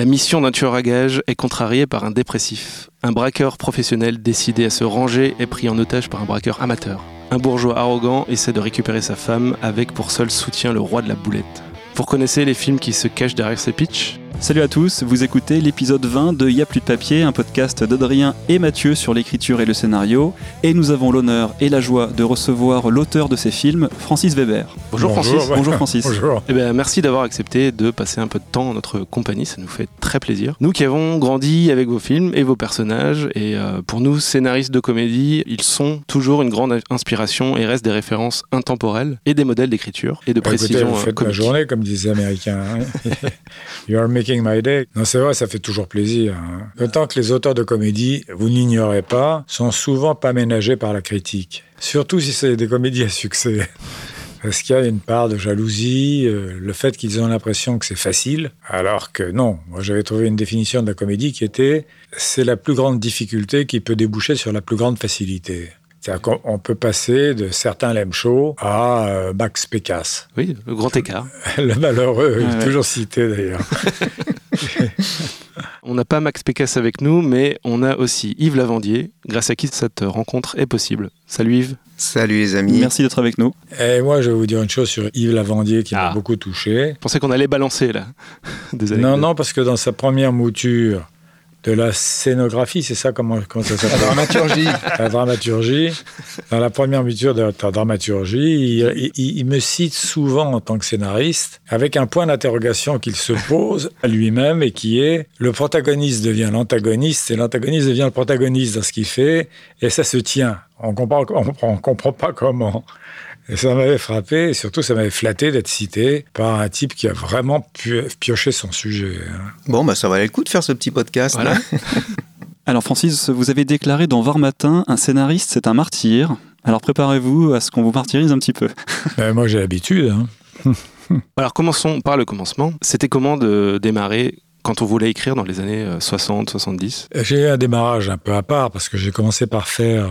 La mission d'un tueur à gages est contrariée par un dépressif. Un braqueur professionnel décidé à se ranger est pris en otage par un braqueur amateur. Un bourgeois arrogant essaie de récupérer sa femme avec pour seul soutien le roi de la boulette. Vous reconnaissez les films qui se cachent derrière ces pitchs ? Salut à tous, vous écoutez l'épisode 20 de Y'a plus de papier, un podcast d'Adrien et Mathieu sur l'écriture et le scénario. Et nous avons l'honneur et la joie de recevoir l'auteur de ces films, Francis Veber. Bonjour Francis. Bonjour Francis. Bonjour. Eh ben, merci d'avoir accepté de passer un peu de temps en notre compagnie, ça nous fait très plaisir. Nous qui avons grandi avec vos films et vos personnages, et pour nous, scénaristes de comédie, ils sont toujours une grande inspiration et restent des références intemporelles et des modèles d'écriture et de précision. Écoutez, vous faites ma journée, comme disent les Américains. Hein. You are making my day. Non, c'est vrai, ça fait toujours plaisir. Hein. D'autant que les auteurs de comédie, vous n'ignorez pas, sont souvent pas ménagés par la critique. Surtout si c'est des comédies à succès. Parce qu'il y a une part de jalousie, le fait qu'ils ont l'impression que c'est facile, alors que non. Moi, j'avais trouvé une définition de la comédie qui était « c'est la plus grande difficulté qui peut déboucher sur la plus grande facilité ». C'est-à-dire qu'on peut passer de certains l'aiment chaud à Max Pécas. Oui, le grand écart. Le malheureux, il est toujours cité d'ailleurs. On n'a pas Max Pécas avec nous, mais on a aussi Yves Lavandier, grâce à qui cette rencontre est possible. Salut Yves. Salut les amis. Merci d'être avec nous. Et moi, je vais vous dire une chose sur Yves Lavandier qui m'a beaucoup touché. Je pensais qu'on allait balancer là. Désolé. Non, parce que dans sa première mouture, de la scénographie, c'est ça comment ça s'appelle ? La dramaturgie. Dans la première mouture de la dramaturgie, il me cite souvent en tant que scénariste, avec un point d'interrogation qu'il se pose à lui-même et qui est « le protagoniste devient l'antagoniste et l'antagoniste devient le protagoniste dans ce qu'il fait et ça se tient ». On comprend pas comment. Et ça m'avait frappé, et surtout ça m'avait flatté d'être cité par un type qui a vraiment pioché son sujet. Bon, ça valait le coup de faire ce petit podcast. Voilà. Alors Francis, vous avez déclaré dans Var Matin, un scénariste c'est un martyr. Alors préparez-vous à ce qu'on vous martyrise un petit peu. Moi j'ai l'habitude. Hein. Alors commençons par le commencement. C'était comment de démarrer quand on voulait écrire dans les années 60, 70 ? J'ai eu un démarrage un peu à part, parce que j'ai commencé par faire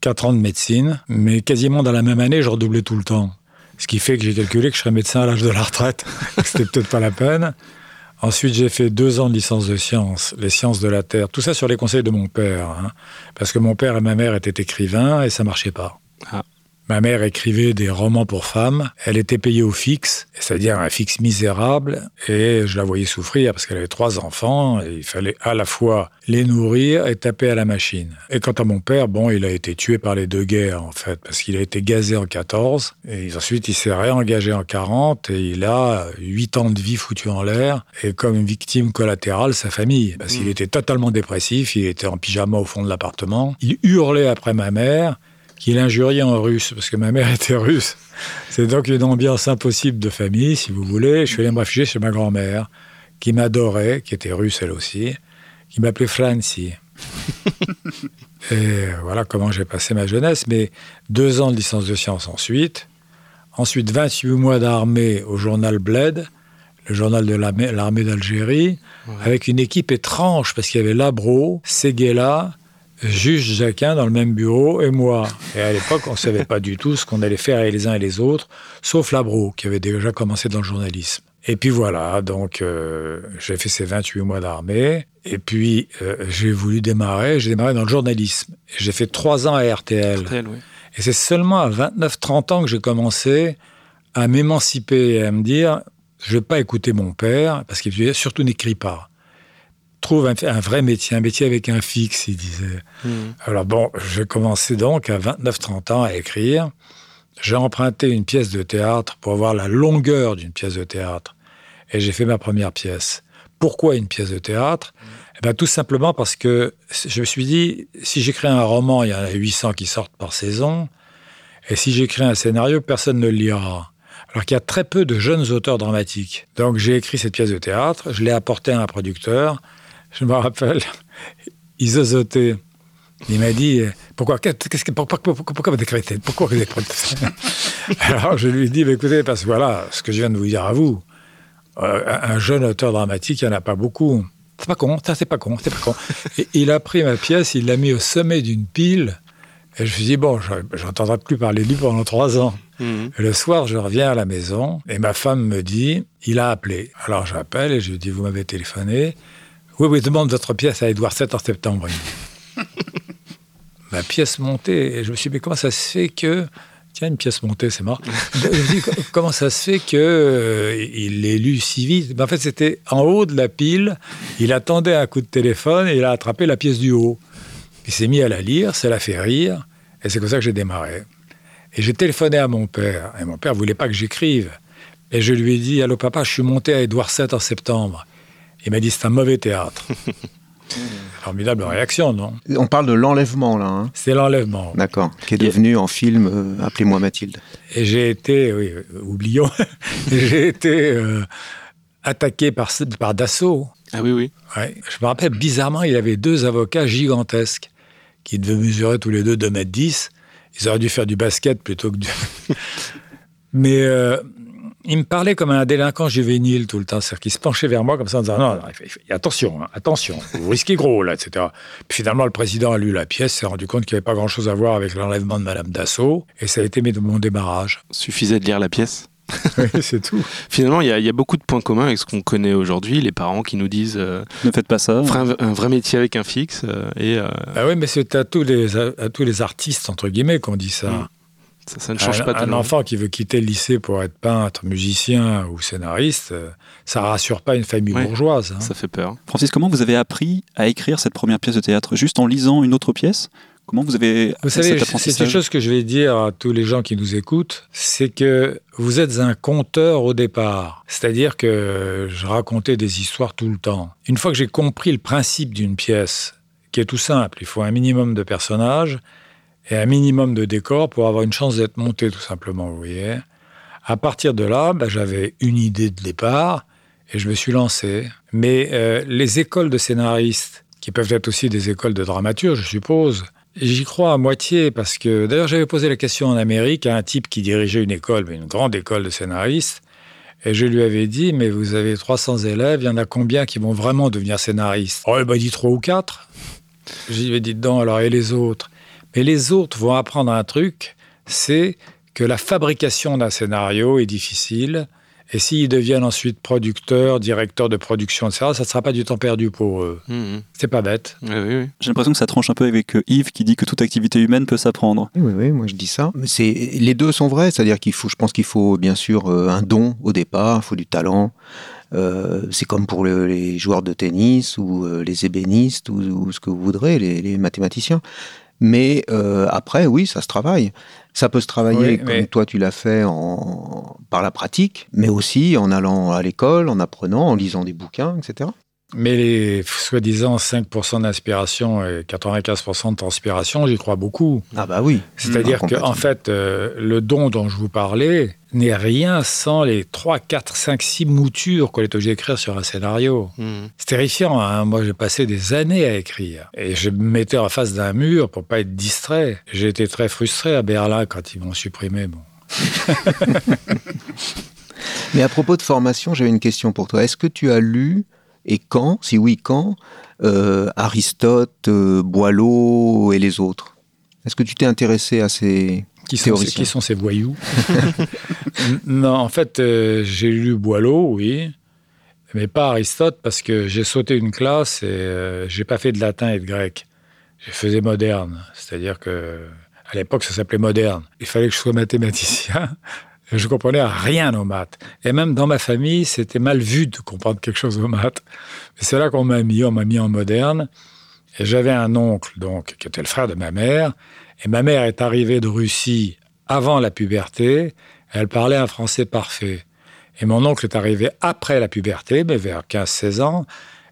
4 ans de médecine, mais quasiment dans la même année, je redoublais tout le temps. Ce qui fait que j'ai calculé que je serais médecin à l'âge de la retraite. C'était peut-être pas la peine. Ensuite, j'ai fait 2 ans de licence de sciences, les sciences de la Terre. Tout ça sur les conseils de mon père. Hein, parce que mon père et ma mère étaient écrivains et ça marchait pas. Ah. Ma mère écrivait des romans pour femmes. Elle était payée au fixe, c'est-à-dire un fixe misérable. Et je la voyais souffrir parce qu'elle avait 3 enfants. Et il fallait à la fois les nourrir et taper à la machine. Et quant à mon père, il a été tué par les 2 guerres, en fait, parce qu'il a été gazé en 14. Et ensuite, il s'est réengagé en 40. Et il a 8 ans de vie foutue en l'air. Et comme une victime collatérale, sa famille. Parce qu'il était totalement dépressif. Il était en pyjama au fond de l'appartement. Il hurlait après ma mère, qu'il injuriait en russe, parce que ma mère était russe. C'est donc une ambiance impossible de famille, si vous voulez. Je suis allé me réfugier chez ma grand-mère, qui m'adorait, qui était russe elle aussi, qui m'appelait Francie. Et voilà comment j'ai passé ma jeunesse. Mais 2 ans de licence de sciences ensuite. Ensuite, 28 mois d'armée au journal Bled, le journal de l'armée d'Algérie, avec une équipe étrange, parce qu'il y avait Labro, Séguéla, Juste Jacquin dans le même bureau et moi. Et à l'époque, on ne savait pas du tout ce qu'on allait faire les uns et les autres, sauf Labro, qui avait déjà commencé dans le journalisme. Et puis voilà, donc j'ai fait ces 28 mois d'armée. Et puis j'ai voulu démarrer. J'ai démarré dans le journalisme. Et j'ai fait 3 ans à RTL. RTL oui. Et c'est seulement à 29-30 ans que j'ai commencé à m'émanciper et à me dire « je ne vais pas écouter mon père, parce qu'il me disait « surtout n'écris pas ». Trouve un vrai métier, un métier avec un fixe, il disait. Alors j'ai commencé donc à 29-30 ans à écrire. J'ai emprunté une pièce de théâtre pour avoir la longueur d'une pièce de théâtre. Et j'ai fait ma première pièce. Pourquoi une pièce de théâtre ? Tout simplement parce que je me suis dit, si j'écris un roman, il y en a 800 qui sortent par saison. Et si j'écris un scénario, personne ne le lira. Alors qu'il y a très peu de jeunes auteurs dramatiques. Donc j'ai écrit cette pièce de théâtre, je l'ai apportée à un producteur. Je me rappelle, Isozoté, il m'a dit « Pourquoi vous décrétez ?» Alors je lui ai dit « Écoutez, parce que voilà, ce que je viens de vous dire à vous, un jeune auteur dramatique, il n'y en a pas beaucoup. C'est pas con, c'est pas con, c'est pas con. » Et il a pris ma pièce, il l'a mis au sommet d'une pile, Et je me suis dit, bon, je n'entendrai plus parler de lui pendant 3 ans. Mmh. Et le soir, je reviens à la maison et ma femme me dit, il a appelé. Alors j'appelle et je lui dis, vous m'avez téléphoné. Oui, demande votre pièce à Édouard VII en septembre. Ma pièce montée. Et je me suis dit, mais comment ça se fait que... Tiens, une pièce montée, c'est marrant. Je me dis, comment ça se fait qu'il l'ait lu si vite ? En fait, c'était en haut de la pile. Il attendait un coup de téléphone et il a attrapé la pièce du haut. Il s'est mis à la lire, ça l'a fait rire, et c'est comme ça que j'ai démarré. Et j'ai téléphoné à mon père, et mon père ne voulait pas que j'écrive. Et je lui ai dit, « Allô, papa, je suis monté à Édouard VII en septembre. » Il m'a dit, « C'est un mauvais théâtre. » Formidable réaction, non ? On parle de l'enlèvement, là. Hein ? C'est l'enlèvement. D'accord, qui est devenu en film « Appelez-moi Mathilde ». Et j'ai été, oui, oublions, j'ai été attaqué par Dassault. Ah oui, oui. Ouais. Je me rappelle, bizarrement, il avait 2 avocats gigantesques qui devaient mesurer tous les 2 2,10 m. Ils auraient dû faire du basket plutôt que du... Mais il me parlait comme un délinquant juvénile tout le temps. C'est-à-dire qu'il se penchait vers moi comme ça en disant « Non, attention, hein, attention, vous risquez gros, là, etc. » Puis finalement, le président a lu la pièce, s'est rendu compte qu'il n'y avait pas grand-chose à voir avec l'enlèvement de Madame Dassault. Et ça a été mon démarrage. Suffisait de lire la pièce. Oui, c'est tout. Finalement, il y a beaucoup de points communs avec ce qu'on connaît aujourd'hui. Les parents qui nous disent ne faites pas ça. Un vrai métier avec un fixe. Ah oui, mais c'est à tous les artistes, entre guillemets, qu'on dit ça. Mmh. Ça ne change pas tellement. Un enfant qui veut quitter le lycée pour être peintre, musicien ou scénariste, ça ne rassure pas une famille bourgeoise. Hein. Ça fait peur. Francis, comment vous avez appris à écrire cette première pièce de théâtre ? Juste en lisant une autre pièce ? Comment vous avez cet apprentissage ? C'est une chose que je vais dire à tous les gens qui nous écoutent, c'est que vous êtes un conteur au départ. C'est-à-dire que je racontais des histoires tout le temps. Une fois que j'ai compris le principe d'une pièce, qui est tout simple, il faut un minimum de personnages et un minimum de décors pour avoir une chance d'être monté, tout simplement, vous voyez. À partir de là, j'avais une idée de départ et je me suis lancé. Mais les écoles de scénaristes, qui peuvent être aussi des écoles de dramaturge, je suppose, j'y crois à moitié, parce que... D'ailleurs, j'avais posé la question en Amérique à un type qui dirigeait une école, une grande école de scénaristes, et je lui avais dit, mais vous avez 300 élèves, il y en a combien qui vont vraiment devenir scénaristes ? Oh, il m'a dit 3 ou 4. J'y ai dit, dedans, alors, et les autres ? Mais les autres vont apprendre un truc, c'est que la fabrication d'un scénario est difficile, et s'ils deviennent ensuite producteurs, directeurs de production, etc., ça ne sera pas du temps perdu pour eux. Mmh. C'est pas bête. Oui, oui, oui. J'ai l'impression que ça tranche un peu avec Yves qui dit que toute activité humaine peut s'apprendre. Oui, oui, moi je dis ça. Mais les deux sont vrais, c'est-à-dire je pense qu'il faut bien sûr un don au départ, il faut du talent. C'est comme pour les joueurs de tennis ou les ébénistes ou ce que vous voudrez, les mathématiciens. Mais après, oui, ça se travaille. Ça peut se travailler comme toi tu l'as fait par la pratique, mais aussi en allant à l'école, en apprenant, en lisant des bouquins, etc. Mais les soi-disant 5% d'inspiration et 95% de transpiration, j'y crois beaucoup. Ah bah oui. C'est-à-dire qu'en fait, le don dont je vous parlais n'est rien sans les 3, 4, 5, 6 moutures qu'on est obligé d'écrire sur un scénario. Mmh. C'est terrifiant, hein. Moi, j'ai passé des années à écrire. Et je me mettais en face d'un mur pour ne pas être distrait. J'ai été très frustré à Berlin quand ils m'ont supprimé. Bon. Mais à propos de formation, j'avais une question pour toi. Est-ce que tu as lu... Et quand, si oui, quand, Aristote, Boileau et les autres ? Est-ce que tu t'es intéressé à ces théoriciens ? Qui sont ces voyous ? Non, en fait, j'ai lu Boileau, oui, mais pas Aristote, parce que j'ai sauté une classe et j'ai pas fait de latin et de grec. Je faisais moderne, c'est-à-dire qu'à l'époque, ça s'appelait moderne. Il fallait que je sois mathématicien. Je ne comprenais rien aux maths. Et même dans ma famille, c'était mal vu de comprendre quelque chose aux maths. Mais c'est là qu'on m'a mis en moderne. Et j'avais un oncle, donc, qui était le frère de ma mère. Et ma mère est arrivée de Russie avant la puberté. Elle parlait un français parfait. Et mon oncle est arrivé après la puberté, mais vers 15-16 ans.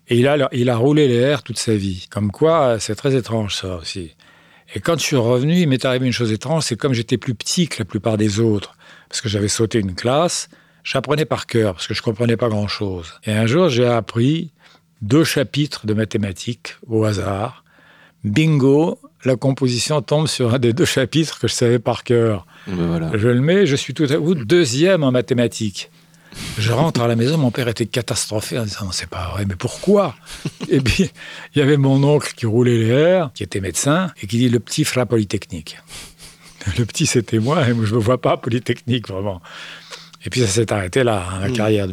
Et il a roulé les R toute sa vie. Comme quoi, c'est très étrange, ça aussi. Et quand je suis revenu, il m'est arrivé une chose étrange. C'est comme j'étais plus petit que la plupart des autres, parce que j'avais sauté une classe, j'apprenais par cœur, parce que je ne comprenais pas grand-chose. Et un jour, j'ai appris 2 chapitres de mathématiques, au hasard. Bingo, la composition tombe sur un des 2 chapitres que je savais par cœur. Ben voilà. Je le mets, je suis tout à coup 2e en mathématiques. Je rentre à la maison, mon père était catastrophé en disant « Non, c'est pas vrai, mais pourquoi ?» Et puis, il y avait mon oncle qui roulait les airs, qui était médecin, et qui dit « le petit fera Polytechnique ». Le petit, c'était moi, et moi, je ne me vois pas Polytechnique, vraiment. Et puis, ça s'est arrêté là, hein, la carrière de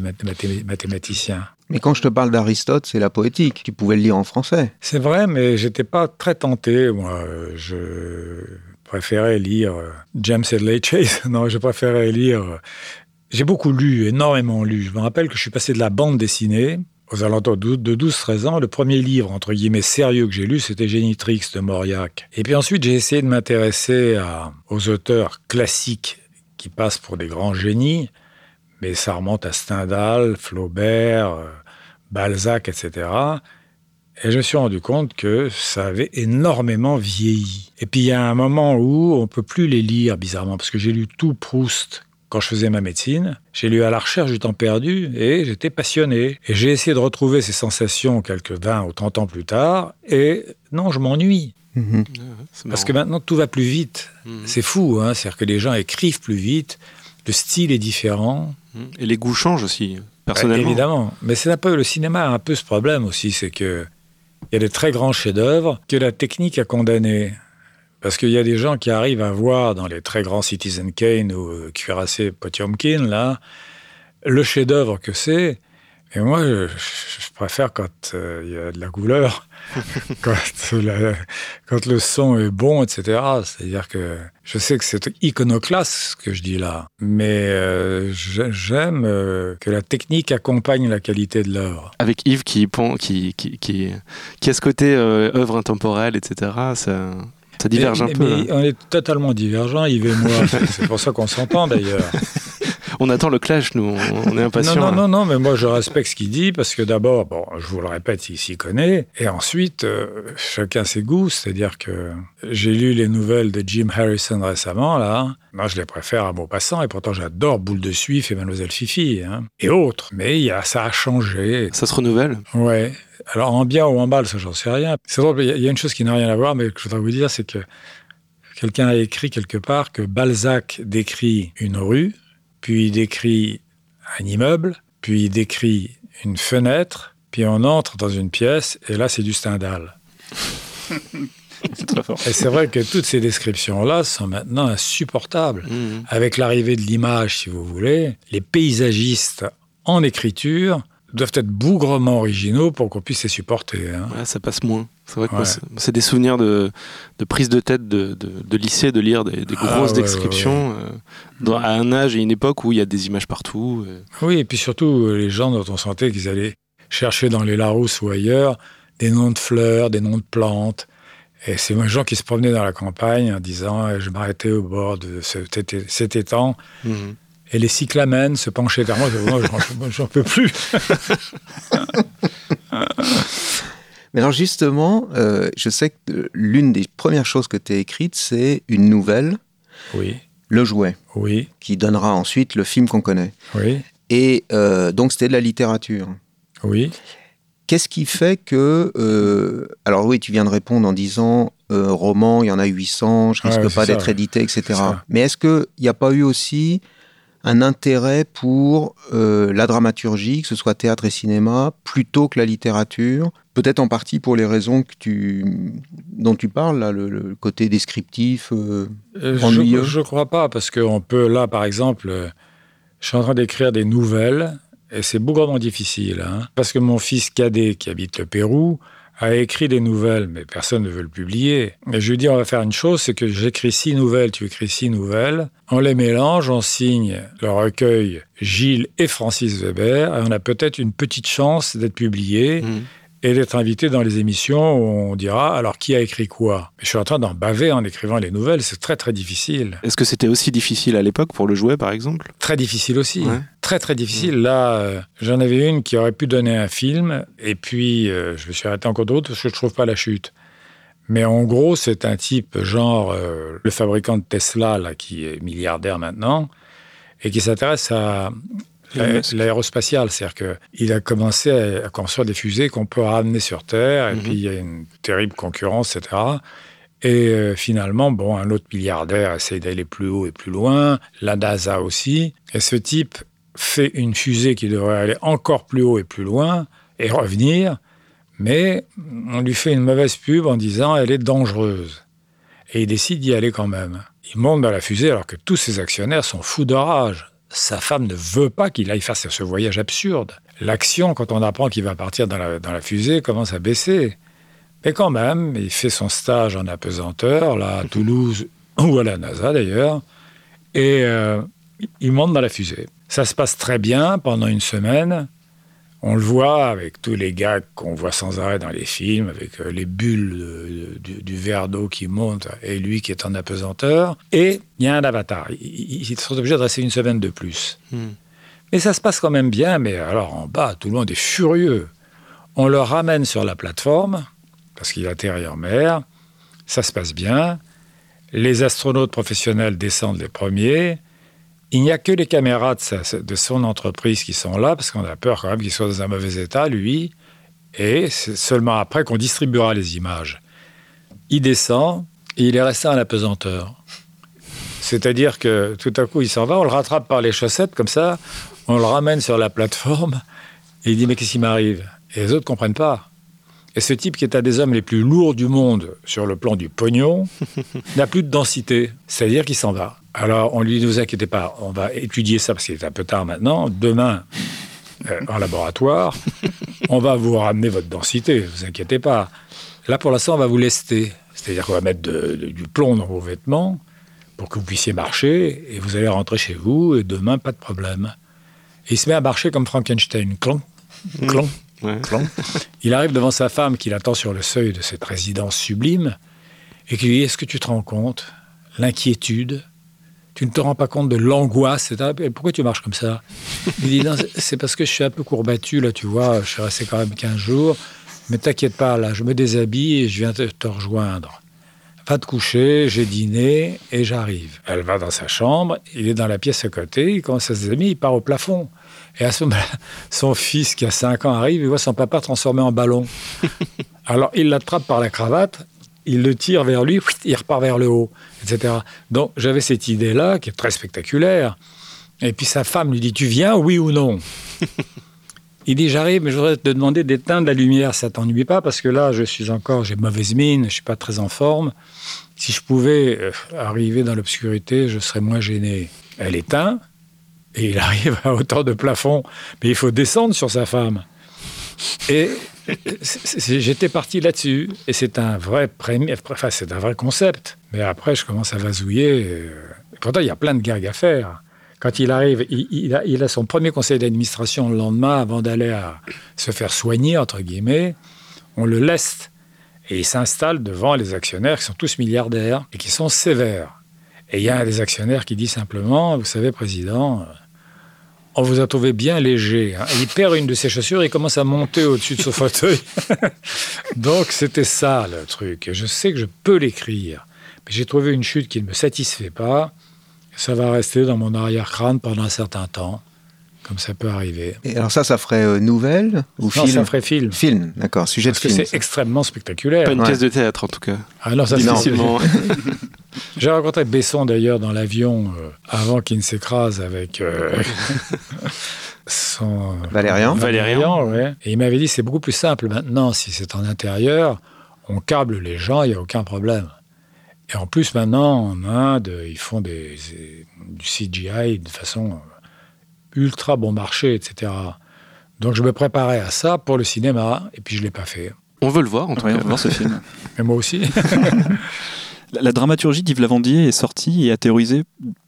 mathématicien. Mais quand je te parle d'Aristote, c'est la poétique. Tu pouvais le lire en français. C'est vrai, mais je n'étais pas très tenté. Moi, je préférais lire James Hedley Chase. Non, je préférais lire... J'ai beaucoup lu, énormément lu. Je me rappelle que je suis passé de la bande dessinée... Aux alentours de 12-13 ans, le premier livre, entre guillemets, sérieux que j'ai lu, c'était Génitrix de Mauriac. Et puis ensuite, j'ai essayé de m'intéresser aux auteurs classiques qui passent pour des grands génies, mais ça remonte à Stendhal, Flaubert, Balzac, etc. Et je me suis rendu compte que ça avait énormément vieilli. Et puis, il y a un moment où on ne peut plus les lire, bizarrement, parce que j'ai lu tout Proust, quand je faisais ma médecine, j'ai lu À la recherche du temps perdu et j'étais passionné. Et j'ai essayé de retrouver ces sensations quelques 20 ou 30 ans plus tard et non, je m'ennuie. Mm-hmm. Parce que maintenant, tout va plus vite. Mm-hmm. C'est fou, hein? C'est-à-dire que les gens écrivent plus vite, le style est différent. Et les goûts changent aussi, personnellement. Ouais, évidemment, mais c'est un peu, le cinéma a un peu ce problème aussi, c'est qu'il y a des très grands chefs-d'œuvre que la technique a condamnés. Parce qu'il y a des gens qui arrivent à voir dans les très grands Citizen Kane ou Cuirassé Potemkin, là, le chef-d'œuvre que c'est. Et moi, je préfère quand il y a de la couleur, quand le son est bon, etc. C'est-à-dire que je sais que c'est iconoclaste ce que je dis là, mais j'aime que la technique accompagne la qualité de l'œuvre. Avec Yves qui a ce côté œuvre intemporelle, etc., ça... Ça diverge un peu. Hein. On est totalement divergents, Yves et moi. C'est pour ça qu'on s'entend, d'ailleurs. On attend le clash, nous. On est impatients. Non, mais moi, je respecte ce qu'il dit, parce que d'abord, bon, je vous le répète, il s'y connaît. Et ensuite, chacun ses goûts. C'est-à-dire que j'ai lu les nouvelles de Jim Harrison récemment, là. Moi, je les préfère à Maupassant, et pourtant, j'adore Boule de Suif et Mademoiselle Fifi, hein, et autres. Mais ça a changé. Ça se renouvelle. Ouais. Alors, en bien ou en mal, ça, j'en sais rien. C'est drôle, il y a une chose qui n'a rien à voir, mais que je voudrais vous dire, c'est que quelqu'un a écrit quelque part que Balzac décrit une rue, puis il décrit un immeuble, puis il décrit une fenêtre, puis on entre dans une pièce, et là, c'est du Stendhal. C'est très fort. Et c'est vrai que toutes ces descriptions-là sont maintenant insupportables. Mmh. Avec l'arrivée de l'image, si vous voulez, les paysagistes en écriture... doivent être bougrement originaux pour qu'on puisse les supporter. Hein. Ouais, ça passe moins. C'est vrai que moi, c'est des souvenirs de prise de tête de lycée, de lire des grosses descriptions à un âge et une époque où il y a des images partout. Oui, et puis surtout, les gens dont on sentait qu'ils allaient chercher dans les Larousse ou ailleurs des noms de fleurs, des noms de plantes. Et c'est des gens qui se promenaient dans la campagne en disant « je m'arrêtais au bord de cet étang ». Et les cyclamènes se penchaient vers moi. J'en peux plus. Mais alors justement, je sais que l'une des premières choses que tu as écrites, c'est une nouvelle, oui. Le Jouet, oui. Qui donnera ensuite le film qu'on connaît. Oui. Et donc c'était de la littérature. Oui. Qu'est-ce qui fait que... alors oui, tu viens de répondre en disant... roman, il y en a 800, je risque pas d'être édité, etc. Mais est-ce qu'il n'y a pas eu aussi... un intérêt pour la dramaturgie, que ce soit théâtre et cinéma, plutôt que la littérature, peut-être en partie pour les raisons dont tu parles, là, le côté descriptif, ennuyeux. Je ne crois pas, parce qu'on peut, là, par exemple, je suis en train d'écrire des nouvelles, et c'est bougrement difficile, hein, parce que mon fils cadet, qui habite le Pérou, a écrit des nouvelles, mais personne ne veut le publier. Et je lui dis, on va faire une chose, c'est que j'écris 6 nouvelles, tu écris 6 nouvelles, on les mélange, on signe le recueil Gilles et Francis Veber, et on a peut-être une petite chance d'être publié et d'être invité dans les émissions où on dira, alors qui a écrit quoi ? Je suis en train d'en baver en écrivant les nouvelles, c'est très très difficile. Est-ce que c'était aussi difficile à l'époque pour Le Jouet, par exemple ? Très difficile aussi, très très difficile. Là, j'en avais une qui aurait pu donner un film, et puis je me suis arrêté encore d'autres parce que je ne trouve pas la chute. Mais en gros, c'est un type genre le fabricant de Tesla, là, qui est milliardaire maintenant, et qui s'intéresse à... l'aérospatial, c'est-à-dire qu'il a commencé à construire des fusées qu'on peut ramener sur Terre, et puis il y a une terrible concurrence, etc. Et finalement, bon, un autre milliardaire essaye d'aller plus haut et plus loin, la NASA aussi, et ce type fait une fusée qui devrait aller encore plus haut et plus loin, et revenir, Mais on lui fait une mauvaise pub en disant « elle est dangereuse ». Et il décide d'y aller quand même. Il monte dans la fusée alors que tous ses actionnaires sont fous de rage. Sa femme ne veut pas qu'il aille faire ce voyage absurde. L'action, quand on apprend qu'il va partir dans la fusée, commence à baisser. Mais quand même, il fait son stage en apesanteur, là, à Toulouse, ou à la NASA d'ailleurs, et il monte dans la fusée. Ça se passe très bien pendant une semaine. On le voit avec tous les gags qu'on voit sans arrêt dans les films, avec les bulles du verre d'eau qui monte et lui qui est en apesanteur. Et il y a un avatar. Ils sont obligés de rester une semaine de plus. Mais ça se passe quand même bien. Mais alors en bas, tout le monde est furieux. On le ramène sur la plateforme, parce qu'il atterrit en mer. Ça se passe bien. Les astronautes professionnels descendent les premiers. Il n'y a que les caméras de son entreprise qui sont là, parce qu'on a peur quand même qu'il soit dans un mauvais état, lui. Et c'est seulement après qu'on distribuera les images. Il descend et il est resté en apesanteur. C'est-à-dire que tout à coup, il s'en va, on le rattrape par les chaussettes, comme ça, on le ramène sur la plateforme, et il dit « mais qu'est-ce qui m'arrive ?» Et les autres ne comprennent pas. Et ce type, qui est un des hommes les plus lourds du monde sur le plan du pognon, n'a plus de densité, c'est-à-dire qu'il s'en va. Alors, on lui dit, ne vous inquiétez pas, on va étudier ça, parce qu'il est un peu tard maintenant. Demain, en laboratoire, on va vous ramener votre densité, ne vous inquiétez pas. Là, pour l'instant, on va vous lester. C'est-à-dire qu'on va mettre du plomb dans vos vêtements pour que vous puissiez marcher, et vous allez rentrer chez vous, et demain, pas de problème. Et il se met à marcher comme Frankenstein. Clon, clon, clon. Il arrive devant sa femme, qui l'attend sur le seuil de cette résidence sublime, et qui lui dit, est-ce que tu te rends compte l'inquiétude? Tu ne te rends pas compte de l'angoisse. Pourquoi tu marches comme ça? Il dit, non, c'est parce que je suis un peu courbattu, là, tu vois. Je suis resté quand même 15 jours. Mais t'inquiète pas, là, je me déshabille et je viens te rejoindre. Va te coucher, j'ai dîné et j'arrive. Elle va dans sa chambre, il est dans la pièce à côté, il commence à se déshabiller, il part au plafond. Et à ce moment-là, son fils, qui a 5 ans, arrive et voit son papa transformé en ballon. Alors, il l'attrape par la cravate, il le tire vers lui, il repart vers le haut, etc. Donc, j'avais cette idée-là, qui est très spectaculaire. Et puis, sa femme lui dit, tu viens, oui ou non? Il dit, j'arrive, mais je voudrais te demander d'éteindre la lumière. Ça t'ennuie pas? Parce que là, j'ai mauvaise mine, je suis pas très en forme. Si je pouvais arriver dans l'obscurité, je serais moins gêné. Elle éteint, et il arrive à hauteur de plafond. Mais il faut descendre sur sa femme. Et... j'étais parti là-dessus, et c'est un vrai c'est un vrai concept. Mais après, je commence à vasouiller. Et pourtant, il y a plein de gags à faire. Quand il arrive, il a son premier conseil d'administration le lendemain, avant d'aller se faire soigner, entre guillemets. On le leste, et il s'installe devant les actionnaires, qui sont tous milliardaires, et qui sont sévères. Et il y a un des actionnaires qui dit simplement, vous savez, président... on vous a trouvé bien léger. Hein. Il perd une de ses chaussures et il commence à monter au-dessus de son fauteuil. Donc, c'était ça, le truc. Je sais que je peux l'écrire. Mais j'ai trouvé une chute qui ne me satisfait pas. Ça va rester dans mon arrière-crâne pendant un certain temps, comme ça peut arriver. Et alors ça ferait nouvelle ou non, film? Non, ça ferait film. Film, d'accord, sujet de film. Parce que c'est extrêmement spectaculaire. Pas une pièce de théâtre, en tout cas. Ah non, ça difficilement. J'ai rencontré Besson, d'ailleurs, dans l'avion, avant qu'il ne s'écrase avec son... Valérian, ouais. Et il m'avait dit, c'est beaucoup plus simple maintenant, si c'est en intérieur, on câble les gens, il n'y a aucun problème. Et en plus, maintenant, en Inde, ils font du CGI de façon ultra bon marché, etc. Donc je me préparais à ça pour le cinéma, et puis je ne l'ai pas fait. On veut le voir, en tout cas, on veut voir ce film. Et moi aussi. La dramaturgie d'Yves Lavandier est sortie et a théorisé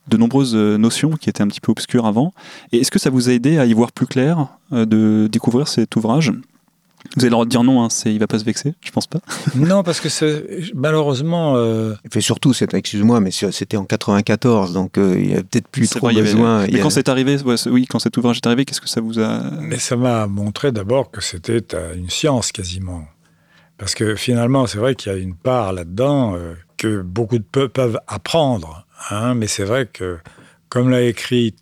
de nombreuses notions qui étaient un petit peu obscures avant. Et est-ce que ça vous a aidé à y voir plus clair, de découvrir cet ouvrage? Vous allez leur dire non, hein, il ne va pas se vexer, je ne pense pas. Non, parce que malheureusement... Et surtout, excuse-moi, mais c'était en 1994, donc il n'y avait peut-être plus trop besoin... Mais quand c'est arrivé, oui, quand cet ouvrage est arrivé, qu'est-ce que ça vous a... Mais ça m'a montré d'abord que c'était une science quasiment. Parce que finalement, c'est vrai qu'il y a une part là-dedans... que beaucoup de peuples peuvent apprendre, hein, mais c'est vrai que, comme l'a écrit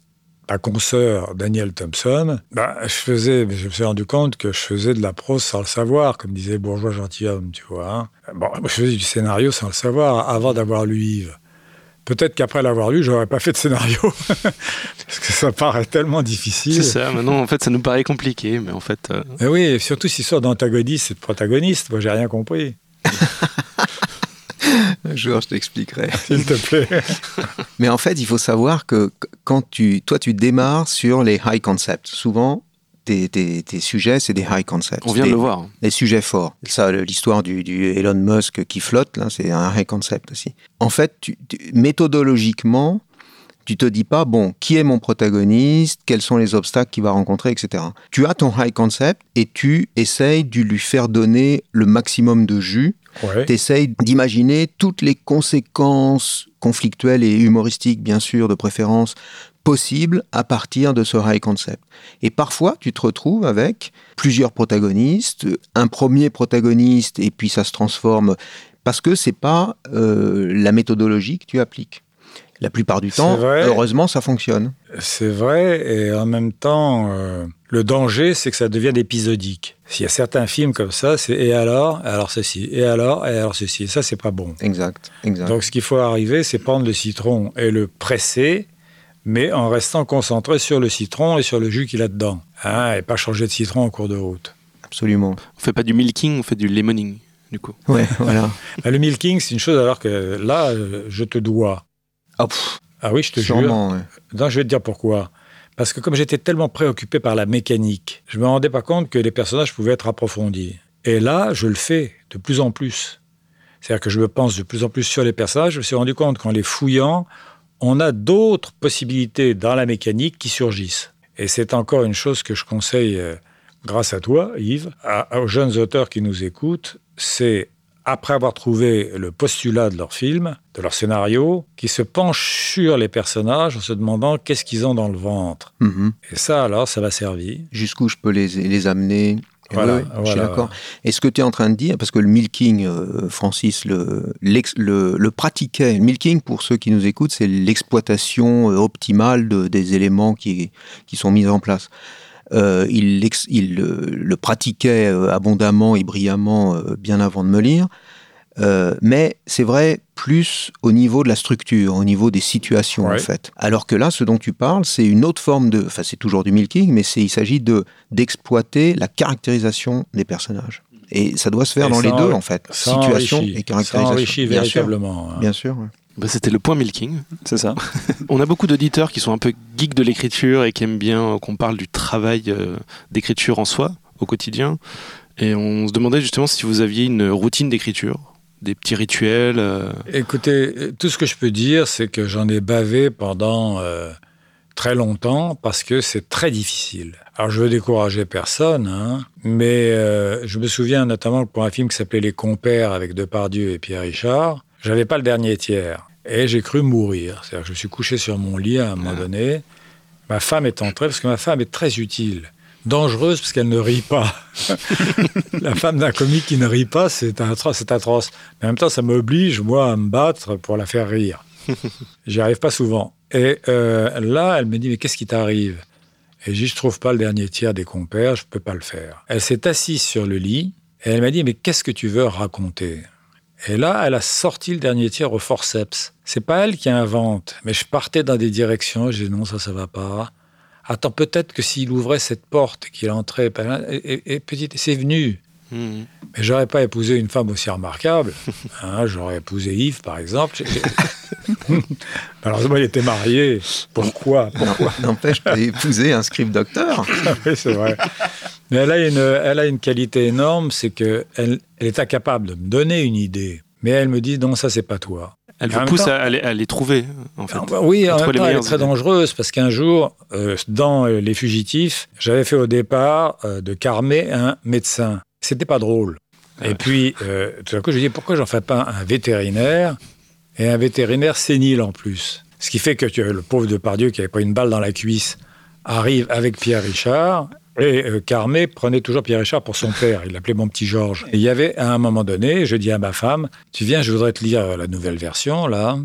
ma consoeur Daniel Thompson, je me suis rendu compte que je faisais de la prose sans le savoir, comme disait Bourgeois gentilhomme, tu vois. Hein. Bon, je faisais du scénario sans le savoir, avant d'avoir lu Yves. Peut-être qu'après l'avoir lu, je n'aurais pas fait de scénario, parce que ça paraît tellement difficile. C'est ça, maintenant, en fait, ça nous paraît compliqué, mais en fait... Mais oui, et surtout, cette histoire d'antagoniste et de protagoniste, moi, j'ai rien compris. Un jour, je t'expliquerai. S'il te plaît. Mais en fait, il faut savoir que quand tu démarres sur les high concepts, souvent... Tes sujets, c'est des high concepts. On vient de le voir. Les sujets forts. Ça, l'histoire du Elon Musk qui flotte, là, c'est un high concept aussi. En fait, méthodologiquement, tu te dis pas, bon, qui est mon protagoniste, quels sont les obstacles qu'il va rencontrer, etc. Tu as ton high concept et tu essayes de lui faire donner le maximum de jus. Ouais. Tu essayes d'imaginer toutes les conséquences conflictuelles et humoristiques, bien sûr, de préférence, possible à partir de ce high concept. Et parfois, tu te retrouves avec plusieurs protagonistes, un premier protagoniste, et puis ça se transforme, parce que c'est pas la méthodologie que tu appliques. La plupart du temps, heureusement, ça fonctionne. C'est vrai, et en même temps, le danger, c'est que ça devienne épisodique. S'il y a certains films comme ça, c'est « et alors ceci, et alors ceci », ça, c'est pas bon. Exact. Donc, ce qu'il faut arriver, c'est prendre le citron et le presser, mais en restant concentré sur le citron et sur le jus qu'il a dedans. Hein, et pas changer de citron en cours de route. Absolument. On fait pas du milking, on fait du lemoning, du coup. Ouais, voilà. Le milking, c'est une chose, alors que là, je te dois. Ah oui, je te jure. Ouais. Non, je vais te dire pourquoi. Parce que comme j'étais tellement préoccupé par la mécanique, je me rendais pas compte que les personnages pouvaient être approfondis. Et là, je le fais de plus en plus. C'est-à-dire que je me pense de plus en plus sur les personnages. Je me suis rendu compte qu'en les fouillant, on a d'autres possibilités dans la mécanique qui surgissent. Et c'est encore une chose que je conseille, grâce à toi, Yves, aux jeunes auteurs qui nous écoutent, c'est, après avoir trouvé le postulat de leur film, de leur scénario, qu'ils se penchent sur les personnages en se demandant qu'est-ce qu'ils ont dans le ventre. Mm-hmm. Et ça, alors, ça va servir. Jusqu'où je peux les amener. Voilà, oui, voilà. Je suis d'accord. Et ce que tu es en train de dire, parce que le milking, Francis le pratiquait. Le milking, pour ceux qui nous écoutent, c'est l'exploitation optimale des éléments qui sont mis en place. Il le pratiquait abondamment et brillamment bien avant de me lire. Mais c'est vrai plus au niveau de la structure, au niveau des situations en fait. Alors que là, ce dont tu parles, c'est une autre forme de... Enfin, c'est toujours du milking, mais il s'agit d'exploiter la caractérisation des personnages. Et ça doit se faire dans les deux en fait, situation et caractérisation. Ça enrichit véritablement. Bien sûr, ouais. Bah, c'était le point milking, c'est ça. On a beaucoup d'auditeurs qui sont un peu geeks de l'écriture et qui aiment bien qu'on parle du travail d'écriture en soi, au quotidien. Et on se demandait justement si vous aviez une routine d'écriture. Des petits rituels Écoutez, tout ce que je peux dire, c'est que j'en ai bavé pendant très longtemps, parce que c'est très difficile. Alors, je veux décourager personne, hein, mais je me souviens notamment pour un film qui s'appelait « Les Compères » avec Depardieu et Pierre Richard, j'avais pas le dernier tiers, et j'ai cru mourir. C'est-à-dire que je me suis couché sur mon lit à un moment donné, ma femme est entrée, parce que ma femme est très utile. Dangereuse parce qu'elle ne rit pas. La femme d'un comique qui ne rit pas, c'est atroce. Mais en même temps, ça m'oblige, moi, à me battre pour la faire rire. J'y arrive pas souvent. Et là, elle me dit, mais qu'est-ce qui t'arrive ? Et je trouve pas le dernier tiers des compères, je peux pas le faire. Elle s'est assise sur le lit et elle m'a dit, mais qu'est-ce que tu veux raconter ? Et là, elle a sorti le dernier tiers au forceps. C'est pas elle qui invente, mais je partais dans des directions, j'ai dit, non, ça va pas. Attends, peut-être que s'il ouvrait cette porte, qu'il entrait... Et petite, c'est venu. Mmh. Mais j'aurais pas épousé une femme aussi remarquable. Hein, j'aurais épousé Yves, par exemple. Malheureusement, il était marié. Pourquoi ? N'empêche que d'épouser un script docteur. Oui, c'est vrai. Mais elle a une qualité énorme, c'est qu'elle est incapable de me donner une idée. Mais elle me dit, non, ça, c'est pas toi. Elle vous pousse à les trouver, en fait. Oui, en même temps, elle est très dangereuse, parce qu'un jour, dans Les Fugitifs, j'avais fait au départ de Carmé un médecin. C'était pas drôle. Ouais. Et puis, tout à coup, je me dis, pourquoi j'en fais pas un vétérinaire, et un vétérinaire sénile en plus. Ce qui fait que le pauvre Depardieu, qui avait pris une balle dans la cuisse, arrive avec Pierre Richard... Et Carmé prenait toujours Pierre Richard pour son père. Il l'appelait mon petit Georges. Et il y avait, à un moment donné, je dis à ma femme, tu viens, je voudrais te lire la nouvelle version, là.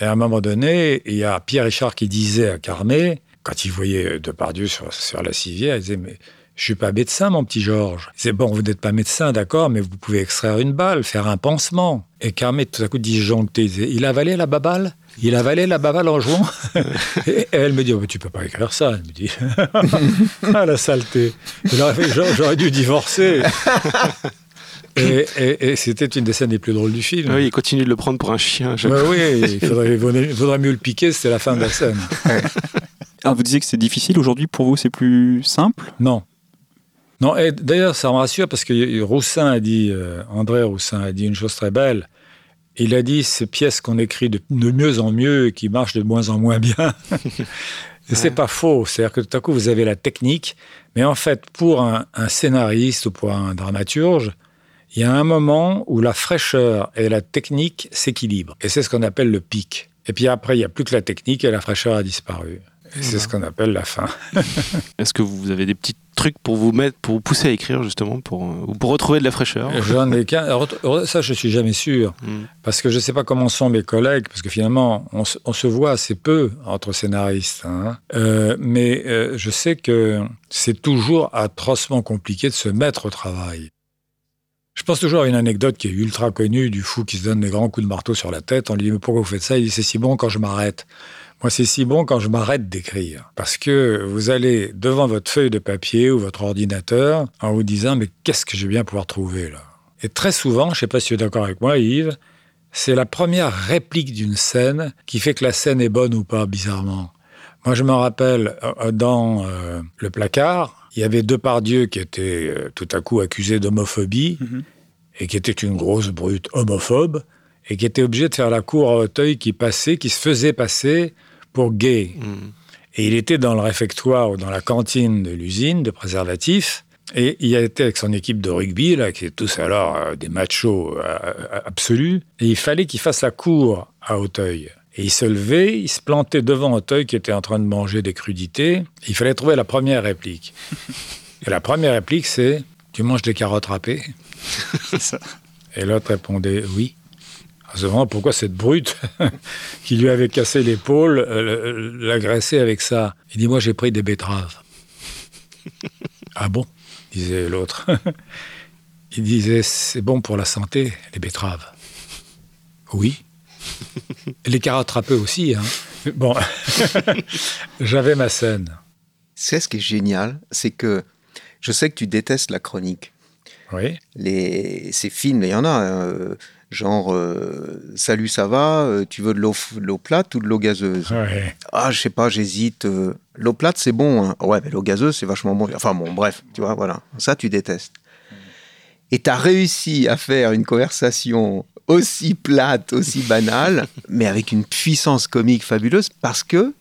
Et à un moment donné, il y a Pierre Richard qui disait à Carmé, quand il voyait Depardieu sur la civière, il disait, mais je suis pas médecin, mon petit Georges. Il disait, bon, vous n'êtes pas médecin, d'accord, mais vous pouvez extraire une balle, faire un pansement. Et Carmé, tout à coup, disjonctait, il disait, il a avalé la baballe. Il avalait la bavale en jouant. Et elle me dit, oh, mais tu peux pas écrire ça. Elle me dit, ah, la saleté. J'aurais dû divorcer. Et c'était une des scènes les plus drôles du film. Oui, il continue de le prendre pour un chien. Oui, il faudrait mieux le piquer, c'est la fin de la scène. Alors, vous disiez que c'est difficile. Aujourd'hui, pour vous, c'est plus simple ? Non. Non, et d'ailleurs, ça me rassure parce que André Roussin a dit une chose très belle. Il a dit, ces pièces qu'on écrit de mieux en mieux et qui marchent de moins en moins bien. Et c'est pas faux. C'est-à-dire que tout à coup, vous avez la technique. Mais en fait, pour un scénariste ou pour un dramaturge, il y a un moment où la fraîcheur et la technique s'équilibrent. Et c'est ce qu'on appelle le pic. Et puis après, il n'y a plus que la technique et la fraîcheur a disparu. Et c'est ce qu'on appelle la fin. Est-ce que vous avez des petits trucs pour vous pousser à écrire, justement, ou pour retrouver de la fraîcheur ? J'en ai qu'un. Alors, ça, je ne suis jamais sûr. Parce que je ne sais pas comment sont mes collègues. Parce que finalement, on se voit assez peu entre scénaristes. Hein. Mais je sais que c'est toujours atrocement compliqué de se mettre au travail. Je pense toujours à une anecdote qui est ultra connue du fou qui se donne des grands coups de marteau sur la tête. On lui dit « Mais pourquoi vous faites ça ?» Il dit « C'est si bon quand je m'arrête. » Moi, c'est si bon quand je m'arrête d'écrire. Parce que vous allez devant votre feuille de papier ou votre ordinateur en vous disant « Mais qu'est-ce que je vais bien pouvoir trouver là ?» Et très souvent, je ne sais pas si tu es d'accord avec moi, Yves, c'est la première réplique d'une scène qui fait que la scène est bonne ou pas, bizarrement. Moi, je me rappelle, dans Le Placard, il y avait Depardieu qui était tout à coup accusé d'homophobie, et qui était une grosse brute homophobe, et qui était obligé de faire la cour à Auteuil qui se faisait passer pour gay. Et il était dans le réfectoire ou dans la cantine de l'usine de préservatifs, et il était avec son équipe de rugby, là, qui étaient tous alors des machos absolus, et il fallait qu'il fasse la cour à Auteuil. Et il se levait, il se plantait devant Auteuil qui était en train de manger des crudités. Il fallait trouver la première réplique. Et la première réplique, c'est « Tu manges des carottes râpées ?» C'est ça. Et l'autre répondait « Oui ». On se demande pourquoi cette brute qui lui avait cassé l'épaule l'agressait avec ça. Il dit « Moi, j'ai pris des betteraves. »« Ah bon ?» disait l'autre. Il disait « C'est bon pour la santé, les betteraves. »« Oui. » Les carottes râpées aussi. Hein. Bon, j'avais ma scène. C'est ce qui est génial, c'est que je sais que tu détestes la chronique. Oui. Ces films, il y en a, genre « Salut, ça va ? Tu veux de l'eau plate ou de l'eau gazeuse ?» Ouais. Ah, je sais pas, j'hésite. L'eau plate, c'est bon. Hein. Ouais, mais l'eau gazeuse, c'est vachement bon. Enfin bon, bref, tu vois, voilà. Ça, tu détestes. Et tu as réussi à faire une conversation aussi plate, aussi banale, mais avec une puissance comique fabuleuse parce que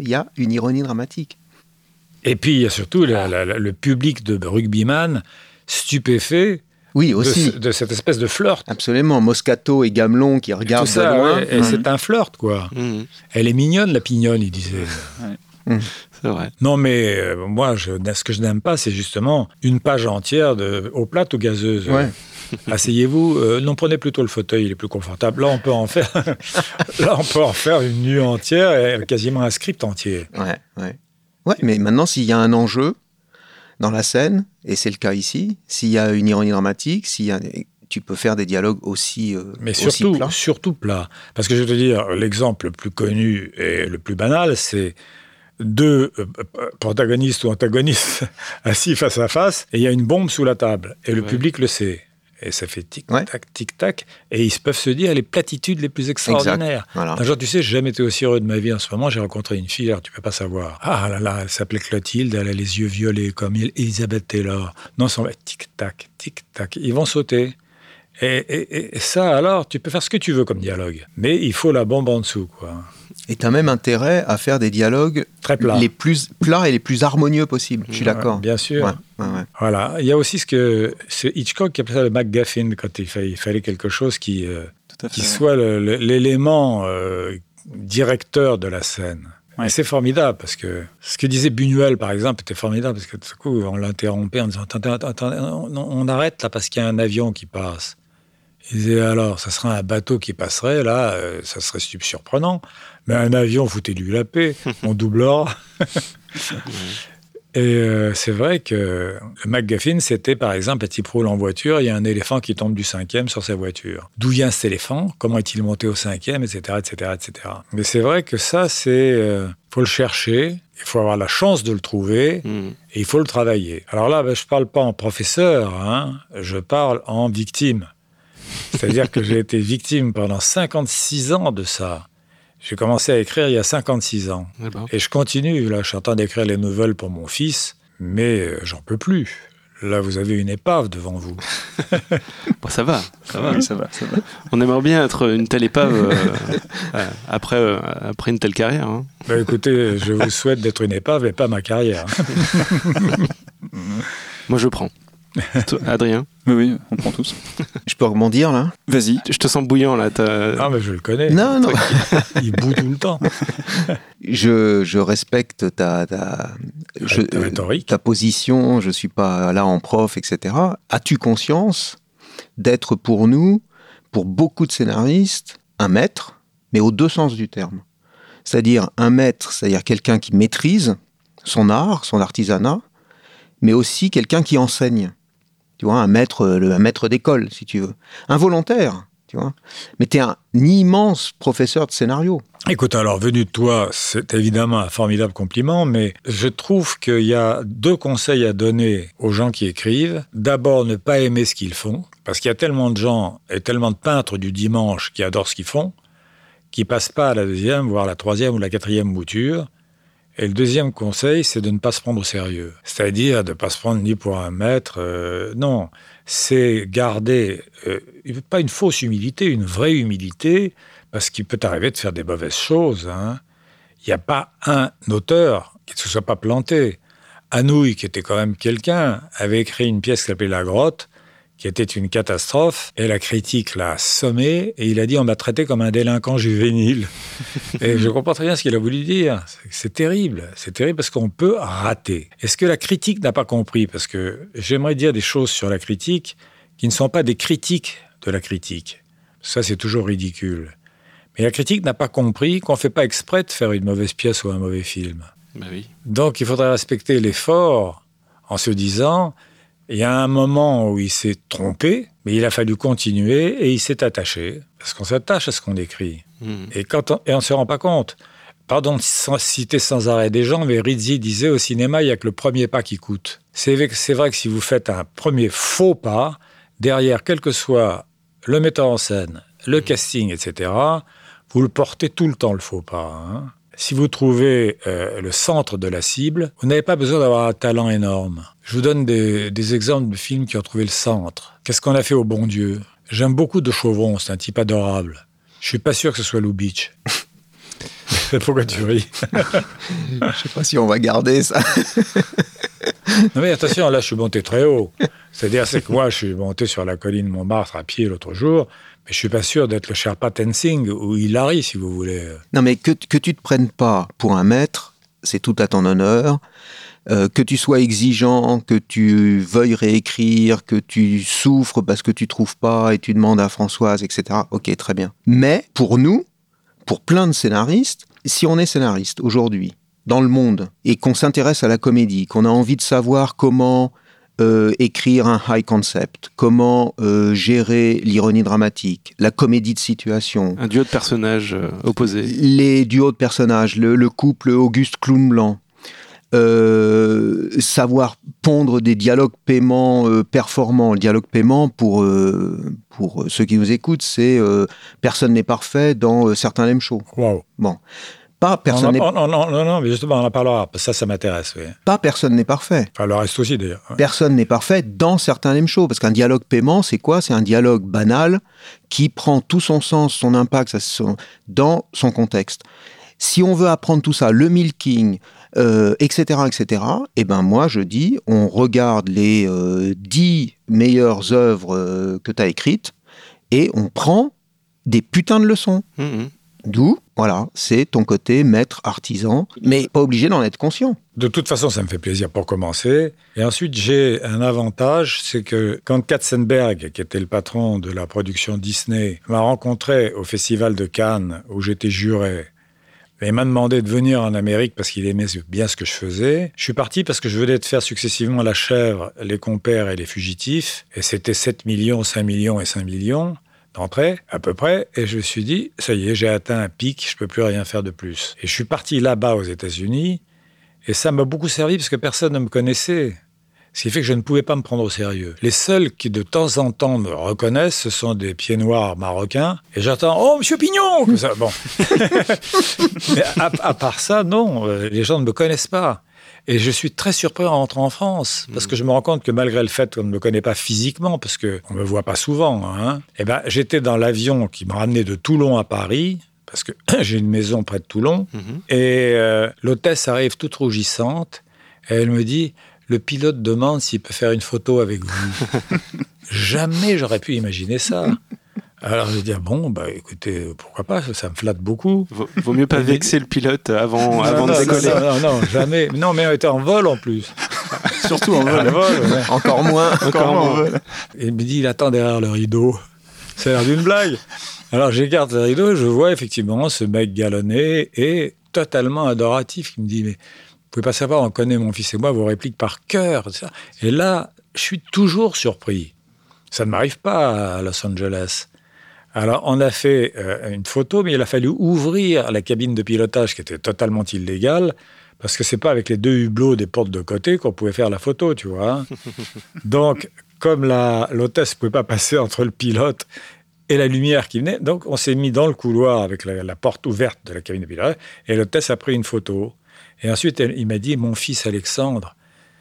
y a une ironie dramatique. Et puis, il y a surtout le public de rugbyman stupéfait aussi. De cette espèce de flirt. Absolument, Moscato et Gamelon qui regardent ça, de loin. Et c'est un flirt, quoi. Elle est mignonne, la pignonne, il disait. C'est vrai. Non, mais moi, ce que je n'aime pas, c'est justement une page entière de eau plate ou gazeuse. Ouais. Asseyez-vous, non, prenez plutôt le fauteuil, il est plus confortable. Là, on peut en faire, une nuit entière, et quasiment un script entier. Ouais, mais maintenant, s'il y a un enjeu dans la scène, et c'est le cas ici, s'il y a une ironie dramatique, tu peux faire des dialogues aussi mais surtout, aussi plats. Surtout plats. Parce que je vais te dire, l'exemple le plus connu et le plus banal, c'est deux protagonistes ou antagonistes assis face à face, et il y a une bombe sous la table, et le public le sait. Et ça fait tic-tac, tic-tac. Et ils peuvent se dire les platitudes les plus extraordinaires. Voilà. Un jour, tu sais, j'ai jamais été aussi heureux de ma vie en ce moment. J'ai rencontré une fille, alors tu peux pas savoir. Ah là là, elle s'appelait Clotilde, elle a les yeux violets comme Elisabeth Taylor. Non, ça va tic-tac, tic-tac. Ils vont sauter. Et ça, alors, tu peux faire ce que tu veux comme dialogue. Mais il faut la bombe en dessous, quoi. Et tu as même intérêt à faire des dialogues très plats. Les plus plats et les plus harmonieux possibles. Je suis d'accord. Bien sûr. Ouais. Voilà. Il y a aussi c'est Hitchcock qui appelait ça le MacGuffin, quand il fallait quelque chose qui soit l'élément directeur de la scène. Ouais. Et c'est formidable, parce que ce que disait Buñuel, par exemple, était formidable, parce que tout à coup, on l'interrompait en disant « on arrête là parce qu'il y a un avion qui passe ». Il disait, alors, ça serait un bateau qui passerait, là, ça serait surprenant. Mais un avion, foutez-lui la paix, on doublera. Et c'est vrai que MacGuffin, c'était par exemple, petit proul en voiture, il y a un éléphant qui tombe du 5e sur sa voiture. D'où vient cet éléphant? Comment est-il monté au 5e? Etc., etc., etc. Mais c'est vrai que ça, c'est... faut le chercher, il faut avoir la chance de le trouver, et il faut le travailler. Alors là, je ne parle pas en professeur, hein, je parle en victime. C'est-à-dire que j'ai été victime pendant 56 ans de ça. J'ai commencé à écrire il y a 56 ans. Eh ben. Et je continue. Là, je suis en train d'écrire les nouvelles pour mon fils, mais j'en peux plus. Là, vous avez une épave devant vous. Bon, ça va, ça va. Oui, ça va, ça va. On aimerait bien être une telle épave après une telle carrière. Hein. Ben, écoutez, je vous souhaite d'être une épave et pas ma carrière. Moi, je prends. Adrien? Oui, on prend tous. Je peux rebondir là? Vas-y. Je te sens bouillant là. Ah, mais je le connais. Non. Il bout tout le temps. Je respecte ta rhétorique, ta position. Je suis pas là en prof, etc. As-tu conscience d'être pour nous, pour beaucoup de scénaristes, un maître, mais aux deux sens du terme, c'est-à-dire un maître, c'est-à-dire quelqu'un qui maîtrise son art, son artisanat, mais aussi quelqu'un qui enseigne, tu vois, un maître d'école, si tu veux. Un volontaire, tu vois. Mais t'es un immense professeur de scénario. Écoute, alors, venu de toi, c'est évidemment un formidable compliment, mais je trouve qu'il y a deux conseils à donner aux gens qui écrivent. D'abord, ne pas aimer ce qu'ils font, parce qu'il y a tellement de gens et tellement de peintres du dimanche qui adorent ce qu'ils font, qui passent pas à la deuxième, voire la troisième ou la quatrième mouture. Et le deuxième conseil, c'est de ne pas se prendre au sérieux. C'est-à-dire de ne pas se prendre ni pour un maître. Non, c'est garder, pas une fausse humilité, une vraie humilité, parce qu'il peut arriver de faire des mauvaises choses. Hein. Il n'y a pas un auteur qui ne se soit pas planté. Anouilh, qui était quand même quelqu'un, avait écrit une pièce qui s'appelait « La Grotte », qui était une catastrophe, et la critique l'a assommé, et il a dit « on m'a traité comme un délinquant juvénile ». Et je comprends très bien ce qu'il a voulu dire. C'est terrible parce qu'on peut rater. Est-ce que la critique n'a pas compris? Parce que j'aimerais dire des choses sur la critique qui ne sont pas des critiques de la critique. Ça, c'est toujours ridicule. Mais la critique n'a pas compris qu'on ne fait pas exprès de faire une mauvaise pièce ou un mauvais film. Ben oui. Donc, il faudrait respecter l'effort en se disant... Il y a un moment où il s'est trompé, mais il a fallu continuer et il s'est attaché. Parce qu'on s'attache à ce qu'on écrit. Et on ne se rend pas compte. Pardon de citer sans arrêt des gens, mais Rizzi disait au cinéma, il n'y a que le premier pas qui coûte. C'est vrai que si vous faites un premier faux pas, derrière, quel que soit le metteur en scène, le casting, etc., vous le portez tout le temps, le faux pas. Hein. Si vous trouvez le centre de la cible, vous n'avez pas besoin d'avoir un talent énorme. Je vous donne des exemples de films qui ont trouvé le centre. Qu'est-ce qu'on a fait au bon Dieu? J'aime beaucoup De Chauvron, c'est un type adorable. Je ne suis pas sûr que ce soit Lubitsch. Pourquoi tu ris? Je ne sais pas si on va garder ça. Non mais attention, là je suis monté très haut. C'est-à-dire c'est que moi je suis monté sur la colline Montmartre à pied l'autre jour... Mais je ne suis pas sûr d'être le Sherpa Tenzing ou Hilary, si vous voulez. Non, mais que tu ne te prennes pas pour un maître, c'est tout à ton honneur. Que tu sois exigeant, que tu veuilles réécrire, que tu souffres parce que tu ne trouves pas et tu demandes à Françoise, etc. Ok, très bien. Mais pour nous, pour plein de scénaristes, si on est scénariste aujourd'hui, dans le monde, et qu'on s'intéresse à la comédie, qu'on a envie de savoir comment... écrire un high concept, comment gérer l'ironie dramatique, la comédie de situation. Un duo de personnages opposés. Les duos de personnages, le couple Auguste-Clown-Blanc. Savoir pondre des dialogues paiements performants. Le dialogue paiement, pour ceux qui nous écoutent, c'est « Personne n'est parfait » dans certains lame shows. Wow. Bon. Pas personne n'est... Non, mais justement, on en parlera, parce que ça m'intéresse. Oui. Pas personne n'est parfait. Enfin, le reste aussi, d'ailleurs. Ouais. Personne n'est parfait dans certains lame shows, parce qu'un dialogue paiement, c'est quoi? C'est un dialogue banal qui prend tout son sens, son impact, dans son contexte. Si on veut apprendre tout ça, le milking, etc., eh ben moi, je dis, on regarde les 10 meilleures œuvres que tu as écrites, et on prend des putains de leçons. Mmh. D'où, voilà, c'est ton côté maître, artisan, mais pas obligé d'en être conscient. De toute façon, ça me fait plaisir pour commencer. Et ensuite, j'ai un avantage, c'est que quand Katzenberg, qui était le patron de la production Disney, m'a rencontré au Festival de Cannes, où j'étais juré, Et il m'a demandé de venir en Amérique parce qu'il aimait bien ce que je faisais. Je suis parti parce que je venais de faire successivement La Chèvre, Les Compères et Les Fugitifs. Et c'était 7 millions, 5 millions et 5 millions d'entrées, à peu près. Et je me suis dit, ça y est, j'ai atteint un pic, je ne peux plus rien faire de plus. Et je suis parti là-bas aux États-Unis. Et ça m'a beaucoup servi parce que personne ne me connaissait. Ce qui fait que je ne pouvais pas me prendre au sérieux. Les seuls qui, de temps en temps, me reconnaissent, ce sont des pieds noirs marocains. Et j'entends « Oh, monsieur Pignon !» comme ça. Bon. Mais à part ça, non, les gens ne me connaissent pas. Et je suis très surpris en rentrant en France, parce que je me rends compte que malgré le fait qu'on ne me connaît pas physiquement, parce qu'on ne me voit pas souvent, hein, eh ben, j'étais dans l'avion qui me ramenait de Toulon à Paris, parce que j'ai une maison près de Toulon, et l'hôtesse arrive toute rougissante, et elle me dit... Le pilote demande s'il peut faire une photo avec vous. Jamais j'aurais pu imaginer ça. Alors je dis « Bon, bah, écoutez, pourquoi pas, ça me flatte beaucoup. » Vaut mieux pas vexer le pilote avant de décoller. Non, jamais. Non, mais on était en vol en plus. Surtout en vol. Ouais. Encore moins. Il me dit « Il attend derrière le rideau. » Ça a l'air d'une blague. Alors j'écarte le rideau et je vois effectivement ce mec galonné et totalement adoratif qui me dit « Mais... » Vous ne pouvez pas savoir, on connaît mon fils et moi, vos répliques par cœur. Etc. Et là, je suis toujours surpris. Ça ne m'arrive pas à Los Angeles. Alors, on a fait une photo, mais il a fallu ouvrir la cabine de pilotage, qui était totalement illégale, parce que ce n'est pas avec les deux hublots des portes de côté qu'on pouvait faire la photo, tu vois. Donc, comme l'hôtesse ne pouvait pas passer entre le pilote et la lumière qui venait, donc on s'est mis dans le couloir avec la porte ouverte de la cabine de pilotage, et l'hôtesse a pris une photo. Et ensuite, il m'a dit « Mon fils Alexandre,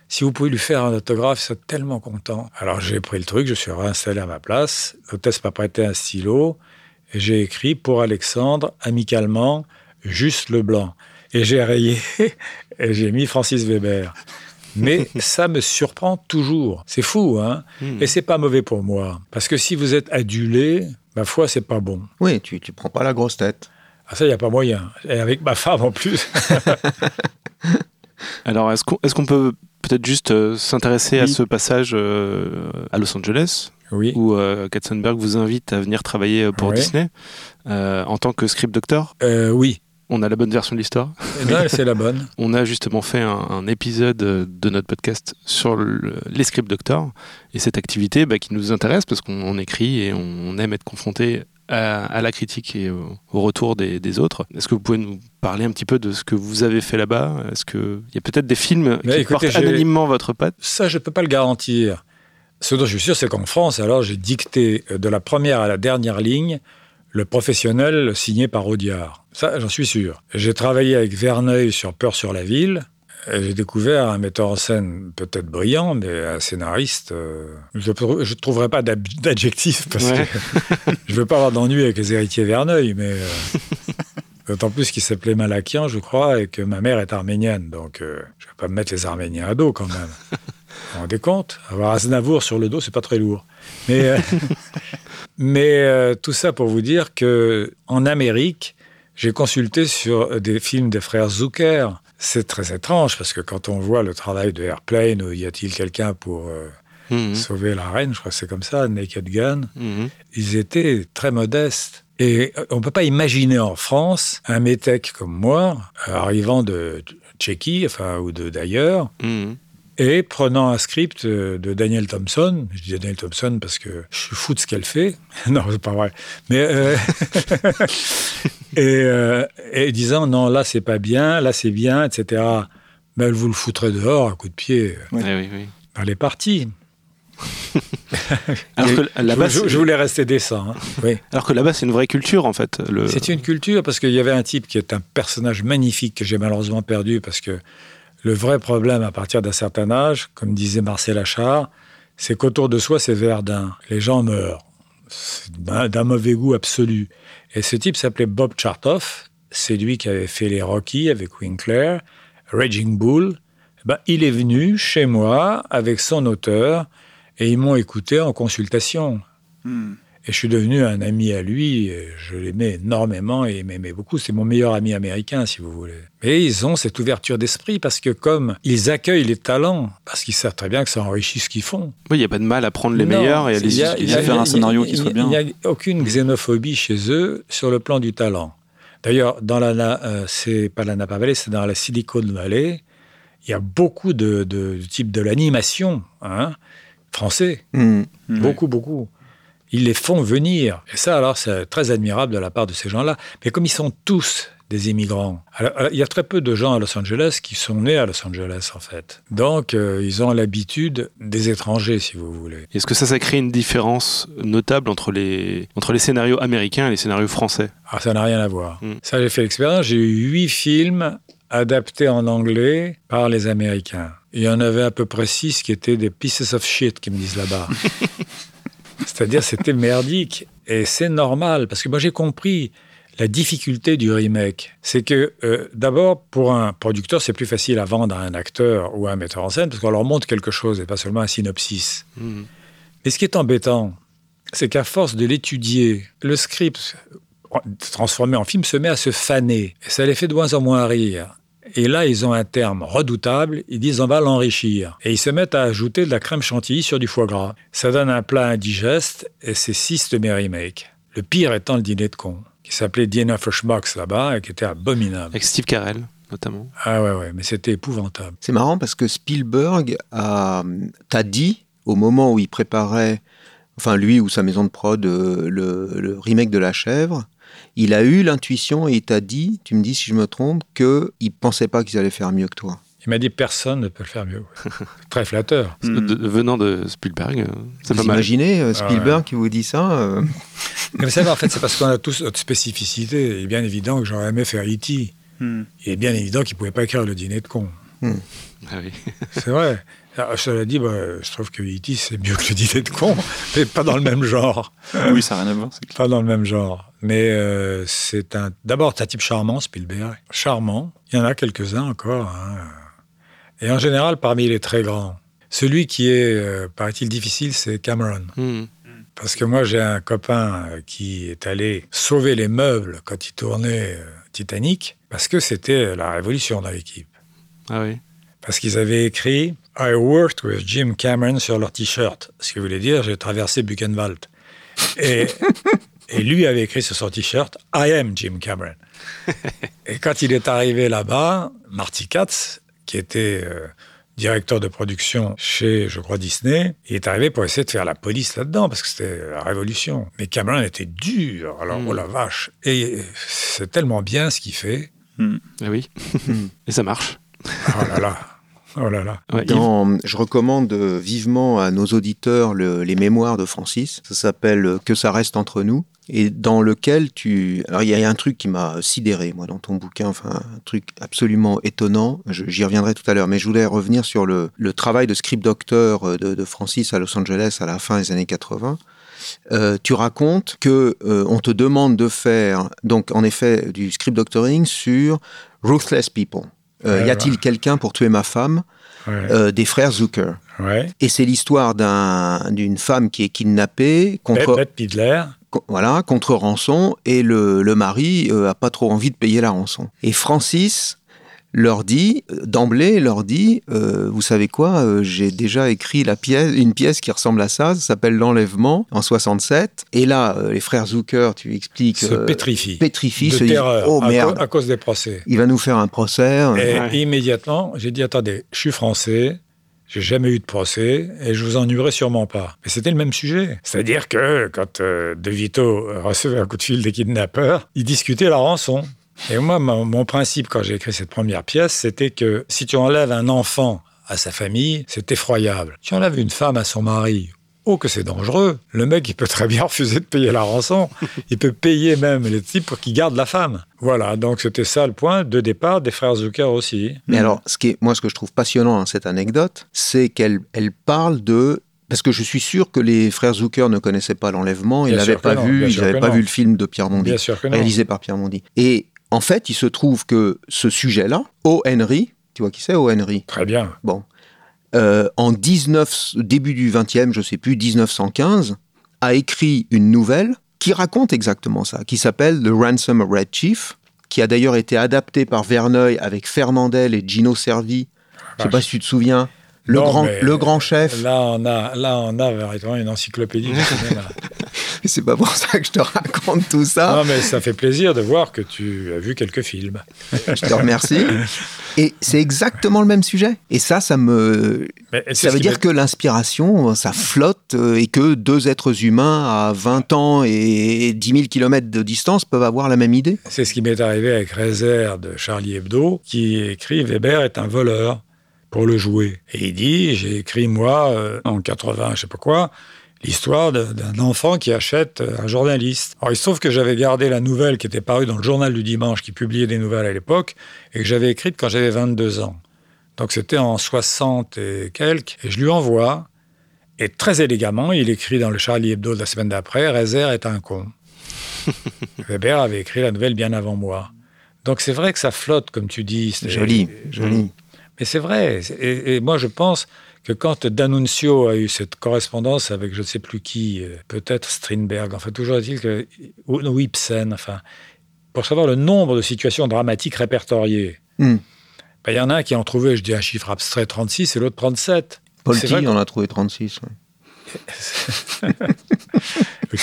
si vous pouvez lui faire un autographe, je serais tellement content. » Alors, j'ai pris le truc, je suis réinstallé à ma place. L'hôtesse m'a prêté un stylo et j'ai écrit « Pour Alexandre, amicalement, juste le blanc. » Et j'ai rayé et j'ai mis Francis Veber. Mais ça me surprend toujours. C'est fou, hein ? Et c'est pas mauvais pour moi. Parce que si vous êtes adulé, ma foi, c'est pas bon. Oui, tu prends pas la grosse tête. Ah ça, il n'y a pas moyen. Et avec ma femme, en plus. Alors, est-ce qu'on peut peut-être juste s'intéresser à ce passage à Los Angeles, où Katzenberg vous invite à venir travailler pour Disney en tant que script doctor ? Oui. On a la bonne version de l'histoire. Là, c'est la bonne. On a justement fait un épisode de notre podcast sur les script doctors et cette activité qui nous intéresse parce qu'on écrit et on aime être confronté à la critique et au retour des autres. Est-ce que vous pouvez nous parler un petit peu de ce que vous avez fait là-bas ? Est-ce qu'il y a peut-être des films qui portent anonymement votre patte ? Ça, je ne peux pas le garantir. Ce dont je suis sûr, c'est qu'en France, alors, j'ai dicté de la première à la dernière ligne le professionnel signé par Audiard. Ça, j'en suis sûr. J'ai travaillé avec Verneuil sur Peur sur la ville. J'ai découvert un metteur en scène peut-être brillant, mais un scénariste... je ne trouverai pas d'adjectif, parce que je ne veux pas avoir d'ennui avec les héritiers Verneuil, mais d'autant plus qu'il s'appelait Malakian, je crois, et que ma mère est arménienne, donc je ne vais pas me mettre les Arméniens à dos, quand même. Vous vous rendez compte ? Avoir Aznavour sur le dos, ce n'est pas très lourd. Mais, tout ça pour vous dire qu'en Amérique, j'ai consulté sur des films des frères Zucker. C'est très étrange, parce que quand on voit le travail de Airplane, où y a-t-il quelqu'un pour sauver la reine, je crois que c'est comme ça, Naked Gun, ils étaient très modestes. Et on ne peut pas imaginer en France un métèque comme moi, arrivant de Tchéquie, enfin, ou d'ailleurs, et prenant un script de Daniel Thompson. Je dis Daniel Thompson parce que je suis fou de ce qu'elle fait. Non, c'est pas vrai. Mais et disant, non, là, c'est pas bien, là, c'est bien, etc. Mais elle vous le foutrait dehors à coups de pied. Oui. Elle est partie. Alors que là-bas, je voulais rester décent. Hein. Oui. Alors que là-bas, c'est une vraie culture, en fait. C'est une culture, parce qu'il y avait un type qui est un personnage magnifique que j'ai malheureusement perdu, parce que le vrai problème à partir d'un certain âge, comme disait Marcel Achard, c'est qu'autour de soi, c'est Verdun. Les gens meurent. C'est d'un mauvais goût absolu. Et ce type s'appelait Bob Chartoff. C'est lui qui avait fait les Rocky avec Winkler, Raging Bull. Il est venu chez moi avec son auteur et ils m'ont écouté en consultation. Et je suis devenu un ami à lui, je l'aimais énormément et il m'aimait beaucoup. C'est mon meilleur ami américain, si vous voulez. Mais ils ont cette ouverture d'esprit parce que comme ils accueillent les talents, parce qu'ils savent très bien que ça enrichit ce qu'ils font. Oui, il n'y a pas de mal à prendre les meilleurs et à faire un scénario qui soit bien. Il n'y a aucune xénophobie chez eux sur le plan du talent. D'ailleurs, dans c'est pas la Napa Valley, c'est dans la Silicon Valley, il y a beaucoup de types de l'animation français. Beaucoup. Ils les font venir. Et ça, alors, c'est très admirable de la part de ces gens-là. Mais comme ils sont tous des immigrants, alors, il y a très peu de gens à Los Angeles qui sont nés à Los Angeles, en fait. Donc, ils ont l'habitude des étrangers, si vous voulez. Est-ce que ça crée une différence notable entre les scénarios américains et les scénarios français ? Alors, ça n'a rien à voir. Ça, j'ai fait l'expérience. J'ai eu 8 films adaptés en anglais par les Américains. Il y en avait à peu près 6 qui étaient des pieces of shit, qu'ils me disent là-bas. C'est-à-dire, c'était merdique. Et c'est normal, parce que moi, j'ai compris la difficulté du remake. C'est que, d'abord, pour un producteur, c'est plus facile à vendre à un acteur ou à un metteur en scène, parce qu'on leur montre quelque chose, et pas seulement un synopsis. Mais ce qui est embêtant, c'est qu'à force de l'étudier, le script transformé en film se met à se faner. Et ça les fait de moins en moins rire. Et là, ils ont un terme redoutable, ils disent « on va l'enrichir ». Et ils se mettent à ajouter de la crème chantilly sur du foie gras. Ça donne un plat indigeste, et c'est systématiquement remake. Le pire étant le dîner de cons, qui s'appelait « Dinner for Schmucks » là-bas, et qui était abominable. Avec Steve Carell, notamment. Ah ouais, mais c'était épouvantable. C'est marrant parce que Spielberg t'a dit, au moment où il préparait, enfin lui ou sa maison de prod, le remake de La Chèvre, il a eu l'intuition et il t'a dit, tu me dis si je me trompe, qu'il ne pensait pas qu'ils allaient faire mieux que toi. Il m'a dit personne ne peut le faire mieux. Très flatteur. Venant de Spielberg, c'est pas mal. Vous imaginez Spielberg qui vous dit ça Mais ça, en fait, c'est parce qu'on a tous notre spécificité. Il est bien évident que j'aurais aimé faire E.T. Il est bien évident qu'il ne pouvait pas écrire le dîner de cons. Ah oui. C'est vrai. Alors, cela dit, je trouve que E.T. c'est mieux que le dîner de cons, mais pas dans le même genre. Oui, ça n'a rien à voir. C'est pas dans le même genre. Mais d'abord, c'est un type charmant, Spielberg. Charmant. Il y en a quelques-uns encore. Et en général, parmi les très grands, celui qui est, paraît-il, difficile, c'est Cameron. Parce que moi, j'ai un copain qui est allé sauver les meubles quand il tournait Titanic, parce que c'était la révolution dans l'équipe. Ah oui. Parce qu'ils avaient écrit « I worked with Jim Cameron » sur leur t-shirt. Ce qui voulait dire « J'ai traversé Buchenwald ». Et lui avait écrit sur son t-shirt « I am Jim Cameron ». Et quand il est arrivé là-bas, Marty Katz, qui était directeur de production chez, je crois, Disney, il est arrivé pour essayer de faire la police là-dedans, parce que c'était la révolution. Mais Cameron était dur, alors oh la vache. Et c'est tellement bien ce qu'il fait. Et oui, et ça marche. Oh là là. Oh là là. Ouais, je recommande vivement à nos auditeurs les mémoires de Francis. Ça s'appelle « Que ça reste entre nous ». Et dans lequel Alors, il y a un truc qui m'a sidéré, moi, dans ton bouquin. Enfin, un truc absolument étonnant. J'y reviendrai tout à l'heure. Mais je voulais revenir sur le travail de script docteur de Francis à Los Angeles à la fin des années 80. Tu racontes qu'on te demande de faire, donc, en effet, du script doctoring sur « Ruthless People ». Y a-t-il quelqu'un pour tuer ma femme ? Des frères Zucker. Ouais. Et c'est l'histoire d'une femme qui est kidnappée contre Bette Midler. Voilà, contre rançon, et le mari a pas trop envie de payer la rançon. Et Francis leur dit, d'emblée, vous savez quoi, j'ai déjà écrit une pièce qui ressemble à ça s'appelle L'Enlèvement, en 67. Et là, les frères Zucker, tu expliques... se pétrifient. De terreur, à cause des procès. Il va nous faire un procès. Et immédiatement, j'ai dit, attendez, je suis français, j'ai jamais eu de procès, et je vous ennuierai sûrement pas. Mais c'était le même sujet. C'est-à-dire que, quand De Vito recevait un coup de fil des kidnappeurs, ils discutaient la rançon. Et moi, mon principe, quand j'ai écrit cette première pièce, c'était que si tu enlèves un enfant à sa famille, c'est effroyable. Tu enlèves une femme à son mari, que c'est dangereux. Le mec, il peut très bien refuser de payer la rançon. Il peut payer même les types pour qu'ils gardent la femme. Voilà, donc c'était ça le point de départ des frères Zucker aussi. Mais alors, ce que je trouve passionnant dans cette anecdote, c'est qu'elle parle de... Parce que je suis sûr que les frères Zucker ne connaissaient pas l'enlèvement. Ils n'avaient pas vu le film de Pierre Mondy, réalisé par Pierre Mondy. Et... en fait, il se trouve que ce sujet-là, O. Henry, tu vois qui c'est, O. Henry ? Très bien. Bon. Début du 20e, 1915, a écrit une nouvelle qui raconte exactement ça, qui s'appelle The Ransom Red Chief, qui a d'ailleurs été adaptée par Verneuil avec Fernandel et Gino Cervi. Je ne sais pas si tu te souviens. Le grand chef. Là, on a véritablement une encyclopédie du cinéma. mais c'est pas pour ça que je te raconte tout ça. Non, mais ça fait plaisir de voir que tu as vu quelques films. Je te remercie. Et c'est exactement le même sujet. Et ça me... Ça veut dire que l'inspiration, ça flotte et que deux êtres humains à 20 ans et 10 000 km de distance peuvent avoir la même idée. C'est ce qui m'est arrivé avec Rezer de Charlie Hebdo, qui écrit « Weber est un voleur » pour Le Jouet. Et il dit « J'ai écrit, moi, en 80, je sais pas quoi, l'histoire d'un enfant qui achète un journaliste. » Alors, il se trouve que j'avais gardé la nouvelle qui était parue dans le Journal du Dimanche, qui publiait des nouvelles à l'époque, et que j'avais écrite quand j'avais 22 ans. Donc, c'était en 60 et quelques. Et je lui envoie, et très élégamment, il écrit dans le Charlie Hebdo de la semaine d'après, « Rezer est un con. » Weber avait écrit la nouvelle bien avant moi. Donc, c'est vrai que ça flotte, comme tu dis. Joli, joli. Mais c'est vrai. Et moi, je pense... que quand D'Annunzio a eu cette correspondance avec je ne sais plus qui, peut-être Strindberg, enfin toujours est-il que... ou Ibsen, enfin, pour savoir le nombre de situations dramatiques répertoriées. Il y en a un qui en trouvait, je dis un chiffre abstrait, 36, et l'autre 37. Polti en a trouvé 36, oui.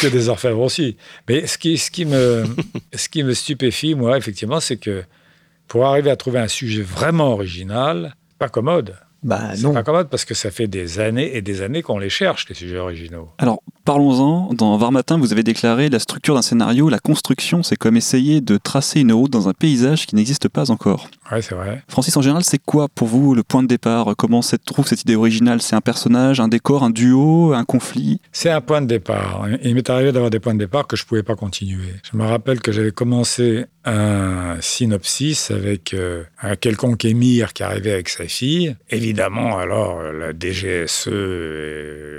Que des orfèvres aussi. Mais ce qui me stupéfie, moi, effectivement, c'est que pour arriver à trouver un sujet vraiment original, pas commode. C'est pas commode parce que ça fait des années et des années qu'on les cherche, les sujets originaux. Alors, parlons-en. Dans Var Matin, vous avez déclaré « La structure d'un scénario, la construction, c'est comme essayer de tracer une route dans un paysage qui n'existe pas encore. » Ouais, c'est vrai. Francis, en général, c'est quoi pour vous le point de départ ? Comment se trouve cette idée originale ? C'est un personnage, un décor, un duo, un conflit ? C'est un point de départ. Il m'est arrivé d'avoir des points de départ que je ne pouvais pas continuer. Je me rappelle que j'avais commencé un synopsis avec un quelconque émir qui arrivait avec sa fille. Évidemment, alors, la DGSE,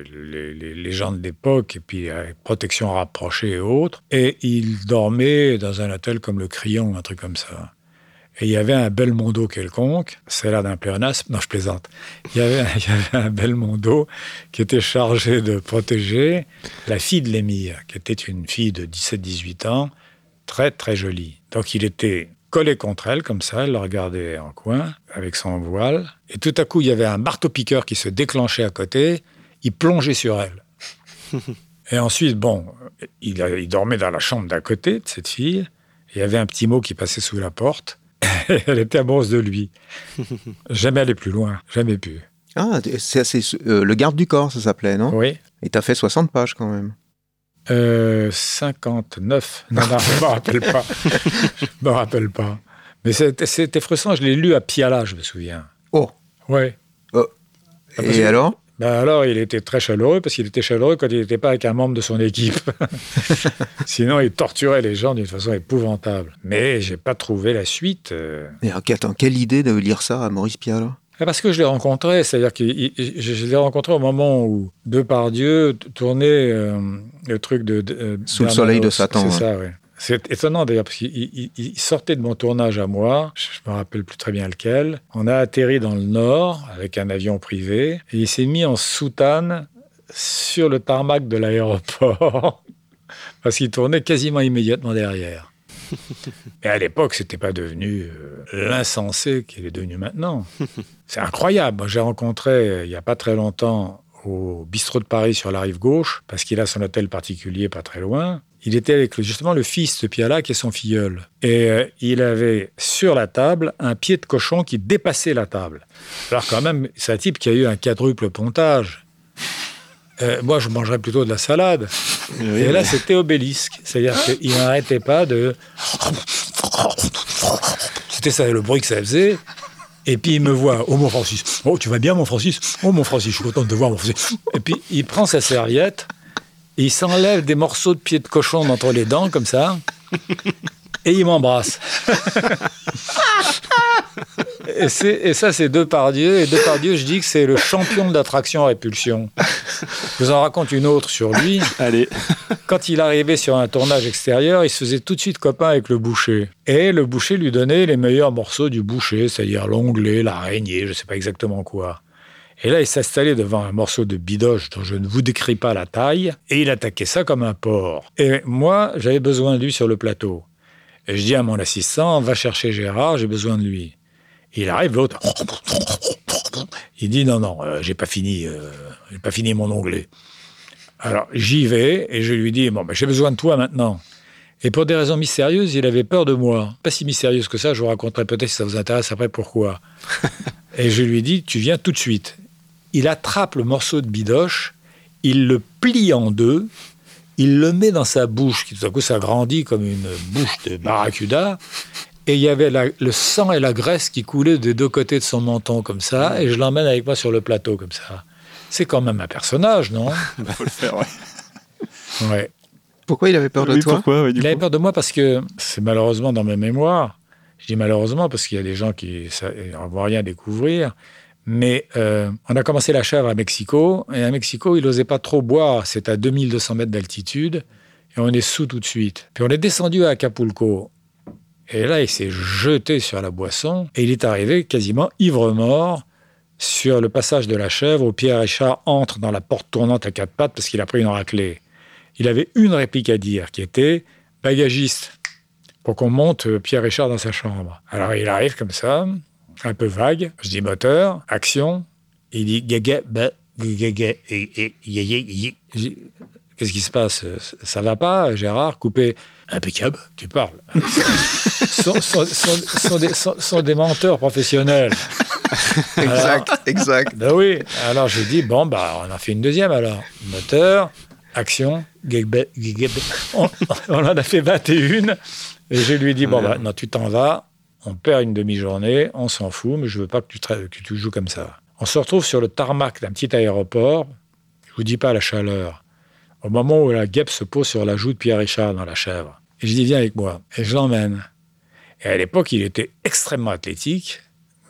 les gens de l'époque, et puis protection rapprochée et autres. Et il dormait dans un hôtel comme le Crillon, un truc comme ça. Et il y avait un Belmondo quelconque, c'est là d'un pléonasme, non je plaisante, il y avait un Belmondo qui était chargé de protéger la fille de l'émir, qui était une fille de 17-18 ans, très très jolie. Donc il était collé contre elle, comme ça, elle le regardait en coin, avec son voile, et tout à coup il y avait un marteau-piqueur qui se déclenchait à côté, il plongeait sur elle. Et ensuite, bon, il dormait dans la chambre d'à côté de cette fille, il y avait un petit mot qui passait sous la porte, elle était amoureuse de lui. Jamais aller plus loin, jamais pu. Ah, c'est le garde du corps, ça s'appelait, non ? Oui. Et t'as fait 60 pages quand même. 59. Non, je ne me rappelle pas. Je ne me rappelle pas. Mais c'était frustrant, je l'ai lu à Piala, je me souviens. Oh. Ouais. Oh. Et alors ? Ben alors, il était très chaleureux, parce qu'il était chaleureux quand il n'était pas avec un membre de son équipe. Sinon, il torturait les gens d'une façon épouvantable. Mais je n'ai pas trouvé la suite. Mais attends, quelle idée de lire ça à Maurice Piala ? Parce que je l'ai rencontré, c'est-à-dire que je l'ai rencontré au moment où Depardieu tournait le truc de Sous le soleil de Satan. C'est ça, oui. C'est étonnant d'ailleurs, parce qu'il sortait de mon tournage à moi, je ne me rappelle plus très bien lequel. On a atterri dans le Nord avec un avion privé et il s'est mis en soutane sur le tarmac de l'aéroport parce qu'il tournait quasiment immédiatement derrière. Mais à l'époque, ce n'était pas devenu l'insensé qu'il est devenu maintenant. C'est incroyable. J'ai rencontré il n'y a pas très longtemps au bistrot de Paris sur la rive gauche parce qu'il a son hôtel particulier pas très loin. Il était avec justement le fils de Piala, qui est son filleul. Et il avait sur la table un pied de cochon qui dépassait la table. Alors quand même, c'est un type qui a eu un quadruple pontage. Moi, je mangerais plutôt de la salade. Oui, et là, c'était obélisque. C'est-à-dire qu'il n'arrêtait pas de... C'était ça, le bruit que ça faisait. Et puis, il me voit. « Oh, mon Francis. Oh, tu vas bien, mon Francis. Oh, mon Francis, je suis content de te voir, mon Francis. » Et puis, il prend sa serviette. Et il s'enlève des morceaux de pied de cochon d'entre les dents, comme ça, et il m'embrasse. Et ça, c'est Depardieu. Et Depardieu, je dis que c'est le champion de l'attraction-répulsion. Je vous en raconte une autre sur lui. Allez. Quand il arrivait sur un tournage extérieur, il se faisait tout de suite copain avec le boucher. Et le boucher lui donnait les meilleurs morceaux du boucher, c'est-à-dire l'onglet, l'araignée, je ne sais pas exactement quoi. Et là, il s'installait devant un morceau de bidoche dont je ne vous décris pas la taille, et il attaquait ça comme un porc. Et moi, j'avais besoin de lui sur le plateau. Et je dis à mon assistant, va chercher Gérard, j'ai besoin de lui. Et il arrive, l'autre, il dit, non, j'ai pas fini mon onglet. Alors, j'y vais et je lui dis « Bon, ben, j'ai besoin de toi maintenant ». Et pour des raisons mystérieuses, il avait peur de moi. Pas si mystérieuse que ça, je vous raconterai peut-être si ça vous intéresse après pourquoi. Et je lui dis « Tu viens tout de suite ». Il attrape le morceau de bidoche, il le plie en deux, il le met dans sa bouche, qui tout à coup s'agrandit comme une bouche de barracuda, et il y avait le sang et la graisse qui coulaient des deux côtés de son menton, comme ça, et je l'emmène avec moi sur le plateau, comme ça. C'est quand même un personnage, non ? Il faut le faire, oui. Ouais. Pourquoi il avait peur de toi ? Pourquoi, ouais, il avait peur de moi parce que, c'est malheureusement dans mes mémoires, je dis malheureusement parce qu'il y a des gens qui n'en voient rien découvrir, mais on a commencé La Chèvre à Mexico, et à Mexico, il n'osait pas trop boire, c'est à 2200 mètres d'altitude, et on est sous tout de suite. Puis on est descendu à Acapulco, et là, il s'est jeté sur la boisson, et il est arrivé quasiment ivre-mort sur le passage de La Chèvre, où Pierre Richard entre dans la porte tournante à quatre pattes parce qu'il a pris une raclée. Il avait une réplique à dire, qui était « Bagagiste », pour qu'on monte Pierre Richard dans sa chambre. Alors il arrive comme ça, un peu vague, je dis moteur, action, il dit gaga, ba, gaga, et. Qu'est-ce qui se passe ? Ça va pas, Gérard ? Coupé. Impeccable, tu parles. Sont des menteurs professionnels. Exact, alors, exact. Ben oui, alors je dis, bon, bah, on en fait une deuxième alors. Moteur, action, on en a fait 21, et je lui dis, bon, bah, non, tu t'en vas. On perd une demi-journée, on s'en fout, mais je veux pas que tu joues comme ça. On se retrouve sur le tarmac d'un petit aéroport. Je vous dis pas la chaleur. Au moment où la guêpe se pose sur la joue de Pierre Richard dans La Chèvre. Et je dis, viens avec moi. Et je l'emmène. Et à l'époque, il était extrêmement athlétique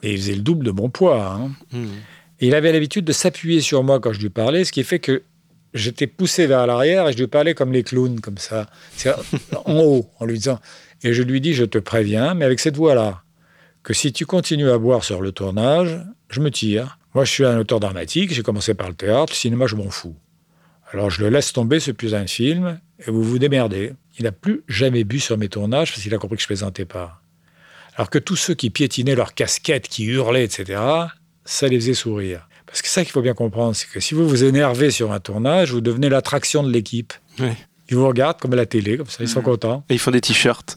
et il faisait le double de mon poids. Hein. Mmh. Et il avait l'habitude de s'appuyer sur moi quand je lui parlais, ce qui fait que j'étais poussé vers l'arrière et je lui parlais comme les clowns, comme ça. C'est en haut, en lui disant... Et je lui dis, je te préviens, mais avec cette voix-là, que si tu continues à boire sur le tournage, je me tire. Moi, je suis un auteur dramatique, j'ai commencé par le théâtre, le cinéma, je m'en fous. Alors, je le laisse tomber, ce putain de film, et vous vous démerdez. Il n'a plus jamais bu sur mes tournages, parce qu'il a compris que je ne plaisantais pas. Alors que tous ceux qui piétinaient leurs casquettes, qui hurlaient, etc., ça les faisait sourire. Parce que ça qu'il faut bien comprendre, c'est que si vous vous énervez sur un tournage, vous devenez l'attraction de l'équipe. Oui. Ils vous regardent comme à la télé, comme ça, ils sont contents. Et ils font des t-shirts,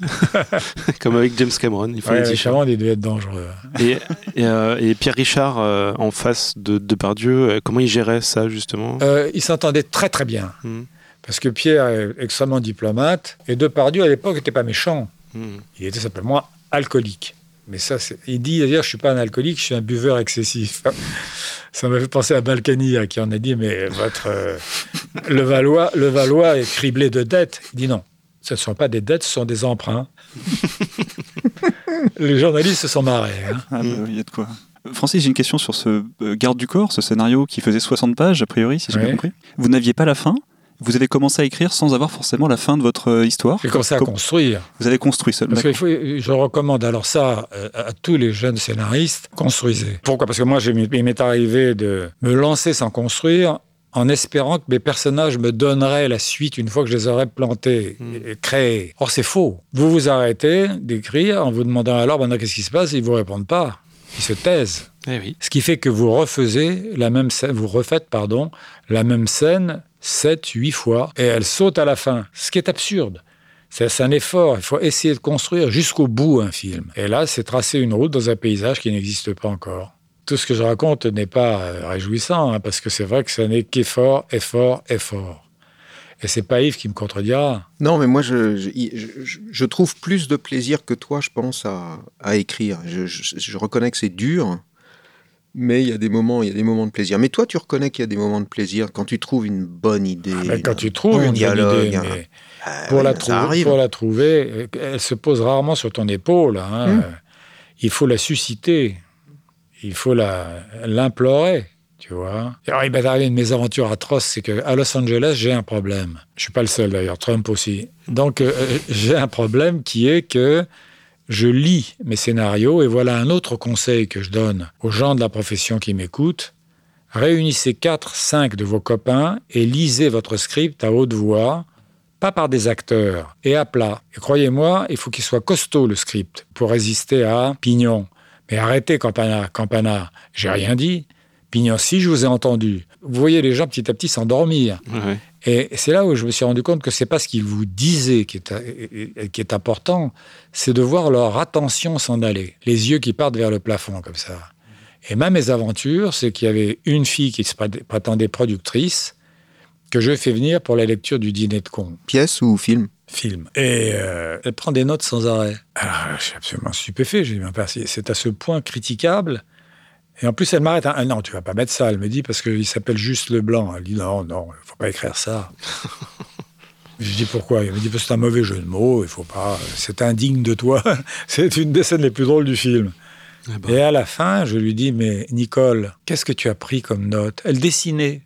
comme avec James Cameron. Ils font des t-shirts. Cameron, il devait être dangereux. Et Pierre Richard, en face de Depardieu, comment il gérait ça, justement ? Ils s'entendaient très, très bien. Parce que Pierre est extrêmement diplomate, et Depardieu, à l'époque, n'était pas méchant. Il était simplement alcoolique. Mais ça, il dit, d'ailleurs, je ne suis pas un alcoolique, je suis un buveur excessif. Ça m'a fait penser à Balkany, à qui on a dit, mais votre... le Valois est criblé de dettes. Il dit non, ce ne sont pas des dettes, ce sont des emprunts. Les journalistes se sont marrés. Hein. Ah bah, il y a de quoi. Francis, j'ai une question sur ce garde du corps, ce scénario qui faisait 60 pages, a priori, si j'ai bien compris. Vous n'aviez pas la fin ? Vous avez commencé à écrire sans avoir forcément la fin de votre histoire. J'ai commencé à construire. Vous avez construit seulement. Je recommande alors ça à tous les jeunes scénaristes, construisez. Pourquoi ? Parce que moi, il m'est arrivé de me lancer sans construire en espérant que mes personnages me donneraient la suite une fois que je les aurais plantés, et créés. Or, c'est faux. Vous vous arrêtez d'écrire en vous demandant alors, maintenant, qu'est-ce qui se passe ? Ils ne vous répondent pas. Ils se taisent. Eh oui. Ce qui fait que vous refaites la même scène 7-8 fois, et elle saute à la fin, ce qui est absurde. C'est un effort, il faut essayer de construire jusqu'au bout un film. Et là, c'est tracer une route dans un paysage qui n'existe pas encore. Tout ce que je raconte n'est pas réjouissant, hein, parce que c'est vrai que ça n'est qu'effort. Et c'est pas Yves qui me contredira. Non, mais moi, je trouve plus de plaisir que toi, je pense, à écrire. Je reconnais que c'est dur... Mais il y a des moments de plaisir. Mais toi, tu reconnais qu'il y a des moments de plaisir quand tu trouves une bonne idée. Quand tu trouves une bonne idée, pour la trouver, elle se pose rarement sur ton épaule. Hein. Il faut la susciter, il faut l'implorer, tu vois. Alors, il m'est arrivé une mésaventure atroce, c'est qu'à Los Angeles, j'ai un problème. Je ne suis pas le seul d'ailleurs, Trump aussi. Donc, j'ai un problème qui est que... Je lis mes scénarios et voilà un autre conseil que je donne aux gens de la profession qui m'écoutent. Réunissez 4-5 de vos copains et lisez votre script à haute voix, pas par des acteurs, et à plat. Et croyez-moi, il faut qu'il soit costaud le script pour résister à Pignon. Mais arrêtez Campana, j'ai rien dit. Pignon, si je vous ai entendu. Vous voyez les gens petit à petit s'endormir. Et c'est là où je me suis rendu compte que c'est pas ce qu'ils vous disaient qui est important, c'est de voir leur attention s'en aller, les yeux qui partent vers le plafond comme ça. Et ma mésaventure, c'est qu'il y avait une fille qui se prétendait productrice que je fais venir pour la lecture du Dîner de cons. Pièce ou film ? Film. Et elle prend des notes sans arrêt. Alors, je suis absolument stupéfait. J'ai dit, c'est à ce point critiquable. Et en plus, elle m'arrête. Ah non, tu vas pas mettre ça, elle me dit, parce qu'il s'appelle juste Leblanc. Elle dit, non, il faut pas écrire ça. Je dis, pourquoi ? Elle me dit, parce que c'est un mauvais jeu de mots, il faut pas. C'est indigne de toi. C'est une des scènes les plus drôles du film. Ah bon. Et à la fin, je lui dis, mais Nicole, qu'est-ce que tu as pris comme note ? Elle dessinait.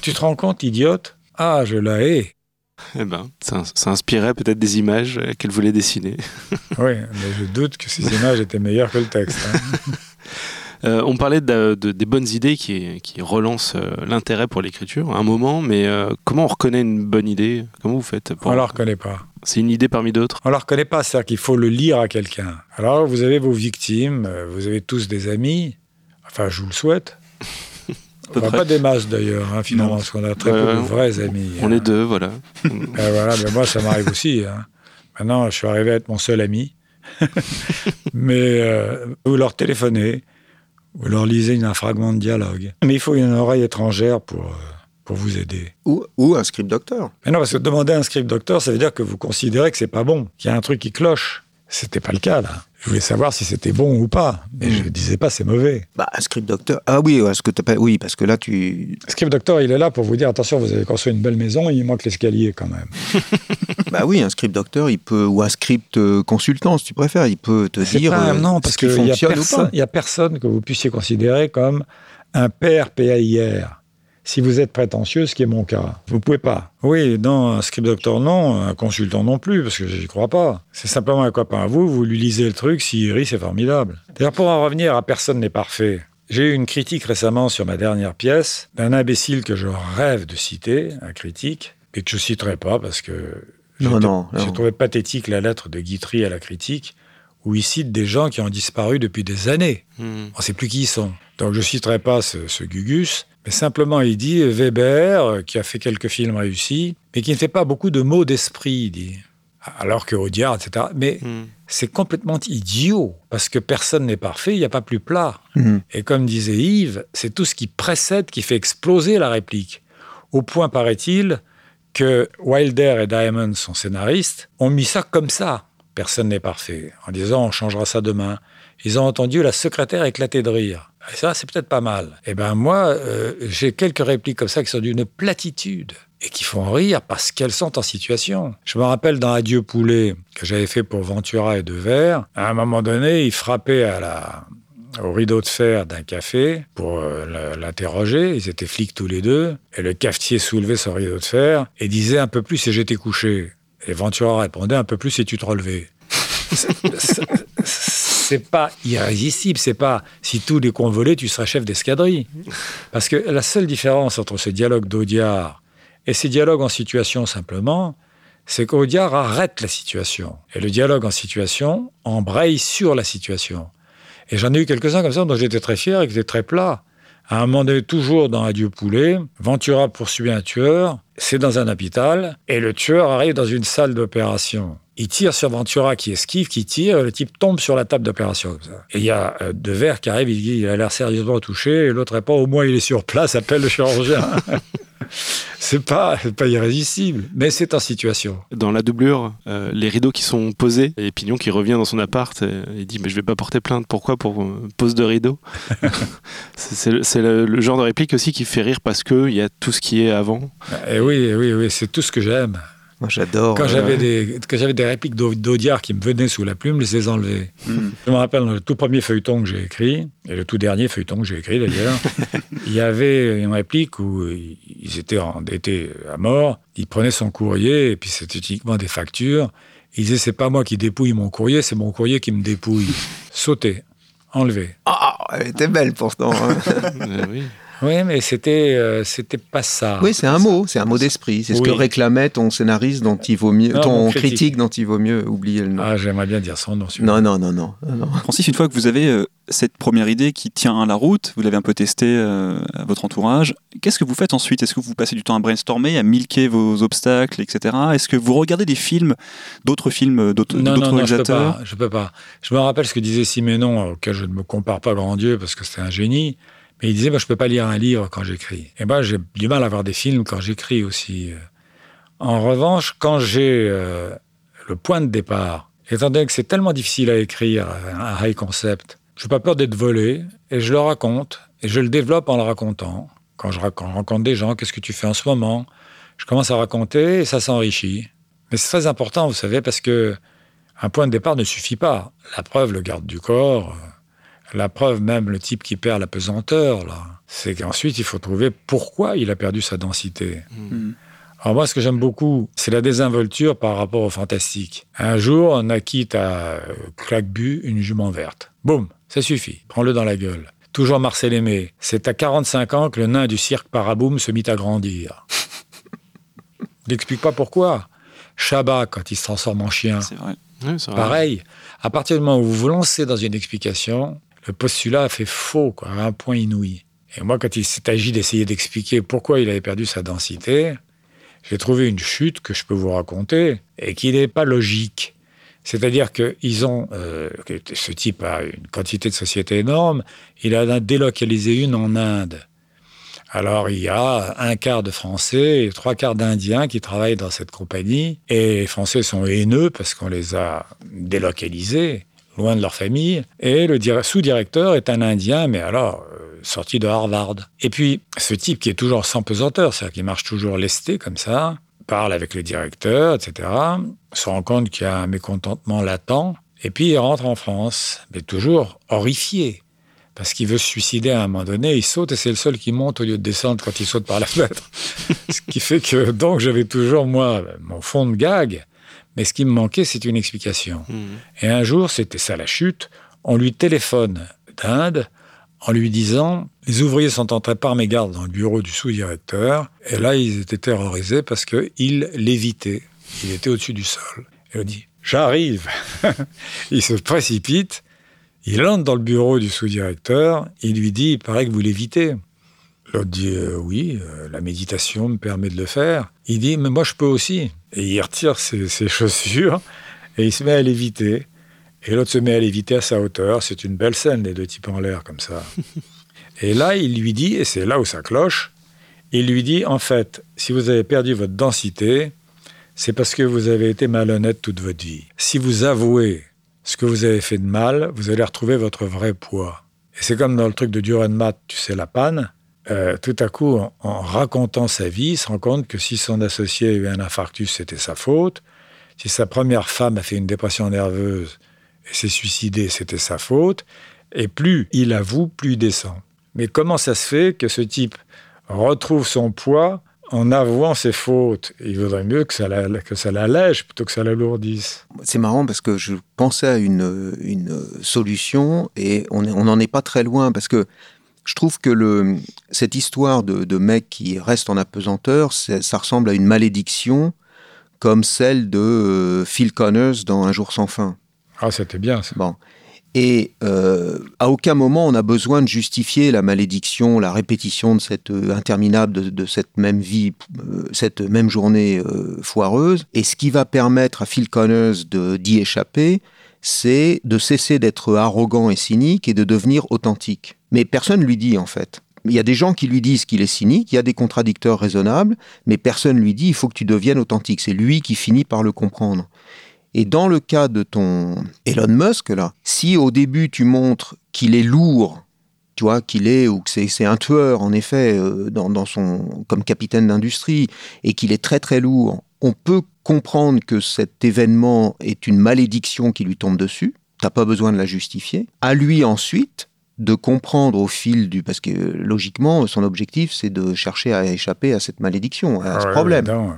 Tu te rends compte, idiote ? Ah, je la hais. Eh ben, ça inspirait peut-être des images qu'elle voulait dessiner. Oui, mais je doute que ces images étaient meilleures que le texte. Hein. On parlait des bonnes idées qui relancent l'intérêt pour l'écriture à un moment, mais comment on reconnaît une bonne idée ? Comment vous faites pour... On ne la reconnaît pas. C'est une idée parmi d'autres ? On ne la reconnaît pas, c'est-à-dire qu'il faut le lire à quelqu'un. Alors, vous avez vos victimes, vous avez tous des amis, enfin, je vous le souhaite. On n'a pas des masses d'ailleurs, hein, finalement, parce qu'on a très peu de vrais amis. On est deux, voilà. Voilà, mais moi, ça m'arrive aussi. Hein. Maintenant, je suis arrivé à être mon seul ami. Mais vous leur téléphonez, vous leur lisez un fragment de dialogue. Mais il faut une oreille étrangère pour vous aider. Ou un script docteur. Mais non, parce que demander un script docteur, ça veut dire que vous considérez que c'est pas bon, qu'il y a un truc qui cloche. C'était pas le cas, là. Je voulais savoir si c'était bon ou pas, mais je disais pas c'est mauvais. Bah, un script doctor. Ah oui, est-ce que t'as pas... oui, parce que là tu. Script doctor, il est là pour vous dire attention, vous avez construit une belle maison, il manque l'escalier quand même. Bah oui, un script doctor, il peut, ou un script consultant, si tu préfères, il peut te dire. Pas, non, parce qu'il y a personne que vous puissiez considérer comme un père PAIR. Si vous êtes prétentieux, ce qui est mon cas, vous pouvez pas. Oui, non, un script doctor, non, un consultant non plus, parce que j'y crois pas. C'est simplement un copain à vous, vous lui lisez le truc, s'il rit, c'est formidable. D'ailleurs, pour en revenir à Personne n'est parfait, j'ai eu une critique récemment sur ma dernière pièce d'un imbécile que je rêve de citer, un critique, et que je citerai pas parce que j'ai trouvé pathétique la lettre de Guitry à la critique, où il cite des gens qui ont disparu depuis des années. On sait plus qui ils sont. Donc je citerai pas ce Gugus. Mais simplement, il dit Weber, qui a fait quelques films réussis, mais qui ne fait pas beaucoup de mots d'esprit, il dit. Alors que Audiard, etc. Mais c'est complètement idiot, parce que personne n'est parfait, il n'y a pas plus plat. Et comme disait Yves, c'est tout ce qui précède qui fait exploser la réplique. Au point, paraît-il, que Wilder et Diamond, son scénariste, ont mis ça comme ça. Personne n'est parfait. En disant, on changera ça demain. Ils ont entendu la secrétaire éclater de rire. Et ça, c'est peut-être pas mal. Eh bien, moi, j'ai quelques répliques comme ça qui sont d'une platitude et qui font rire parce qu'elles sont en situation. Je me rappelle dans Adieu Poulet, que j'avais fait pour Ventura et Devers, à un moment donné, il frappait au rideau de fer d'un café pour l'interroger. Ils étaient flics tous les deux. Et le cafetier soulevait son rideau de fer et disait « Un peu plus si j'étais couché ». Et Ventura répondait « Un peu plus si tu te relevais ». C'est pas irrésistible, c'est pas si tous les convolés, tu seras chef d'escadrille. Parce que la seule différence entre ce dialogue d'Audiard et ces dialogues en situation simplement, c'est qu'Audiard arrête la situation. Et le dialogue en situation embraye sur la situation. Et j'en ai eu quelques-uns comme ça dont j'étais très fier et qui étaient très plats. À un moment donné, toujours dans Adieu Poulet, Ventura poursuit un tueur, c'est dans un hôpital, et le tueur arrive dans une salle d'opération. Il tire sur Ventura qui esquive, qui tire, et le type tombe sur la table d'opération. Comme ça. Et il y a Devers qui arrive, il dit il a l'air sérieusement touché, et l'autre répond au moins il est sur place, appelle le chirurgien. C'est pas irrésistible, mais c'est en situation. Dans la doublure, les rideaux qui sont posés, et Pignon qui revient dans son appart, il dit mais je vais pas porter plainte, pourquoi pour pose de rideau. c'est le genre de réplique aussi qui fait rire parce qu'il y a tout ce qui est avant. Et oui, c'est tout ce que j'aime. Moi, j'adore. Quand j'avais des répliques d'Audiard qui me venaient sous la plume, je les ai enlevées. Je me rappelle, dans le tout premier feuilleton que j'ai écrit, et le tout dernier feuilleton que j'ai écrit d'ailleurs, il y avait une réplique où ils étaient endettés à mort, ils prenaient son courrier, et puis c'était uniquement des factures. Ils disaient, c'est pas moi qui dépouille mon courrier, c'est mon courrier qui me dépouille. Sauter, enlever. Ah, elle était belle pourtant. Hein. Oui. Oui, mais c'était pas ça. Oui, c'est un mot d'esprit. C'est ce que réclamait ton scénariste dont il vaut mieux, ton critique dont il vaut mieux oublier le nom. Ah, j'aimerais bien dire son nom. Non. Francis, une fois que vous avez cette première idée qui tient à la route, vous l'avez un peu testée à votre entourage, qu'est-ce que vous faites ensuite? Est-ce que vous passez du temps à brainstormer, à milquer vos obstacles, etc.? Est-ce que vous regardez des films, d'autres réalisateurs? Non, je peux pas. Je me rappelle ce que disait Siménon, auquel je ne me compare pas, Laurent Dieu, parce que c'était un génie. Mais il disait, je ne peux pas lire un livre quand j'écris. Et j'ai du mal à voir des films quand j'écris aussi. En revanche, quand j'ai le point de départ, étant donné que c'est tellement difficile à écrire, un high concept, je n'ai pas peur d'être volé, et je le raconte, et je le développe en le racontant. Quand je rencontre des gens, qu'est-ce que tu fais en ce moment? Je commence à raconter, et ça s'enrichit. Mais c'est très important, vous savez, parce que un point de départ ne suffit pas. La preuve, le garde du corps... La preuve, même le type qui perd la pesanteur, là, c'est qu'ensuite, il faut trouver pourquoi il a perdu sa densité. Mmh. Alors moi, ce que j'aime beaucoup, c'est la désinvolture par rapport au fantastique. Un jour, on acquitte à Claquebue une jument verte. Boum, ça suffit, prends-le dans la gueule. Toujours Marcel Aimé, c'est à 45 ans que le nain du cirque Paraboum se mit à grandir. On n'explique pas pourquoi. Chabat, quand il se transforme en chien. C'est vrai. Oui, c'est vrai. Pareil, à partir du moment où vous vous lancez dans une explication... Le postulat a fait faux, quoi, à un point inouï. Et moi, quand il s'est agi d'essayer d'expliquer pourquoi il avait perdu sa densité, j'ai trouvé une chute que je peux vous raconter et qui n'est pas logique. C'est-à-dire que ils ont, ce type a une quantité de sociétés énorme, il a délocalisé une en Inde. Alors, il y a 1/4 de Français et 3/4 d'Indiens qui travaillent dans cette compagnie. Et les Français sont haineux parce qu'on les a délocalisés, loin de leur famille, et le sous-directeur est un Indien, mais alors, sorti de Harvard. Et puis, ce type qui est toujours sans pesanteur, c'est-à-dire qu'il marche toujours lesté, comme ça, parle avec le directeur, etc., se rend compte qu'il y a un mécontentement latent, et puis il rentre en France, mais toujours horrifié, parce qu'il veut se suicider à un moment donné, il saute, et c'est le seul qui monte au lieu de descendre quand il saute par la fenêtre. Ce qui fait que, donc, j'avais toujours, moi, mon fond de gag, mais ce qui me manquait, c'est une explication. Mmh. Et un jour, c'était ça la chute, on lui téléphone d'Inde en lui disant « Les ouvriers sont entrés par mégarde dans le bureau du sous-directeur. » Et là, ils étaient terrorisés parce qu'il lévitait. Il était au-dessus du sol. Et on dit « J'arrive !» Il se précipite, il entre dans le bureau du sous-directeur, il lui dit « Il paraît que vous lévitez. » L'autre dit « Oui, la méditation me permet de le faire. » Il dit « Mais moi, je peux aussi. » Et il retire ses chaussures et il se met à léviter. Et l'autre se met à léviter à sa hauteur. C'est une belle scène, les deux types en l'air, comme ça. Et là, il lui dit, et c'est là où ça cloche, il lui dit « En fait, si vous avez perdu votre densité, c'est parce que vous avez été malhonnête toute votre vie. Si vous avouez ce que vous avez fait de mal, vous allez retrouver votre vrai poids. » Et c'est comme dans le truc de Dürrenmatt, tu sais, la panne. Tout à coup, en racontant sa vie, il se rend compte que si son associé a eu un infarctus, c'était sa faute. Si sa première femme a fait une dépression nerveuse et s'est suicidée, c'était sa faute. Et plus il avoue, plus il descend. Mais comment ça se fait que ce type retrouve son poids en avouant ses fautes? Il vaudrait mieux que ça l'allège plutôt que ça l'alourdisse. C'est marrant parce que je pensais à une solution et on n'en est pas très loin parce que je trouve que cette histoire de mec qui reste en apesanteur, ça ressemble à une malédiction comme celle de Phil Connors dans Un jour sans fin. Ah, c'était bien ça. Bon. Et à aucun moment on a besoin de justifier la malédiction, la répétition de cette interminable, de cette même vie, cette même journée foireuse. Et ce qui va permettre à Phil Connors d'y échapper, c'est de cesser d'être arrogant et cynique et de devenir authentique. Mais personne ne lui dit, en fait. Il y a des gens qui lui disent qu'il est cynique, il y a des contradicteurs raisonnables, mais personne ne lui dit « il faut que tu deviennes authentique ». C'est lui qui finit par le comprendre. Et dans le cas de ton Elon Musk, là, si au début tu montres qu'il est lourd, tu vois, qu'il est, ou que c'est un tueur, en effet, comme capitaine d'industrie, et qu'il est très très lourd, on peut comprendre que cet événement est une malédiction qui lui tombe dessus, t'as pas besoin de la justifier. À lui ensuite de comprendre au fil du... Parce que logiquement, son objectif, c'est de chercher à échapper à cette malédiction, à ce problème. Non.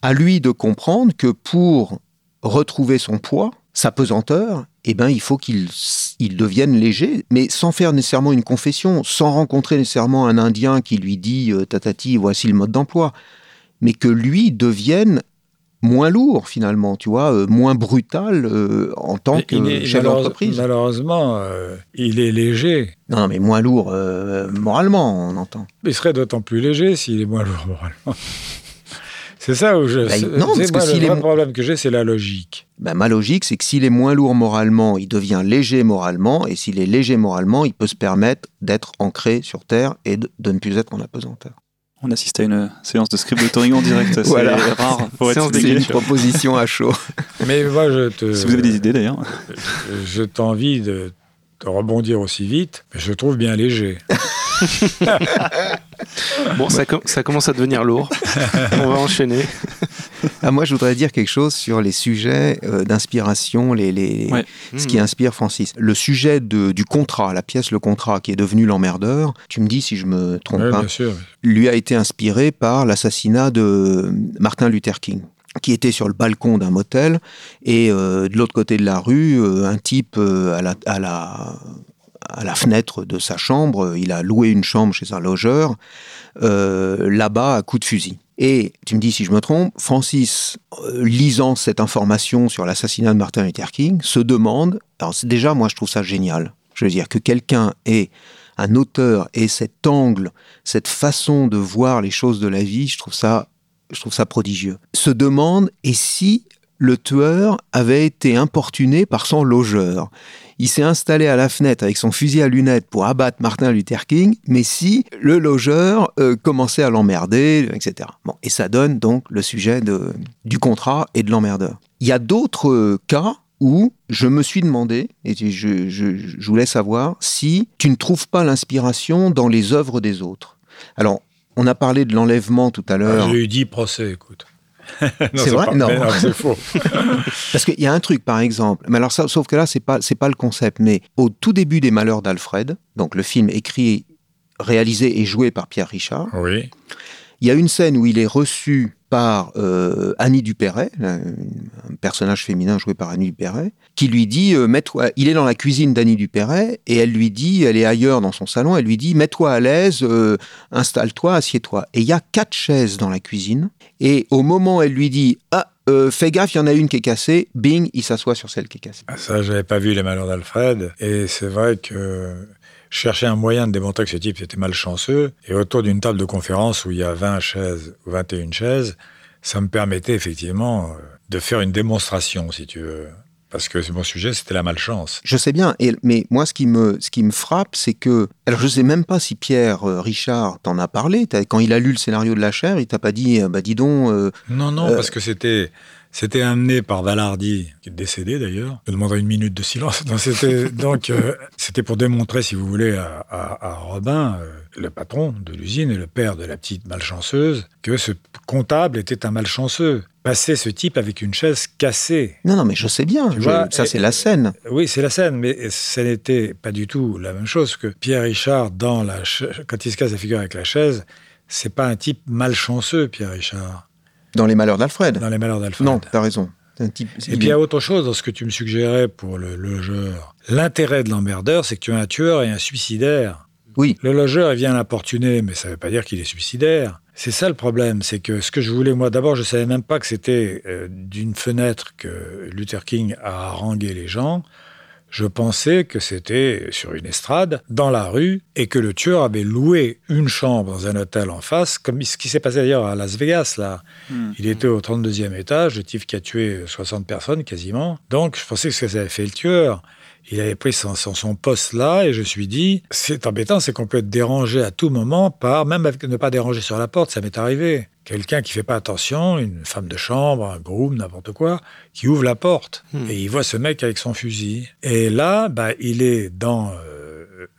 À lui de comprendre que pour retrouver son poids, sa pesanteur, eh ben, il faut qu'ils deviennent légers, mais sans faire nécessairement une confession, sans rencontrer nécessairement un Indien qui lui dit « tatati, voici le mode d'emploi », mais que lui devienne moins lourd, finalement, tu vois, moins brutal en tant que chef d'entreprise. Malheureusement, il est léger. Non, mais moins lourd moralement, on entend. Il serait d'autant plus léger s'il est moins lourd moralement. C'est ça où je... Bah, non, parce que si le vrai problème que j'ai, c'est la logique. Bah, ma logique, c'est que s'il est moins lourd moralement, il devient léger moralement, et s'il est léger moralement, il peut se permettre d'être ancré sur Terre et de ne plus être en apesanteur. On assiste à une séance de scriptwriting en direct, c'est voilà. Rare pour être dégueu. Une proposition à chaud. Mais moi, si vous avez des idées d'ailleurs. Je t'envie de rebondir aussi vite, mais je le trouve bien léger. Bon, ça commence à devenir lourd. On va enchaîner. Ah, moi, je voudrais dire quelque chose sur les sujets d'inspiration, ouais. Ce qui inspire Francis. Le sujet du contrat, la pièce Le Contrat, qui est devenu L'Emmerdeur, tu me dis si je me trompe pas, bien sûr. Lui a été inspiré par l'assassinat de Martin Luther King, qui était sur le balcon d'un motel, et de l'autre côté de la rue, un type à la fenêtre de sa chambre, il a loué une chambre chez un logeur, là-bas à coups de fusil. Et, tu me dis si je me trompe, Francis, lisant cette information sur l'assassinat de Martin Luther King, se demande, alors déjà moi je trouve ça génial, je veux dire que quelqu'un ait, un auteur ait cet angle, cette façon de voir les choses de la vie, je trouve ça prodigieux. Se demande, et si le tueur avait été importuné par son logeur? Il s'est installé à la fenêtre avec son fusil à lunettes pour abattre Martin Luther King, mais si le logeur commençait à l'emmerder, etc. Bon, et ça donne donc le sujet du contrat et de l'emmerdeur. Il y a d'autres cas où je me suis demandé, et je voulais savoir, si tu ne trouves pas l'inspiration dans les œuvres des autres. Alors, on a parlé de l'enlèvement tout à l'heure. J'ai eu 10 procès, écoute. Non, c'est vrai pas, non. Non, c'est faux. Parce qu'il y a un truc, par exemple, mais alors ça, sauf que là, c'est pas le concept, mais au tout début des Malheurs d'Alfred, donc le film écrit, réalisé et joué par Pierre Richard, oui. Il y a une scène où il est reçu par Annie Dupéret, un personnage féminin joué par Annie Dupéret, qui lui dit, il est dans la cuisine d'Annie Dupéret, et elle lui dit, elle est ailleurs dans son salon, elle lui dit, mets-toi à l'aise, installe-toi, assieds-toi. Et il y a 4 chaises dans la cuisine, et au moment où elle lui dit, fais gaffe, il y en a une qui est cassée, bing, il s'assoit sur celle qui est cassée. Ça, je n'avais pas vu Les Malheurs d'Alfred, et c'est vrai que... Je cherchais un moyen de démontrer que ce type était malchanceux. Et autour d'une table de conférence où il y a 20 chaises ou 21 chaises, ça me permettait effectivement de faire une démonstration, si tu veux. Parce que mon sujet, c'était la malchance. Je sais bien, mais moi, ce qui me frappe, c'est que... Alors, je ne sais même pas si Pierre Richard t'en a parlé. Quand il a lu le scénario de La Chèvre, il t'a pas dit, bah dis donc... Non, parce que c'était amené par Valardi, qui est décédé d'ailleurs. Je demanderai une minute de silence. Non, c'était pour démontrer, si vous voulez, à Robin, le patron de l'usine et le père de la petite malchanceuse, que ce comptable était un malchanceux. Passer ce type avec une chaise cassée. Non, mais je sais bien. C'est la scène. Oui, c'est la scène, mais ça n'était pas du tout la même chose que Pierre Richard, quand il se casse la figure avec la chaise, c'est pas un type malchanceux, Pierre Richard. Dans Les Malheurs d'Alfred. Dans Les Malheurs d'Alfred. Non, t'as raison. Et puis il y a autre chose dans ce que tu me suggérais pour le logeur. L'intérêt de l'emmerdeur, c'est que tu as un tueur et un suicidaire. Oui. Le logeur, il vient l'importuner, mais ça ne veut pas dire qu'il est suicidaire. C'est ça le problème, c'est que ce que je voulais, moi, d'abord, je ne savais même pas que c'était d'une fenêtre que Luther King a harangué les gens. Je pensais que c'était sur une estrade, dans la rue, et que le tueur avait loué une chambre dans un hôtel en face, comme ce qui s'est passé d'ailleurs à Las Vegas, là. Mmh. Il était au 32e étage, le type qui a tué 60 personnes, quasiment. Donc, je pensais que ce que ça avait fait le tueur, il avait pris son poste là, et je me suis dit, c'est embêtant, c'est qu'on peut être dérangé à tout moment, même avec ne pas déranger sur la porte, ça m'est arrivé. Quelqu'un qui ne fait pas attention, une femme de chambre, un groom, n'importe quoi, qui ouvre la porte. Et il voit ce mec avec son fusil. Et là, il est dans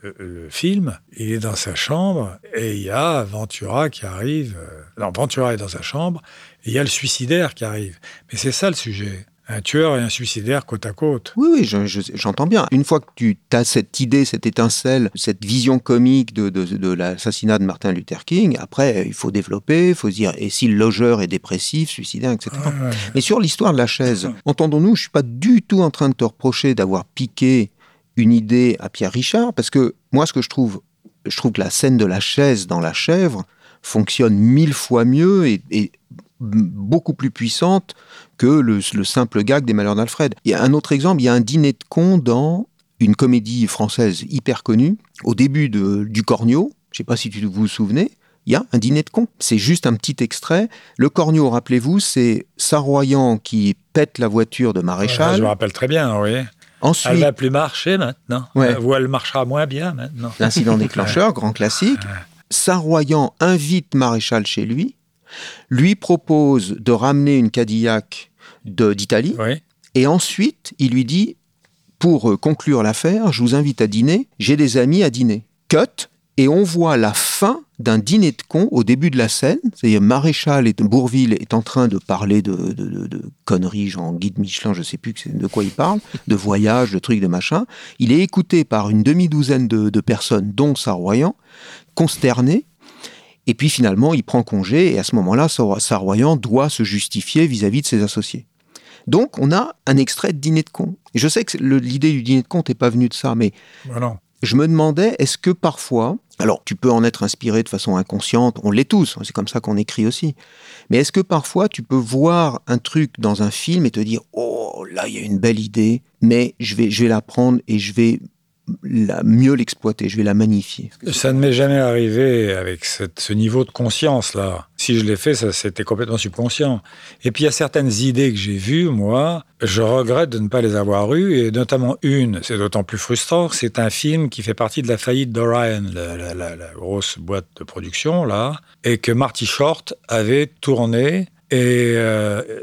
le film, il est dans sa chambre, et il y a Ventura qui arrive. Non, Ventura est dans sa chambre, et il y a le suicidaire qui arrive. Mais c'est ça le sujet. un tueur et un suicidaire côte à côte. Oui, oui, j'entends bien. Une fois que tu as cette idée, cette étincelle, cette vision comique de l'assassinat de Martin Luther King, après, il faut développer, il faut se dire, et si le logeur est dépressif, suicidaire, etc. Ouais. Mais sur l'histoire de la chaise, entendons-nous, je ne suis pas du tout en train de te reprocher d'avoir piqué une idée à Pierre Richard, parce que moi, ce que je trouve que la scène de la chaise dans La Chèvre fonctionne 1000 fois mieux et beaucoup plus puissante que le simple gag des Malheurs d'Alfred. Il y a un autre exemple, il y a un dîner de cons dans une comédie française hyper connue, au début du Corneau, je ne sais pas si vous vous souvenez, il y a un dîner de cons. C'est juste un petit extrait. Le Corneau, rappelez-vous, c'est Saroyan qui pète la voiture de Maréchal. Ouais, je me rappelle très bien, oui. Ensuite, elle ne va plus marcher maintenant, ouais. Ou elle marchera moins bien maintenant. L'incident déclencheur, grand classique. Saroyan invite Maréchal chez lui, lui propose de ramener une Cadillac d'Italie, oui. Et ensuite, il lui dit, pour conclure l'affaire, je vous invite à dîner, j'ai des amis à dîner. Cut, et on voit la fin d'un dîner de cons au début de la scène. C'est-à-dire Maréchal et Bourvil est en train de parler de conneries, genre guide Michelin, je ne sais plus de quoi il parle, de voyage, de trucs, de machin. Il est écouté par une demi-douzaine de personnes, dont Saroyan, consterné. Et puis finalement, il prend congé et à ce moment-là, Saroyan doit se justifier vis-à-vis de ses associés. Donc, on a un extrait de dîner de cons. Et je sais que l'idée du dîner de cons n'est pas venue de ça, mais voilà. Je me demandais, est-ce que parfois... Alors, tu peux en être inspiré de façon inconsciente, on l'est tous, c'est comme ça qu'on écrit aussi. Mais est-ce que parfois, tu peux voir un truc dans un film et te dire « Oh, là, il y a une belle idée, mais je vais la prendre et je vais mieux l'exploiter, je vais la magnifier. » Ça ne m'est jamais arrivé avec ce niveau de conscience-là. Si je l'ai fait, ça c'était complètement subconscient. Et puis, il y a certaines idées que j'ai vues, moi, je regrette de ne pas les avoir eues, et notamment une, c'est d'autant plus frustrant, c'est un film qui fait partie de la faillite d'Orion, la grosse boîte de production, là, et que Marty Short avait tourné, et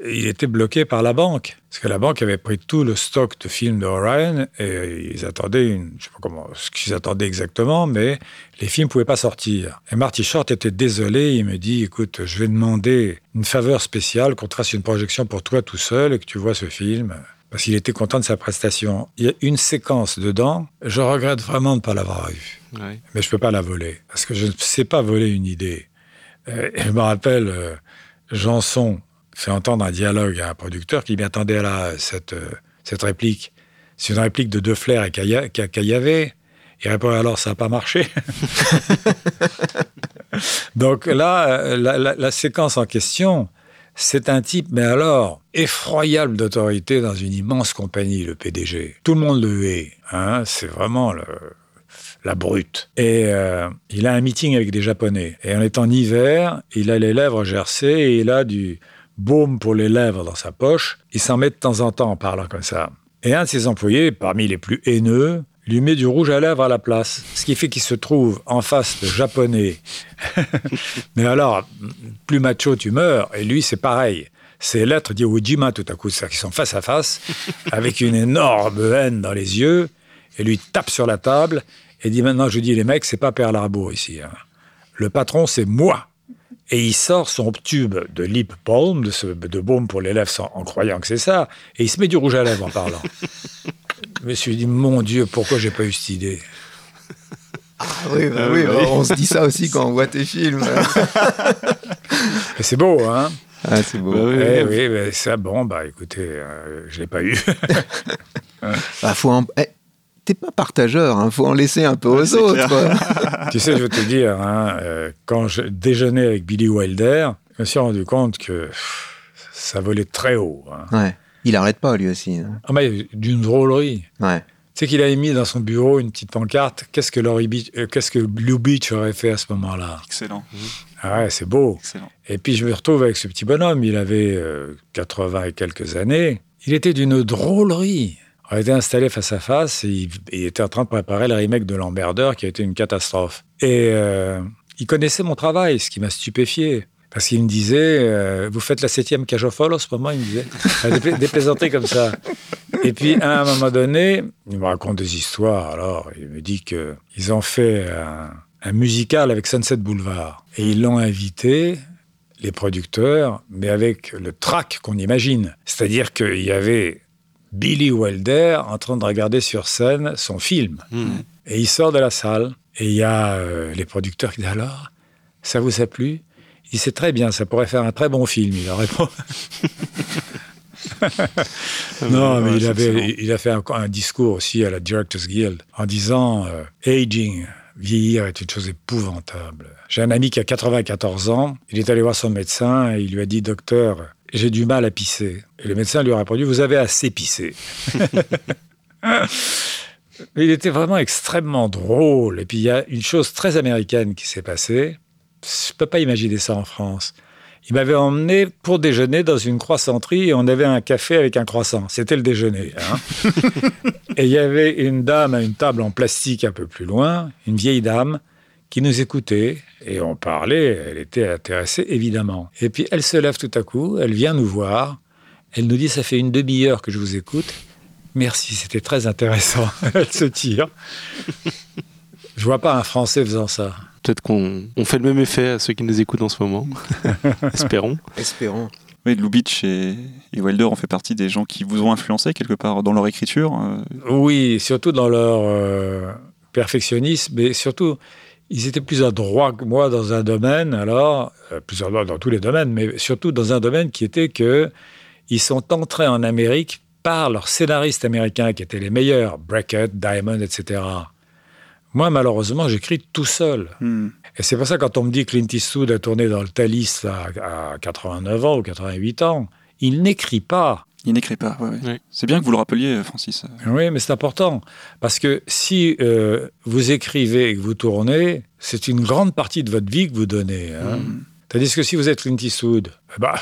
il était bloqué par la banque. Parce que la banque avait pris tout le stock de films de Orion et ils attendaient, je sais pas comment, ce qu'ils attendaient exactement, mais les films ne pouvaient pas sortir. Et Marty Short était désolé, il me dit « Écoute, je vais demander une faveur spéciale qu'on trace une projection pour toi tout seul et que tu vois ce film. » Parce qu'il était content de sa prestation. Il y a une séquence dedans, je regrette vraiment de ne pas l'avoir eue. Ouais. Mais je ne peux pas la voler, parce que je ne sais pas voler une idée. Et je me rappelle... Janson fait entendre un dialogue à un producteur qui dit « Attendez, là, cette réplique, c'est une réplique de De Flair et Caillavet. » Il répond « Alors, ça n'a pas marché. » Donc là, la séquence en question, c'est un type, mais alors, effroyable d'autorité dans une immense compagnie, le PDG. Tout le monde le hait. Hein, c'est vraiment la brute. Et il a un meeting avec des Japonais. Et en étant en hiver, il a les lèvres gercées et il a du baume pour les lèvres dans sa poche. Il s'en met de temps en temps en parlant comme ça. Et un de ses employés, parmi les plus haineux, lui met du rouge à lèvres à la place. Ce qui fait qu'il se trouve en face de Japonais. Mais alors, plus macho tu meurs. Et lui, c'est pareil. Ses lettres dit Ujima tout à coup. C'est-à-dire qu'ils sont face à face, avec une énorme haine dans les yeux. Et lui tape sur la table et dit maintenant, je dis les mecs, c'est pas Père Larbour ici. Hein. Le patron, c'est moi. Et il sort son tube de lip balm, de baume pour les lèvres en croyant que c'est ça. Et il se met du rouge à lèvres en parlant. Je me suis dit, mon Dieu, pourquoi j'ai pas eu cette idée ? Ah, oui, bah, oui, oui, on se dit ça aussi quand on voit tes films. Et c'est beau, hein ? Ah, c'est beau. Eh, oui, mais ça, bon, bah écoutez, je l'ai pas eu. Bah, faut en... T'es pas partageur, hein, faut en laisser un peu aux autres. Tu sais, je veux te dire, hein, quand je déjeunais avec Billy Wilder, je me suis rendu compte que ça volait très haut. Hein. Ouais. Il n'arrête pas, lui aussi. Ah, mais d'une drôlerie. Ouais. Tu sais qu'il avait mis dans son bureau une petite pancarte. Qu'est-ce que Lubitsch aurait fait à ce moment-là ? Excellent. Ah ouais, c'est beau. Excellent. Et puis je me retrouve avec ce petit bonhomme. Il avait 80 et quelques années. Il était d'une drôlerie. On était installés face à face et il était en train de préparer le remake de L'Emmerdeur qui a été une catastrophe. Et il connaissait mon travail, ce qui m'a stupéfié. Parce qu'il me disait vous faites la 7e cage au folle en ce moment, il me disait. Des plaisanteries comme ça. Et puis, à un moment donné, il me raconte des histoires. Alors, il me dit qu'ils ont fait un musical avec Sunset Boulevard. Et ils l'ont invité. les producteurs, mais avec le trac qu'on imagine. C'est-à-dire qu'il y avait Billy Wilder en train de regarder sur scène son film. Mmh. Et il sort de la salle. Et il y a les producteurs qui disent « Alors, ça vous a plu ?» Il dit « C'est très bien, ça pourrait faire un très bon film. » Il leur répond. Non, mais il a fait un discours aussi à la Directors Guild en disant « Aging ». Vieillir est une chose épouvantable. J'ai un ami qui a 94 ans, il est allé voir son médecin et il lui a dit « Docteur, j'ai du mal à pisser ». Et le médecin lui a répondu « Vous avez assez pissé ». Il était vraiment extrêmement drôle. Et puis il y a une chose très américaine qui s'est passée. Je ne peux pas imaginer ça en France. Il m'avait emmené pour déjeuner dans une croissanterie et on avait un café avec un croissant. C'était le déjeuner. Hein. Et il y avait une dame à une table en plastique un peu plus loin, une vieille dame, qui nous écoutait. Et on parlait, elle était intéressée, évidemment. Et puis elle se lève tout à coup, elle vient nous voir, elle nous dit « ça fait une demi-heure que je vous écoute. Merci, c'était très intéressant. » Elle se tire. Je vois pas un Français faisant ça. Peut-être qu'on fait le même effet à ceux qui nous écoutent en ce moment. Espérons. Espérons. Oui, Lubitsch et Wilder ont fait partie des gens qui vous ont influencé quelque part dans leur écriture. Oui, surtout dans leur perfectionnisme, mais surtout, ils étaient plus adroits que moi dans un domaine, alors, plus adroits dans tous les domaines, mais surtout dans un domaine qui était qu'ils sont entrés en Amérique par leurs scénaristes américains qui étaient les meilleurs, Brackett, Diamond, etc. Moi, malheureusement, j'écris tout seul. Mm. Et c'est pour ça, quand on me dit que Clint Eastwood a tourné dans le Thalys à 89 ans ou 88 ans, il n'écrit pas. Il n'écrit pas, oui. Ouais. C'est bien que vous le rappeliez, Francis. Oui, mais c'est important. Parce que si vous écrivez et que vous tournez, c'est une grande partie de votre vie que vous donnez. Hein. Mm. Tandis que si vous êtes Clint Eastwood, bah,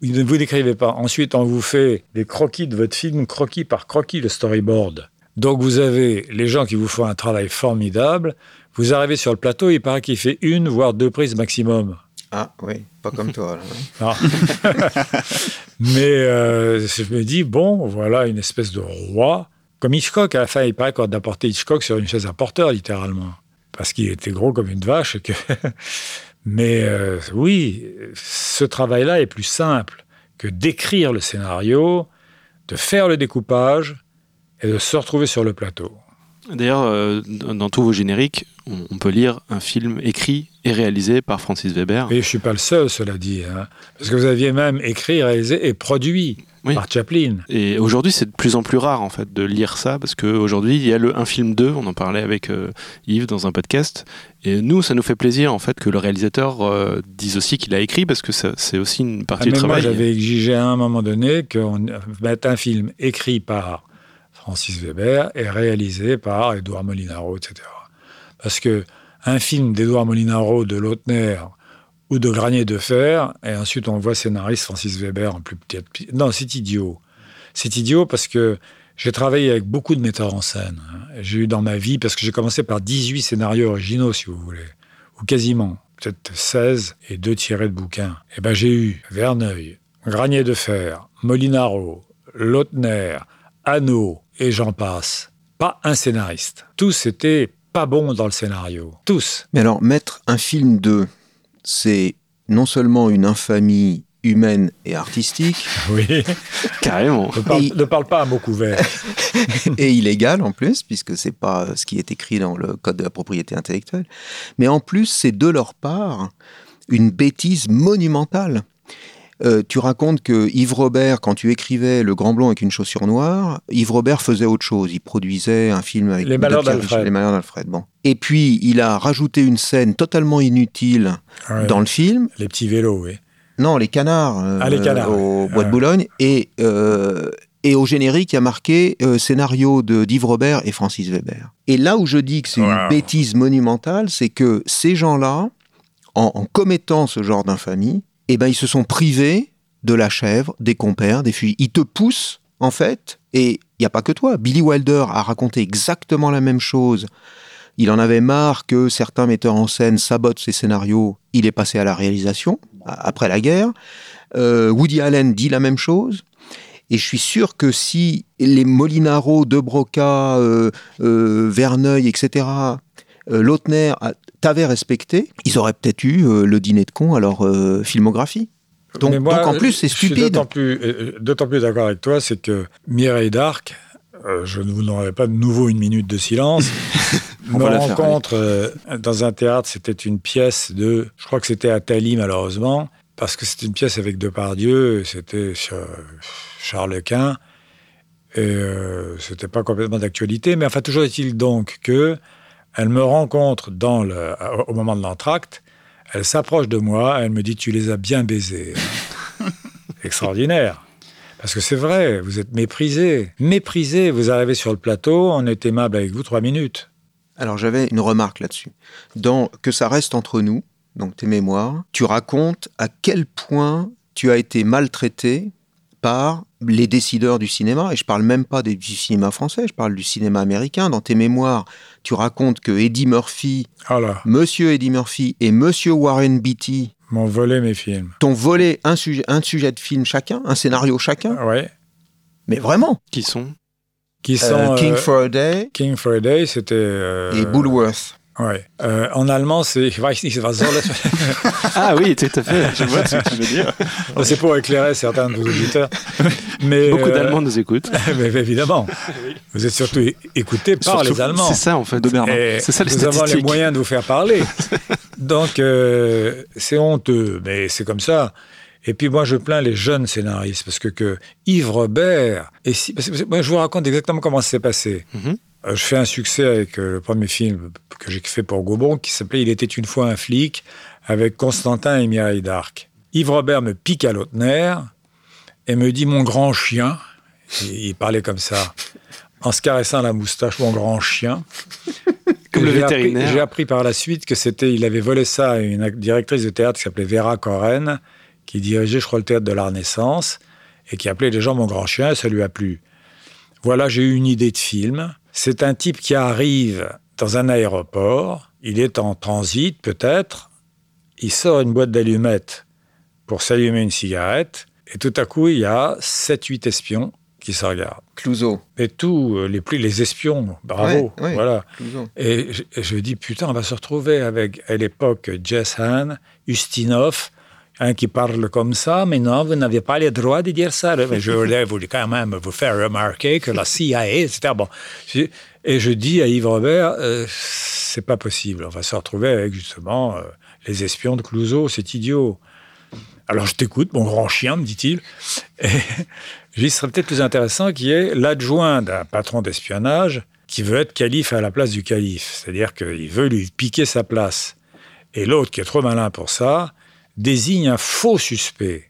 vous n'écrivez pas. Ensuite, on vous fait des croquis de votre film, croquis par croquis, le storyboard. Donc, vous avez les gens qui vous font un travail formidable. Vous arrivez sur le plateau, il paraît qu'il fait une, voire deux prises maximum. Ah oui, pas comme toi. Là, ouais. Mais je me dis, bon, voilà une espèce de roi. Comme Hitchcock, à la fin, il paraît qu'on a apporté Hitchcock sur une chaise à porteur, littéralement. Parce qu'il était gros comme une vache. Et que... Mais oui, ce travail-là est plus simple que d'écrire le scénario, de faire le découpage, et de se retrouver sur le plateau. D'ailleurs, dans tous vos génériques, on peut lire un film écrit et réalisé par Francis Veber. Et je ne suis pas le seul, cela dit. Hein, parce que vous aviez même écrit, réalisé et produit par Chaplin. Et aujourd'hui, c'est de plus en plus rare, en fait, de lire ça, parce qu'aujourd'hui, il y a un film 2, on en parlait avec Yves dans un podcast, et nous, ça nous fait plaisir, en fait, que le réalisateur dise aussi qu'il a écrit, parce que ça, c'est aussi une partie du travail. Moi, j'avais exigé à un moment donné qu'on mette un film écrit par Francis Veber est réalisé par Édouard Molinaro, etc. Parce qu'un film d'Édouard Molinaro, de Lautner ou de Granier de Fer, et ensuite on voit scénariste Francis Veber en plus petit... Non, c'est idiot. C'est idiot parce que j'ai travaillé avec beaucoup de metteurs en scène. J'ai eu dans ma vie, parce que j'ai commencé par 18 scénarios originaux, si vous voulez, ou quasiment, peut-être 16 et 2 tirés de bouquins. Et ben j'ai eu Verneuil, Granier de Fer, Molinaro, Lautner, Anneau, et j'en passe. Pas un scénariste. Tous étaient pas bons dans le scénario. Tous. Mais alors, mettre un film 2, c'est non seulement une infamie humaine et artistique... Oui, carrément. Ne parle pas à mots couverts. Et illégal, en plus, puisque c'est pas ce qui est écrit dans le Code de la propriété intellectuelle. Mais en plus, c'est de leur part une bêtise monumentale. Tu racontes que Yves Robert, quand tu écrivais Le Grand Blond avec une chaussure noire, Yves Robert faisait autre chose. Il produisait un film avec... Les Malheurs d'Alfred. Bon. Et puis, il a rajouté une scène totalement inutile dans le film. Les petits vélos, oui. Non, les canards. Les canards. Au Bois de Boulogne. Et au générique, il y a marqué scénario d'Yves Robert et Francis Veber. Et là où je dis que c'est une bêtise monumentale, c'est que ces gens-là, en commettant ce genre d'infamie, eh ben, ils se sont privés de La Chèvre, des Compères, des Fugitifs. Ils te poussent, en fait, et il n'y a pas que toi. Billy Wilder a raconté exactement la même chose. Il en avait marre que certains metteurs en scène sabotent ses scénarios. Il est passé à la réalisation, après la guerre. Woody Allen dit la même chose. Et je suis sûr que si les Molinaro, De Broca, Verneuil, etc., Lautner... t'avais respecté, ils auraient peut-être eu le dîner de cons à leur filmographie. Donc en plus, c'est stupide. Je suis d'autant plus d'accord avec toi, c'est que Mireille d'Arc, je ne vous donnerai pas de nouveau une minute de silence, me rencontre dans un théâtre, c'était une pièce de... Je crois que c'était Attali, malheureusement, parce que c'était une pièce avec Depardieu, c'était Charles Quint, et c'était pas complètement d'actualité, mais enfin, toujours est-il donc que elle me rencontre au moment de l'entracte, elle s'approche de moi, elle me dit « Tu les as bien baisés. » Extraordinaire. Parce que c'est vrai, vous êtes méprisé. Méprisé, vous arrivez sur le plateau, on est aimable avec vous 3 minutes. Alors j'avais une remarque là-dessus. Dans « Que ça reste entre nous », donc tes mémoires, tu racontes à quel point tu as été maltraité par les décideurs du cinéma, et je ne parle même pas du cinéma français, je parle du cinéma américain. Dans tes mémoires, tu racontes que Eddie Murphy, Monsieur Eddie Murphy et Monsieur Warren Beatty... m'ont volé mes films. T'ont volé un sujet de film chacun, un scénario chacun. Oui. Mais vraiment. Qui sont King for a Day. King for a Day, c'était... et Bullworth. Oui. En allemand, c'est... Ah oui, tout à fait. Je vois ce que tu veux dire. C'est pour éclairer certains de vos auditeurs. Mais, beaucoup d'Allemands nous écoutent. Mais évidemment. Vous êtes surtout écoutés par les Allemands. C'est ça, en fait, c'est ça les statistiques. Nous avons les moyens de vous faire parler. Donc, c'est honteux, mais c'est comme ça. Et puis moi, je plains les jeunes scénaristes, parce que Yves Robert... moi, je vous raconte exactement comment ça s'est passé. Mm-hmm. Je fais un succès avec le premier film que j'ai fait pour Gaubon, qui s'appelait « Il était une fois un flic », avec Constantin et Mireille d'Arc. Yves Robert me pique à Lautner et me dit « Mon grand chien ». Il parlait comme ça, en se caressant la moustache, « Mon grand chien ». Comme le vétérinaire. J'ai appris par la suite que il avait volé ça à une directrice de théâtre qui s'appelait Vera Corren, qui dirigeait, je crois, le théâtre de la Renaissance, et qui appelait les gens « Mon grand chien », et ça lui a plu. Voilà, j'ai eu une idée de film. C'est un type qui arrive dans un aéroport, il est en transit peut-être, il sort une boîte d'allumettes pour s'allumer une cigarette, et tout à coup, il y a 7-8 espions qui se regardent. Clouseau. Et tous les espions, bravo, ouais, voilà. Clouseau. Et je dis, putain, on va se retrouver avec, à l'époque, Jess Hahn, Ustinov, un qui parle comme ça, mais non, vous n'avez pas le droit de dire ça. Mais je voulais quand même vous faire remarquer que la CIA, etc. Bon. Et je dis à Yves Robert, c'est pas possible. On va se retrouver avec, justement, les espions de Clouseau, c'est idiot. Alors, je t'écoute, mon grand chien, me dit-il. Et je dis, ce serait peut-être plus intéressant qu'il y ait l'adjoint d'un patron d'espionnage qui veut être calife à la place du calife. C'est-à-dire qu'il veut lui piquer sa place. Et l'autre, qui est trop malin pour ça... désigne un faux suspect.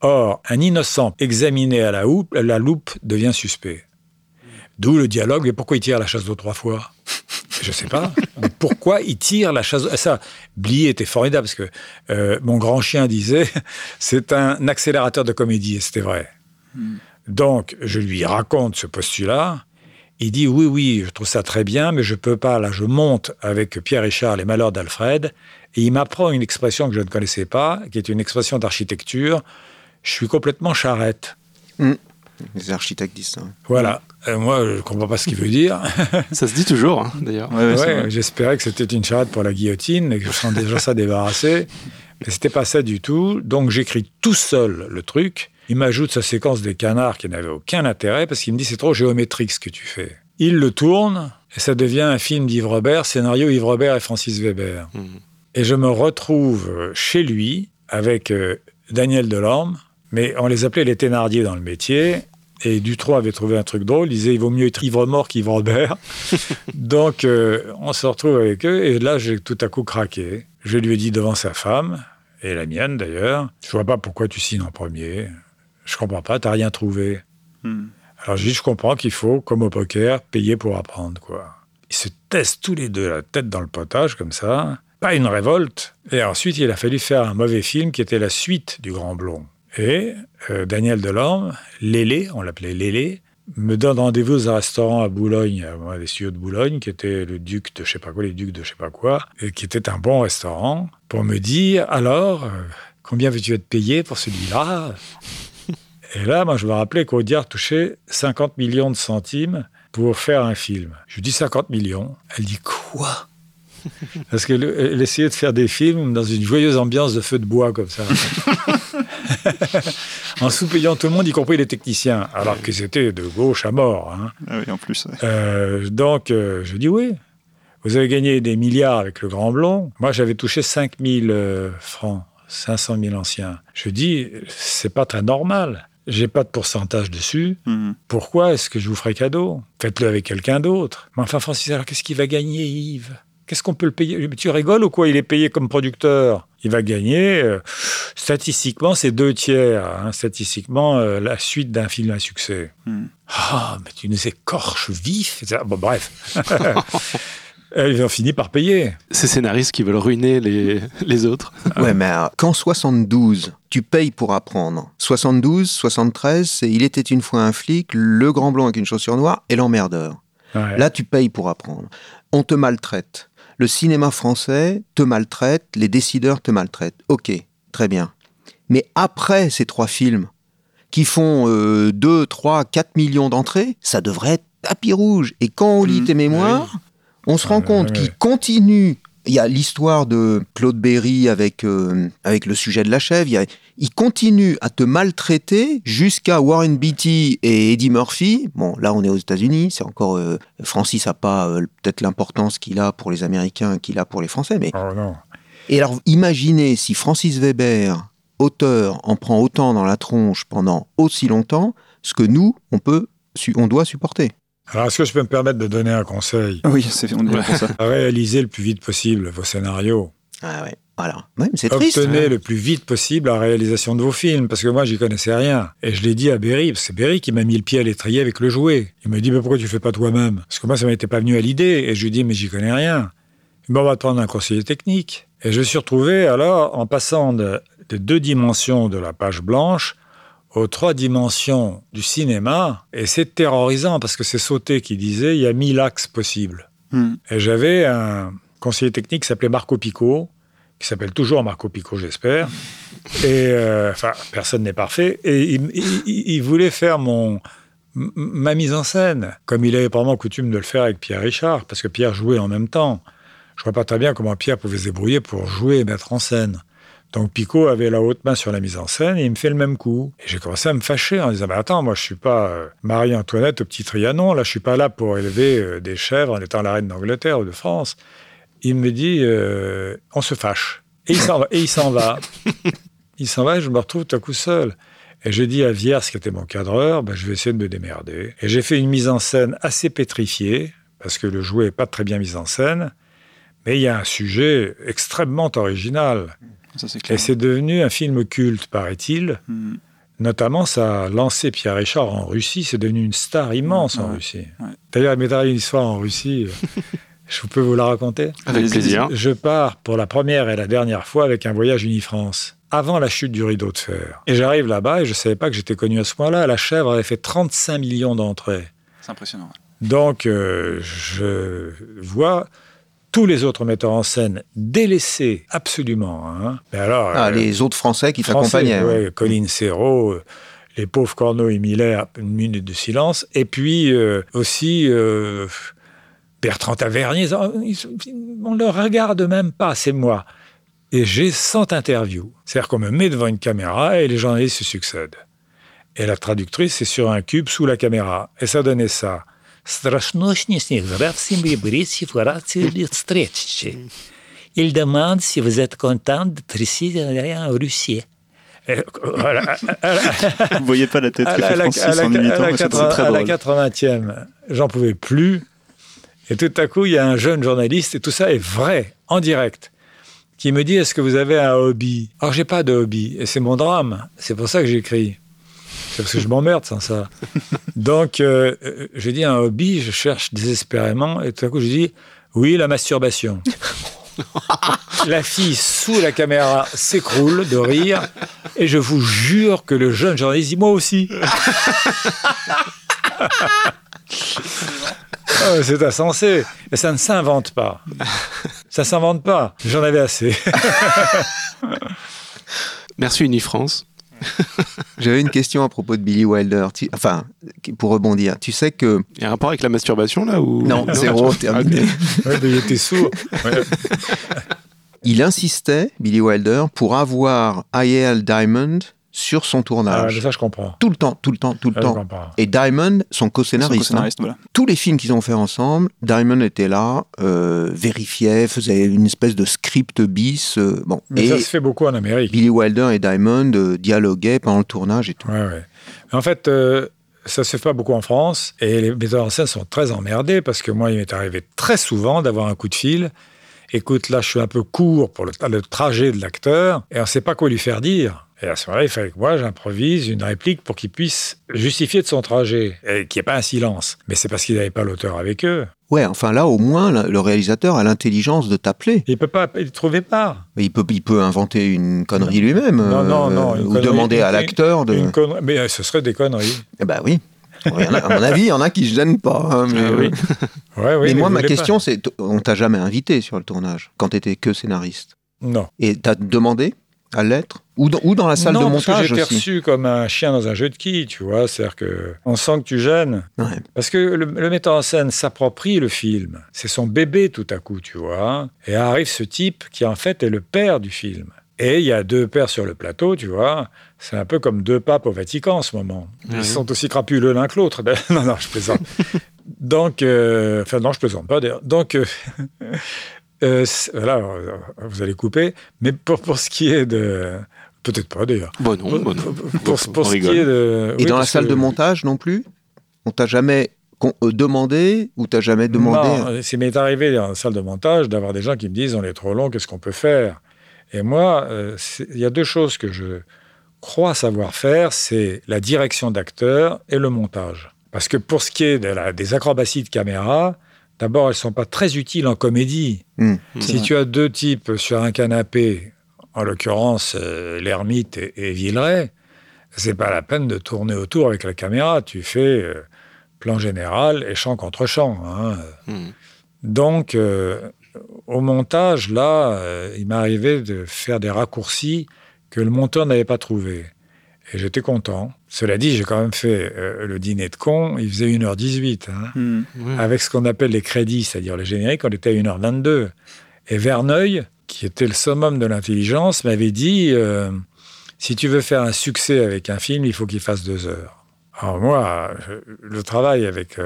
Or, un innocent examiné à la loupe devient suspect. D'où le dialogue, mais pourquoi il tire la chasse d'eau 3 fois ? Je ne sais pas. Pourquoi il tire la chasse d'eau ? Ça, Blier était formidable, parce que mon grand chien disait, c'est un accélérateur de comédie, et c'était vrai. Donc, je lui raconte ce postulat, il dit, oui, je trouve ça très bien, mais je ne peux pas, là, je monte avec Pierre Richard, Les Malheurs d'Alfred, et il m'apprend une expression que je ne connaissais pas, qui est une expression d'architecture. Je suis complètement charrette. Mmh. Les architectes disent ça. Voilà. Moi, je ne comprends pas ce qu'il veut dire. Ça se dit toujours, hein, d'ailleurs. Ouais, j'espérais que c'était une charrette pour la guillotine et que je sens déjà ça débarrassé. Mais ce n'était pas ça du tout. Donc, j'écris tout seul le truc. Il m'ajoute sa séquence des canards qui n'avait aucun intérêt parce qu'il me dit « C'est trop géométrique ce que tu fais ». Il le tourne et ça devient un film d'Yves Robert, scénario Yves Robert et Francis Veber. Mmh. Et je me retrouve chez lui avec Daniel Delorme, mais on les appelait les Thénardier dans le métier, et Dutroy avait trouvé un truc drôle, il disait « il vaut mieux être ivre-mort qu'Yves Robert ». Donc, on se retrouve avec eux, et là, j'ai tout à coup craqué. Je lui ai dit devant sa femme, et la mienne d'ailleurs, « Je vois pas pourquoi tu signes en premier, je comprends pas, t'as rien trouvé. ». Alors, je dis « Je comprends qu'il faut, comme au poker, payer pour apprendre, quoi ». Ils se testent tous les deux la tête dans le potage, comme ça... pas une révolte. Et ensuite, il a fallu faire un mauvais film qui était la suite du Grand Blond. Et Daniel Delorme, Lélé, on l'appelait Lélé, me donne rendez-vous dans un restaurant à Boulogne, à les studios de Boulogne, qui était le duc de je sais pas quoi, les ducs de je sais pas quoi, et qui était un bon restaurant, pour me dire, alors, combien veux-tu être payé pour celui-là ? Et là, moi, je me rappelais qu'Audiard touchait 50 millions de centimes pour faire un film. Je lui dis 50 millions. Elle dit, quoi ? Parce qu'elle essayait de faire des films dans une joyeuse ambiance de feu de bois, comme ça. En soupayant tout le monde, y compris les techniciens, alors qu'ils étaient de gauche à mort. Hein. Ah oui, en plus. Ouais. Donc, je dis oui. Vous avez gagné des milliards avec le Grand Blond. Moi, j'avais touché 5 000 francs, 500 000 anciens. Je dis, c'est pas très normal. J'ai pas de pourcentage dessus. Mmh. Pourquoi est-ce que je vous ferai cadeau? Faites-le avec quelqu'un d'autre. Mais enfin, Francis, alors qu'est-ce qu'il va gagner, Yves? Qu'est-ce qu'on peut le payer? Tu rigoles ou quoi? Il est payé comme producteur. Il va gagner, statistiquement, c'est 2/3. Hein, statistiquement, la suite d'un film à succès. Ah, mais tu nous écorches vif. Bon, bref. Ils ont fini par payer. Ces scénaristes qui veulent ruiner les autres. Ouais, mais qu'en 72, tu payes pour apprendre. 72, 73, c'est Il était une fois un flic, Le Grand Blond avec une chaussure noire et L'Emmerdeur. Ouais. Là, tu payes pour apprendre. On te maltraite. Le cinéma français te maltraite, les décideurs te maltraitent. Ok, très bien. Mais après ces trois films, qui font 2, 3, 4 millions d'entrées, ça devrait être tapis rouge. Et quand on lit tes mémoires... Oui. On se rend compte qu'il continue. Il y a l'histoire de Claude Berry avec le sujet de La Chèvre. Il continue à te maltraiter jusqu'à Warren Beatty et Eddie Murphy. Bon, là, on est aux États-Unis. C'est encore... Francis n'a pas peut-être l'importance qu'il a pour les Américains, qu'il a pour les Français. Mais... Oh non. Et alors, imaginez si Francis Weber, auteur, en prend autant dans la tronche pendant aussi longtemps, ce que nous, on doit supporter. Alors, est-ce que je peux me permettre de donner un conseil? Oui, on est là pour ça. Réalisez le plus vite possible vos scénarios. Ah ouais, voilà. Même c'est triste. Obtenez le plus vite possible la réalisation de vos films, parce que moi, j'y connaissais rien. Et je l'ai dit à Berry, parce que c'est Berry qui m'a mis le pied à l'étrier avec Le Jouet. Il me dit, mais pourquoi tu fais pas toi-même? Parce que moi, ça m'était pas venu à l'idée. Et je lui ai dit, mais j'y connais rien. Bon, on va prendre un conseiller technique. Et je me suis retrouvé, alors, en passant des 2 dimensions de la page blanche aux 3 dimensions du cinéma, et c'est terrorisant, parce que c'est Sauté qui disait « il y a 1000 axes possibles ». Et j'avais un conseiller technique qui s'appelait Marco Picot, qui s'appelle toujours Marco Picot, j'espère, et enfin, personne n'est parfait, et il voulait faire ma mise en scène, comme il avait probablement coutume de le faire avec Pierre Richard, parce que Pierre jouait en même temps. Je ne vois pas très bien comment Pierre pouvait se débrouiller pour jouer et mettre en scène. Donc Picot avait la haute main sur la mise en scène et il me fait le même coup. Et j'ai commencé à me fâcher en disant « Mais attends, moi je suis pas Marie-Antoinette au petit Trianon, là je suis pas là pour élever des chèvres en étant la reine d'Angleterre ou de France. » Il me dit « On se fâche. » Et il s'en va. Il s'en va et je me retrouve tout à coup seul. Et j'ai dit à Viers, qui était mon cadreur, « Je vais essayer de me démerder. » Et j'ai fait une mise en scène assez pétrifiée, parce que Le Jouet n'est pas très bien mis en scène, mais il y a un sujet extrêmement original. Ça, c'est clair. Et c'est devenu un film culte, paraît-il. Notamment, ça a lancé Pierre Richard en Russie. C'est devenu une star immense en Russie. Ouais. D'ailleurs, il m'est arrivé une histoire en Russie. Je peux vous la raconter? Avec plaisir. Je pars pour la première et la dernière fois avec un voyage Unifrance, avant la chute du rideau de fer. Et j'arrive là-bas et je ne savais pas que j'étais connu à ce point-là. La Chèvre avait fait 35 millions d'entrées. C'est impressionnant. Donc, je vois... Tous les autres metteurs en scène délaissés, absolument. Hein. Mais alors, les autres Français qui t'accompagnaient. Ouais, Colin Serrault, les pauvres Corneau et Miller, une minute de silence. Et puis aussi Bertrand Tavernier, on ne le regarde même pas, c'est moi. Et j'ai 100 interviews. C'est-à-dire qu'on me met devant une caméra et les journalistes se succèdent. Et la traductrice est sur un cube sous la caméra. Et ça donnait ça. Il demande si vous êtes content d'être ici en Russie. Voilà. Vous ne voyez pas la tête que fait Francis en imitant, mais c'est très drôle. À la 80e, j'en pouvais plus. Et tout à coup, il y a un jeune journaliste, et tout ça est vrai, en direct, qui me dit, est-ce que vous avez un hobby? Alors, je n'ai pas de hobby, et c'est mon drame. C'est pour ça que j'écris. C'est parce que je m'emmerde sans ça. Donc, j'ai dit un hobby, je cherche désespérément, et tout à coup, je dis, oui, la masturbation. La fille, sous la caméra, s'écroule de rire, et je vous jure que le jeune journaliste dit, moi aussi. C'est insensé. Et ça ne s'invente pas. Ça ne s'invente pas. J'en avais assez. Merci Unifrance. J'avais une question à propos de Billy Wilder. Enfin, pour rebondir, tu sais que... Il y a un rapport avec la masturbation, là ou... Non, zéro, terminé. Ouais, mais il était sourd. Ouais. Il insistait, Billy Wilder, pour avoir I.L. Diamond sur son tournage. Ah, ça, je comprends. Tout le temps. Et Diamond, son co-scénariste, hein. Voilà. Tous les films qu'ils ont fait ensemble, Diamond était là, vérifiait, faisait une espèce de script bis. Bon. Mais et ça se fait beaucoup en Amérique. Billy Wilder et Diamond dialoguaient pendant le tournage et tout. Ouais, ouais. En fait... ça ne se fait pas beaucoup en France, et les metteurs en scène sont très emmerdés, parce que moi, il m'est arrivé très souvent d'avoir un coup de fil. Écoute, là, je suis un peu court pour le trajet de l'acteur, et on ne sait pas quoi lui faire dire. Et à ce moment-là, il fallait que moi, j'improvise une réplique pour qu'il puisse justifier de son trajet, et qu'il n'y ait pas un silence. Mais c'est parce qu'ils n'avaient pas l'auteur avec eux. Ouais, enfin là, au moins, le réalisateur a l'intelligence de t'appeler. Il ne peut pas trouver part. Il peut inventer une connerie lui-même. Non. Ou demander à l'acteur de... Mais ce serait des conneries. Bah oui. À mon avis, il y en a qui ne se gênent pas. Hein, mais oui. Mais moi, ma question, c'est... On t'a jamais invité sur le tournage, quand t'étais que scénariste? Non. Et t'as demandé à l'être? Ou dans la salle de montage aussi? Non, parce que j'étais reçu comme un chien dans un jeu de quilles, tu vois. C'est-à-dire qu'on sent que tu gênes. Ouais. Parce que le metteur en scène s'approprie le film. C'est son bébé tout à coup, tu vois. Et arrive ce type qui, en fait, est le père du film. Et il y a deux pères sur le plateau, tu vois. C'est un peu comme deux papes au Vatican en ce moment. Ils sont aussi crapuleux l'un que l'autre. Non, je plaisante. Donc, non, je plaisante pas, d'ailleurs. Donc... là, vous allez couper, mais pour ce qui est de... Peut-être pas, d'ailleurs. Bon, non. Pour ce qui est de... Et oui, dans la salle de montage, non plus? On t'a jamais demandé ou t'as jamais demandé? Non, ça m'est arrivé dans la salle de montage d'avoir des gens qui me disent « on est trop long, qu'est-ce qu'on peut faire ?» Et moi, il y a deux choses que je crois savoir faire, c'est la direction d'acteur et le montage. Parce que pour ce qui est des acrobaties de caméra... D'abord, elles ne sont pas très utiles en comédie. Si tu as deux types sur un canapé, en l'occurrence l'ermite et Villeray, ce n'est pas la peine de tourner autour avec la caméra. Tu fais plan général et champ contre champ. Hein. Donc, au montage, là, il m'est arrivé de faire des raccourcis que le monteur n'avait pas trouvés. Et j'étais content. Cela dit, j'ai quand même fait le dîner de cons, il faisait 1h18. Hein, avec ce qu'on appelle les crédits, c'est-à-dire les génériques, on était à 1h22. Et Verneuil, qui était le summum de l'intelligence, m'avait dit « Si tu veux faire un succès avec un film, il faut qu'il fasse 2 heures. » Alors moi, le travail avec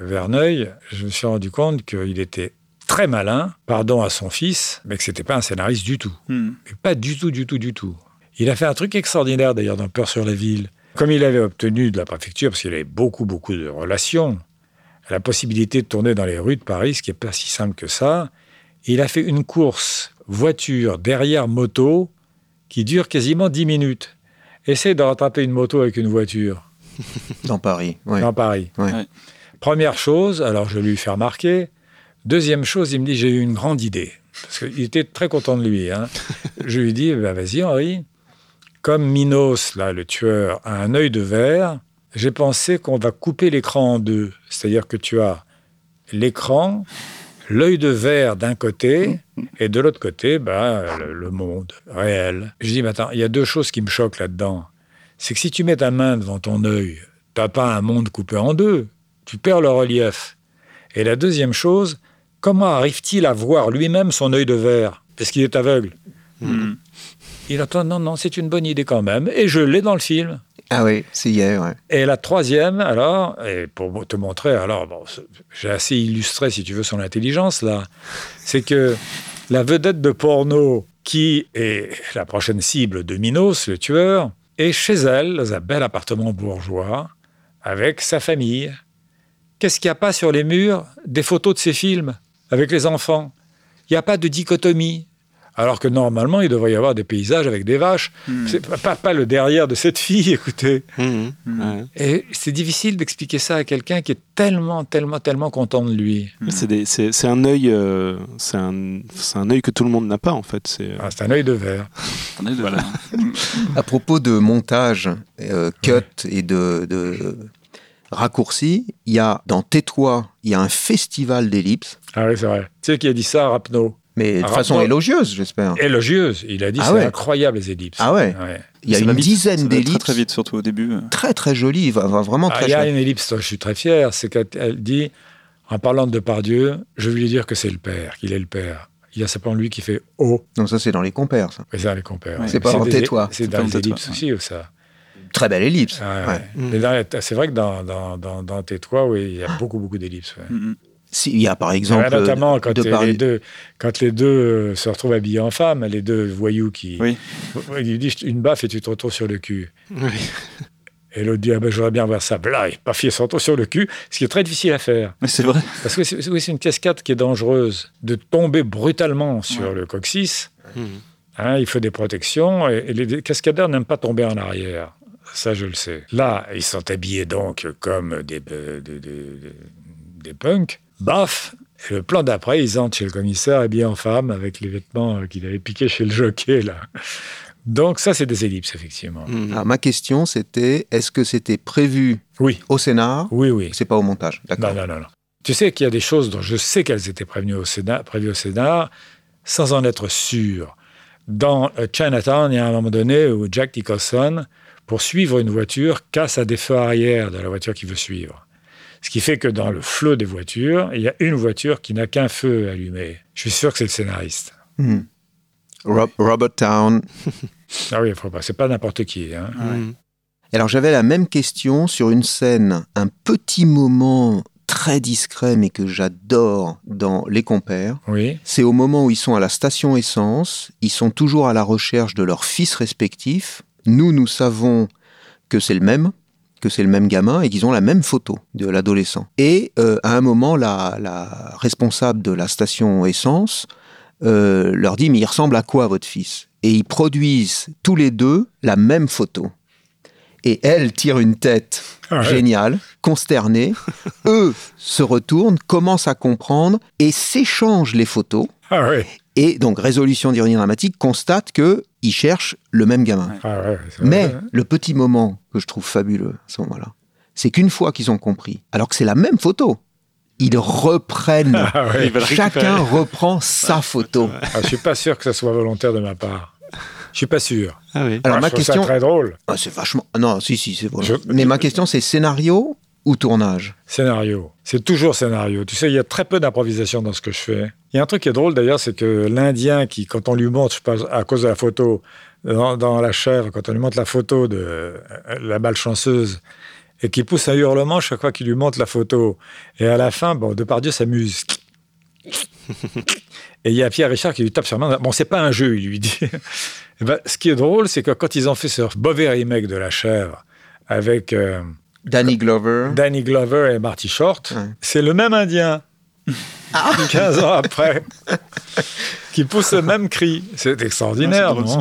Verneuil, je me suis rendu compte qu'il était très malin, pardon à son fils, mais que ce n'était pas un scénariste du tout. Mais pas du tout. Il a fait un truc extraordinaire, d'ailleurs, dans Peur sur la ville. Comme il avait obtenu de la préfecture, parce qu'il avait beaucoup de relations, la possibilité de tourner dans les rues de Paris, ce qui n'est pas si simple que ça, il a fait une course voiture derrière moto qui dure quasiment 10 minutes. Essaye de rattraper une moto avec une voiture. Dans Paris, oui. Première chose, alors je lui fais remarquer. Deuxième chose, il me dit, j'ai eu une grande idée. Parce qu'il était très content de lui. Hein. Je lui dis, vas-y Henri. Comme Minos, là, le tueur, a un œil de verre, j'ai pensé qu'on va couper l'écran en deux. C'est-à-dire que tu as l'écran, l'œil de verre d'un côté, et de l'autre côté, le monde réel. Je dis, attends, il y a deux choses qui me choquent là-dedans. C'est que si tu mets ta main devant ton œil, tu n'as pas un monde coupé en deux. Tu perds le relief. Et la deuxième chose, comment arrive-t-il à voir lui-même son œil de verre? Parce qu'il est aveugle. Il entend, non, c'est une bonne idée quand même. Et je l'ai dans le film. Ah oui, c'est hier, ouais. Et la troisième, alors, et pour te montrer, alors, bon, j'ai assez illustré, si tu veux, son intelligence, là. C'est que la vedette de porno, qui est la prochaine cible de Minos, le tueur, est chez elle, dans un bel appartement bourgeois, avec sa famille. Qu'est-ce qu'il n'y a pas sur les murs? Des photos de ses films, avec les enfants. Il n'y a pas de dichotomie. Alors que normalement, il devrait y avoir des paysages avec des vaches. C'est pas le derrière de cette fille, écoutez. Et c'est difficile d'expliquer ça à quelqu'un qui est tellement content de lui. C'est un œil que tout le monde n'a pas, en fait. C'est un œil de verre. Voilà. À propos de montage, cut et de raccourci, il y a dans Tais-toi, il y a un festival d'ellipses. Ah oui, c'est vrai. Tu sais qui a dit ça, Rapneau? Mais de façon élogieuse, j'espère. Élogieuse. Il a dit, c'est incroyable, les ellipses. Ah ouais, ouais. Il y a une dizaine d'ellipses. Très, très vite, surtout au début. Très, très jolie. Vraiment très jolie. Il y a une ellipse, je suis très fier. C'est qu'elle dit, en parlant de Depardieu, je vais lui dire que c'est le père, qu'il est le père. Il y a simplement lui qui fait « O ». Donc ça, c'est dans Les Compères, ça. Oui, c'est dans Les Compères. Ouais. C'est pas en Tais-toi. C'est dans les ellipses aussi, ou ça. Très belle ellipse. Ah, ouais. Mais c'est vrai que dans Tais-toi, oui, il y a beaucoup d'ellipses. Ouais. Mm-hmm. Si, il y a par exemple... Ouais, notamment quand les deux se retrouvent habillés en femme, les deux voyous qui... Oui. Il dit « une baffe et tu te retrouves sur le cul oui. ». Et l'autre dit, ah ben, j'aurais bien voir ça. Là, il pafie son tour sur le cul, ce qui est très difficile à faire. Mais c'est vrai. Parce que c'est une cascade qui est dangereuse. De tomber brutalement sur le coccyx, il faut des protections. Et les cascadeurs n'aiment pas tomber en arrière. Ça, je le sais. Là, ils sont habillés donc comme des punks. Baf! Et le plan d'après, ils entrent chez le commissaire habillés en femme avec les vêtements qu'il avait piqués chez le jockey, là. Donc ça, c'est des ellipses, effectivement. Alors, ma question, c'était, est-ce que c'était prévu au scénar? Oui. C'est pas au montage, d'accord? Non. Tu sais qu'il y a des choses dont je sais qu'elles étaient prévues au scénar, sans en être sûr. Dans Chinatown, il y a un moment donné où Jack Nicholson, pour suivre une voiture, casse à des feux arrière de la voiture qu'il veut suivre. Ce qui fait que dans le flot des voitures, il y a une voiture qui n'a qu'un feu allumé. Je suis sûr que c'est le scénariste. Robert Town. Ah oui, c'est pas n'importe qui. Hein. Mm. Alors j'avais la même question sur une scène, un petit moment très discret mais que j'adore dans Les Compères. Oui. C'est au moment où ils sont à la station essence, ils sont toujours à la recherche de leurs fils respectifs. Nous savons que c'est le même. Que c'est le même gamin et qu'ils ont la même photo de l'adolescent. Et à un moment, la responsable de la station essence leur dit « Mais il ressemble à quoi, votre fils ?» Et ils produisent tous les deux la même photo. Et elle tire une tête géniale, consternée. Eux se retournent, commencent à comprendre et s'échangent les photos. Ah ouais. Et donc, résolution d'ironie dramatique constate qu'ils cherchent le même gamin. Mais le petit moment que je trouve fabuleux à ce moment-là, c'est qu'une fois qu'ils ont compris, alors que c'est la même photo, ils reprennent. Chacun reprend sa photo. Ah, je ne suis pas sûr que ça soit volontaire de ma part. Je ne suis pas sûr. Alors, ma question... ça très drôle. Ah, c'est vachement... Non, si, c'est vrai. Mais ma question, c'est scénario ou tournage ? Scénario. C'est toujours scénario. Tu sais, il y a très peu d'improvisation dans ce que je fais. Il y a un truc qui est drôle, d'ailleurs, c'est que l'Indien qui, quand on lui montre, je pense, à cause de la photo, dans La Chèvre, quand on lui montre la photo de la malchanceuse, et qui pousse un hurlement chaque fois qu'il lui montre la photo. Et à la fin, bon, Depardieu s'amuse. Et il y a Pierre Richard qui lui tape sur la main. Bon, c'est pas un jeu, il lui dit. Et ben, ce qui est drôle, c'est que quand ils ont fait ce mauvais remake de La Chèvre, avec... Danny Glover et Marty Short, c'est le même Indien, 15 ans après, qui pousse le même cri. C'est extraordinaire, non ?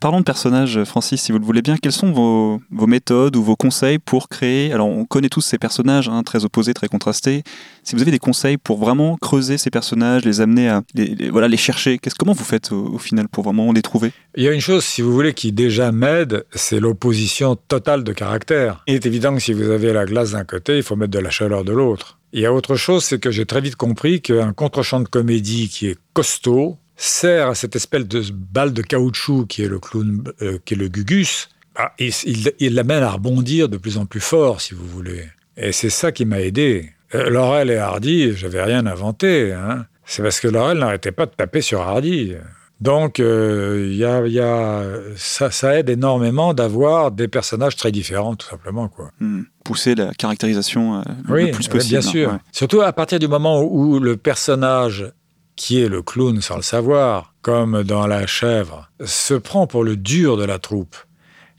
Parlons de personnages, Francis, si vous le voulez bien. Quelles sont vos méthodes ou vos conseils pour créer... Alors, on connaît tous ces personnages, hein, très opposés, très contrastés. Si vous avez des conseils pour vraiment creuser ces personnages, les amener à les chercher, comment vous faites au final pour vraiment les trouver? Il y a une chose, si vous voulez, qui déjà m'aide, c'est l'opposition totale de caractère. Il est évident que si vous avez la glace d'un côté, il faut mettre de la chaleur de l'autre. Il y a autre chose, c'est que j'ai très vite compris qu'un contre-champ de comédie qui est costaud, sert à cette espèce de balle de caoutchouc qui est le clown, qui est le Gugus, il l'amène à rebondir de plus en plus fort, si vous voulez. Et c'est ça qui m'a aidé. Laurel et Hardy, j'avais rien inventé. Hein. C'est parce que Laurel n'arrêtait pas de taper sur Hardy. Donc, ça aide énormément d'avoir des personnages très différents, tout simplement. Quoi. Pousser la caractérisation le plus possible. Oui, bien sûr. Ouais. Surtout à partir du moment où le personnage qui est le clown sans le savoir, comme dans La Chèvre, se prend pour le dur de la troupe.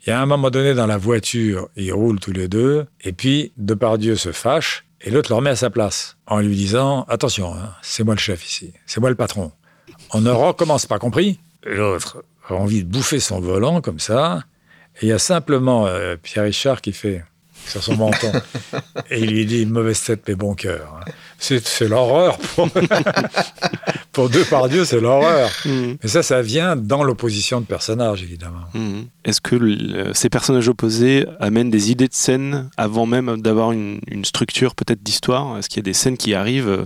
Il y a un moment donné dans la voiture, ils roulent tous les deux, et puis Depardieu se fâche, et l'autre le remet à sa place, en lui disant « Attention, hein, c'est moi le chef ici, c'est moi le patron. On ne recommence pas, compris ?» L'autre a envie de bouffer son volant, comme ça, et il y a simplement Pierre Richard qui fait... sur son menton. Et il lui dit « Mauvaise tête, mais bon cœur ». C'est l'horreur. Pour Depardieu, c'est l'horreur. Mais ça vient dans l'opposition de personnages, évidemment. Est-ce que ces personnages opposés amènent des idées de scènes avant même d'avoir une structure peut-être d'histoire ? Est-ce qu'il y a des scènes qui arrivent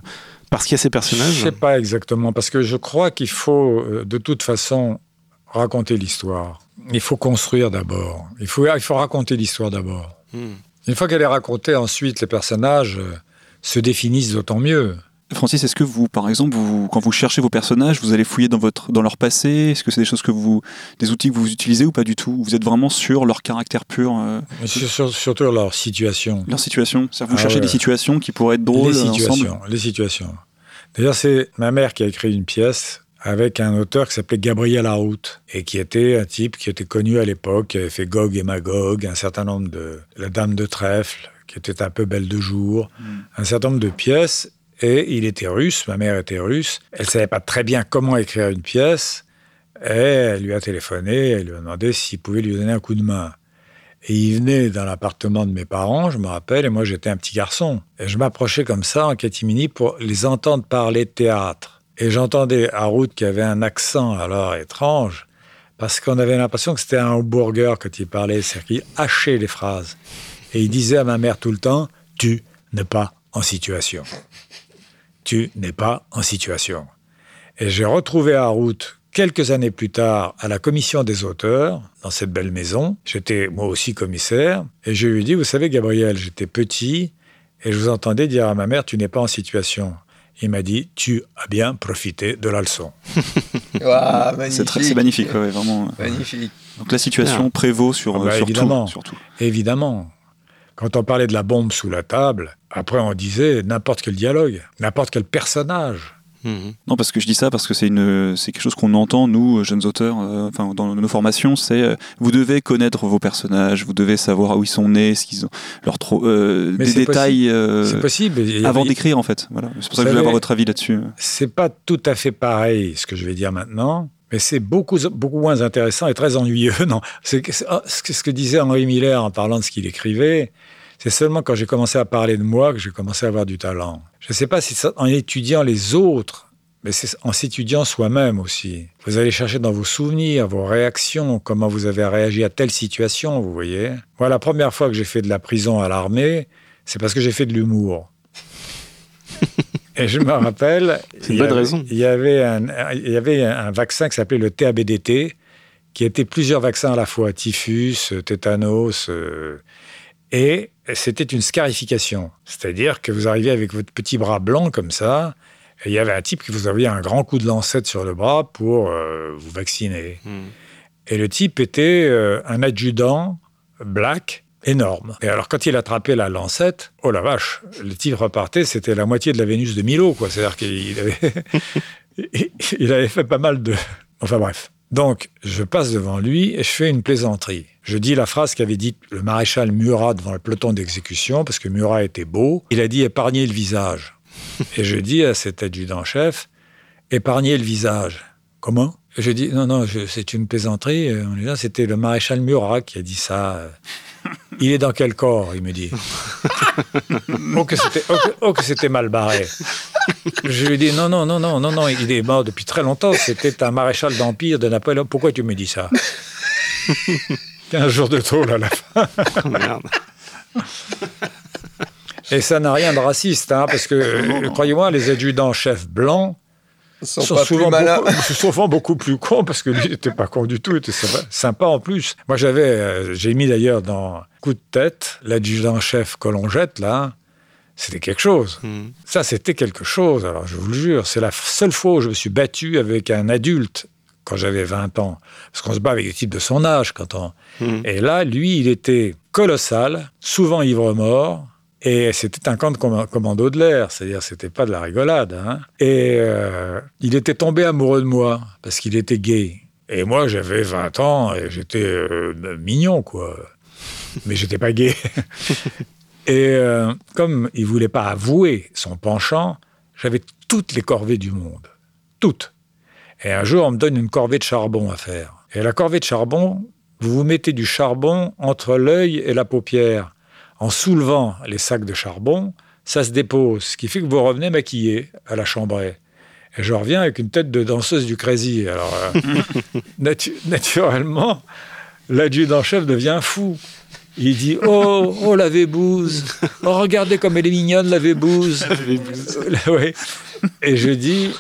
Parce qu'il y a ces personnages ? Je ne sais pas exactement, parce que je crois qu'il faut, de toute façon, raconter l'histoire. Il faut construire d'abord. Il faut raconter l'histoire d'abord. Une fois qu'elle est racontée, ensuite, les personnages se définissent d'autant mieux. Francis, est-ce que vous, par exemple, quand vous cherchez vos personnages, vous allez fouiller dans leur passé ? Est-ce que c'est des choses des outils que vous utilisez ou pas du tout ? Vous êtes vraiment sur leur caractère pur Surtout leur situation. Leur situation. C'est-à-dire vous cherchez des situations qui pourraient être drôles ensemble. Les situations. D'ailleurs, c'est ma mère qui a écrit une pièce avec un auteur qui s'appelait Gabriel Arout, et qui était un type qui était connu à l'époque, qui avait fait Gog et Magog, un certain nombre de... La Dame de Trèfle, qui était un peu Belle de Jour, un certain nombre de pièces... Et il était russe, ma mère était russe. Elle ne savait pas très bien comment écrire une pièce. Et elle lui a téléphoné, elle lui a demandé s'il pouvait lui donner un coup de main. Et il venait dans l'appartement de mes parents, je me rappelle, et moi j'étais un petit garçon. Et je m'approchais comme ça, en catimini, pour les entendre parler de théâtre. Et j'entendais Harout qui avait un accent alors étrange, parce qu'on avait l'impression que c'était un hamburger quand il parlait, c'est-à-dire qu'il hachait les phrases. Et il disait à ma mère tout le temps, « Tu n'es pas en situation ». Tu n'es pas en situation. Et j'ai retrouvé Harout quelques années plus tard à la commission des auteurs, dans cette belle maison. J'étais moi aussi commissaire. Et je lui ai dit, vous savez Gabriel, j'étais petit et je vous entendais dire à ma mère, tu n'es pas en situation. Il m'a dit, tu as bien profité de la leçon. Wow, c'est magnifique, ouais, vraiment. Magnifique. Donc la situation prévaut sur évidemment, tout. Surtout. Évidemment. Quand on parlait de la bombe sous la table, après on disait n'importe quel dialogue, n'importe quel personnage. Non, parce que je dis ça parce que c'est quelque chose qu'on entend, nous, jeunes auteurs, dans nos formations, c'est vous devez connaître vos personnages, vous devez savoir où ils sont nés, ce qu'ils ont, des détails avant d'écrire, en fait. Voilà. C'est pour ça que je voulais avoir votre avis là-dessus. C'est pas tout à fait pareil, ce que je vais dire maintenant, mais c'est beaucoup, beaucoup moins intéressant et très ennuyeux. Non, c'est ce que disait Henri Miller en parlant de ce qu'il écrivait. C'est seulement quand j'ai commencé à parler de moi que j'ai commencé à avoir du talent. Je ne sais pas si c'est en étudiant les autres, mais c'est en s'étudiant soi-même aussi. Vous allez chercher dans vos souvenirs, vos réactions, comment vous avez réagi à telle situation, vous voyez. Moi, la première fois que j'ai fait de la prison à l'armée, c'est parce que j'ai fait de l'humour. Et je me rappelle, il y avait un vaccin qui s'appelait le TABDT, qui était plusieurs vaccins à la fois, typhus, tétanos... Et c'était une scarification, c'est-à-dire que vous arriviez avec votre petit bras blanc comme ça, et il y avait un type qui vous envoyait un grand coup de lancette sur le bras pour vous vacciner. Et le type était un adjudant black énorme. Et alors quand il attrapait la lancette, oh la vache, le type repartait, c'était la moitié de la Vénus de Milo, quoi. C'est-à-dire qu'il avait, il avait fait pas mal de... Enfin bref. Donc, je passe devant lui et je fais une plaisanterie. Je dis la phrase qu'avait dite le maréchal Murat devant le peloton d'exécution, parce que Murat était beau. Il a dit « épargnez le visage ». Et je dis à cet adjudant-chef « épargnez le visage ». Comment ? Et je dis « non, c'est une plaisanterie ». C'était le maréchal Murat qui a dit ça. « Il est dans quel corps ?» il me dit. Que c'était mal barré. Je lui ai dit, non, il est mort depuis très longtemps, c'était un maréchal d'Empire de Napoléon. Pourquoi tu me dis ça ? 15 jours de tôle à la fin. Oh, merde. Et ça n'a rien de raciste, hein, parce que, croyez-moi, les adjudants-chefs blancs sont souvent beaucoup plus cons, parce que lui, il n'était pas con du tout, il était sympa en plus. Moi, j'ai mis d'ailleurs dans Coup de tête, l'adjudant-chef que l'on jette, là, c'était quelque chose. Ça, c'était quelque chose, alors je vous le jure. C'est la seule fois où je me suis battu avec un adulte quand j'avais 20 ans. Parce qu'on se bat avec des types de son âge. Et là, lui, il était colossal, souvent ivre-mort, et c'était un camp de commando de l'air. C'est-à-dire, c'était pas de la rigolade. Hein. Et il était tombé amoureux de moi, parce qu'il était gay. Et moi, j'avais 20 ans, et j'étais mignon, quoi. Mais j'étais pas gay. Et comme il ne voulait pas avouer son penchant, j'avais toutes les corvées du monde. Toutes. Et un jour, on me donne une corvée de charbon à faire. Et la corvée de charbon, vous vous mettez du charbon entre l'œil et la paupière. En soulevant les sacs de charbon, ça se dépose. Ce qui fait que vous revenez maquillé à la chambrée. Et je reviens avec une tête de danseuse du crazy. Alors, naturellement, l'adjudant-chef devient fou. Il dit « Oh, la Vébouse ! Oh, regardez comme elle est mignonne, la Vébouse !» Ouais. Et je dis,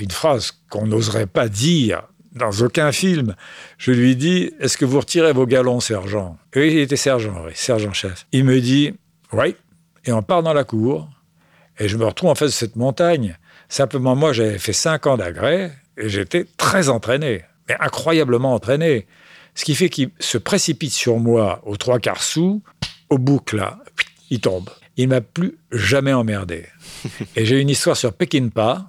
une phrase qu'on n'oserait pas dire dans aucun film, je lui dis « Est-ce que vous retirez vos galons, sergent ?» Oui, il était sergent, oui, sergent-chef. Il me dit « Oui !» Et on part dans la cour, et je me retrouve en face de cette montagne. Simplement, moi, j'avais fait 5 ans d'agrès, et j'étais très entraîné, mais incroyablement entraîné. Ce qui fait qu'il se précipite sur moi aux 3/4 sous, au bouc, là, il tombe. Il ne m'a plus jamais emmerdé. Et j'ai une histoire sur Peckinpah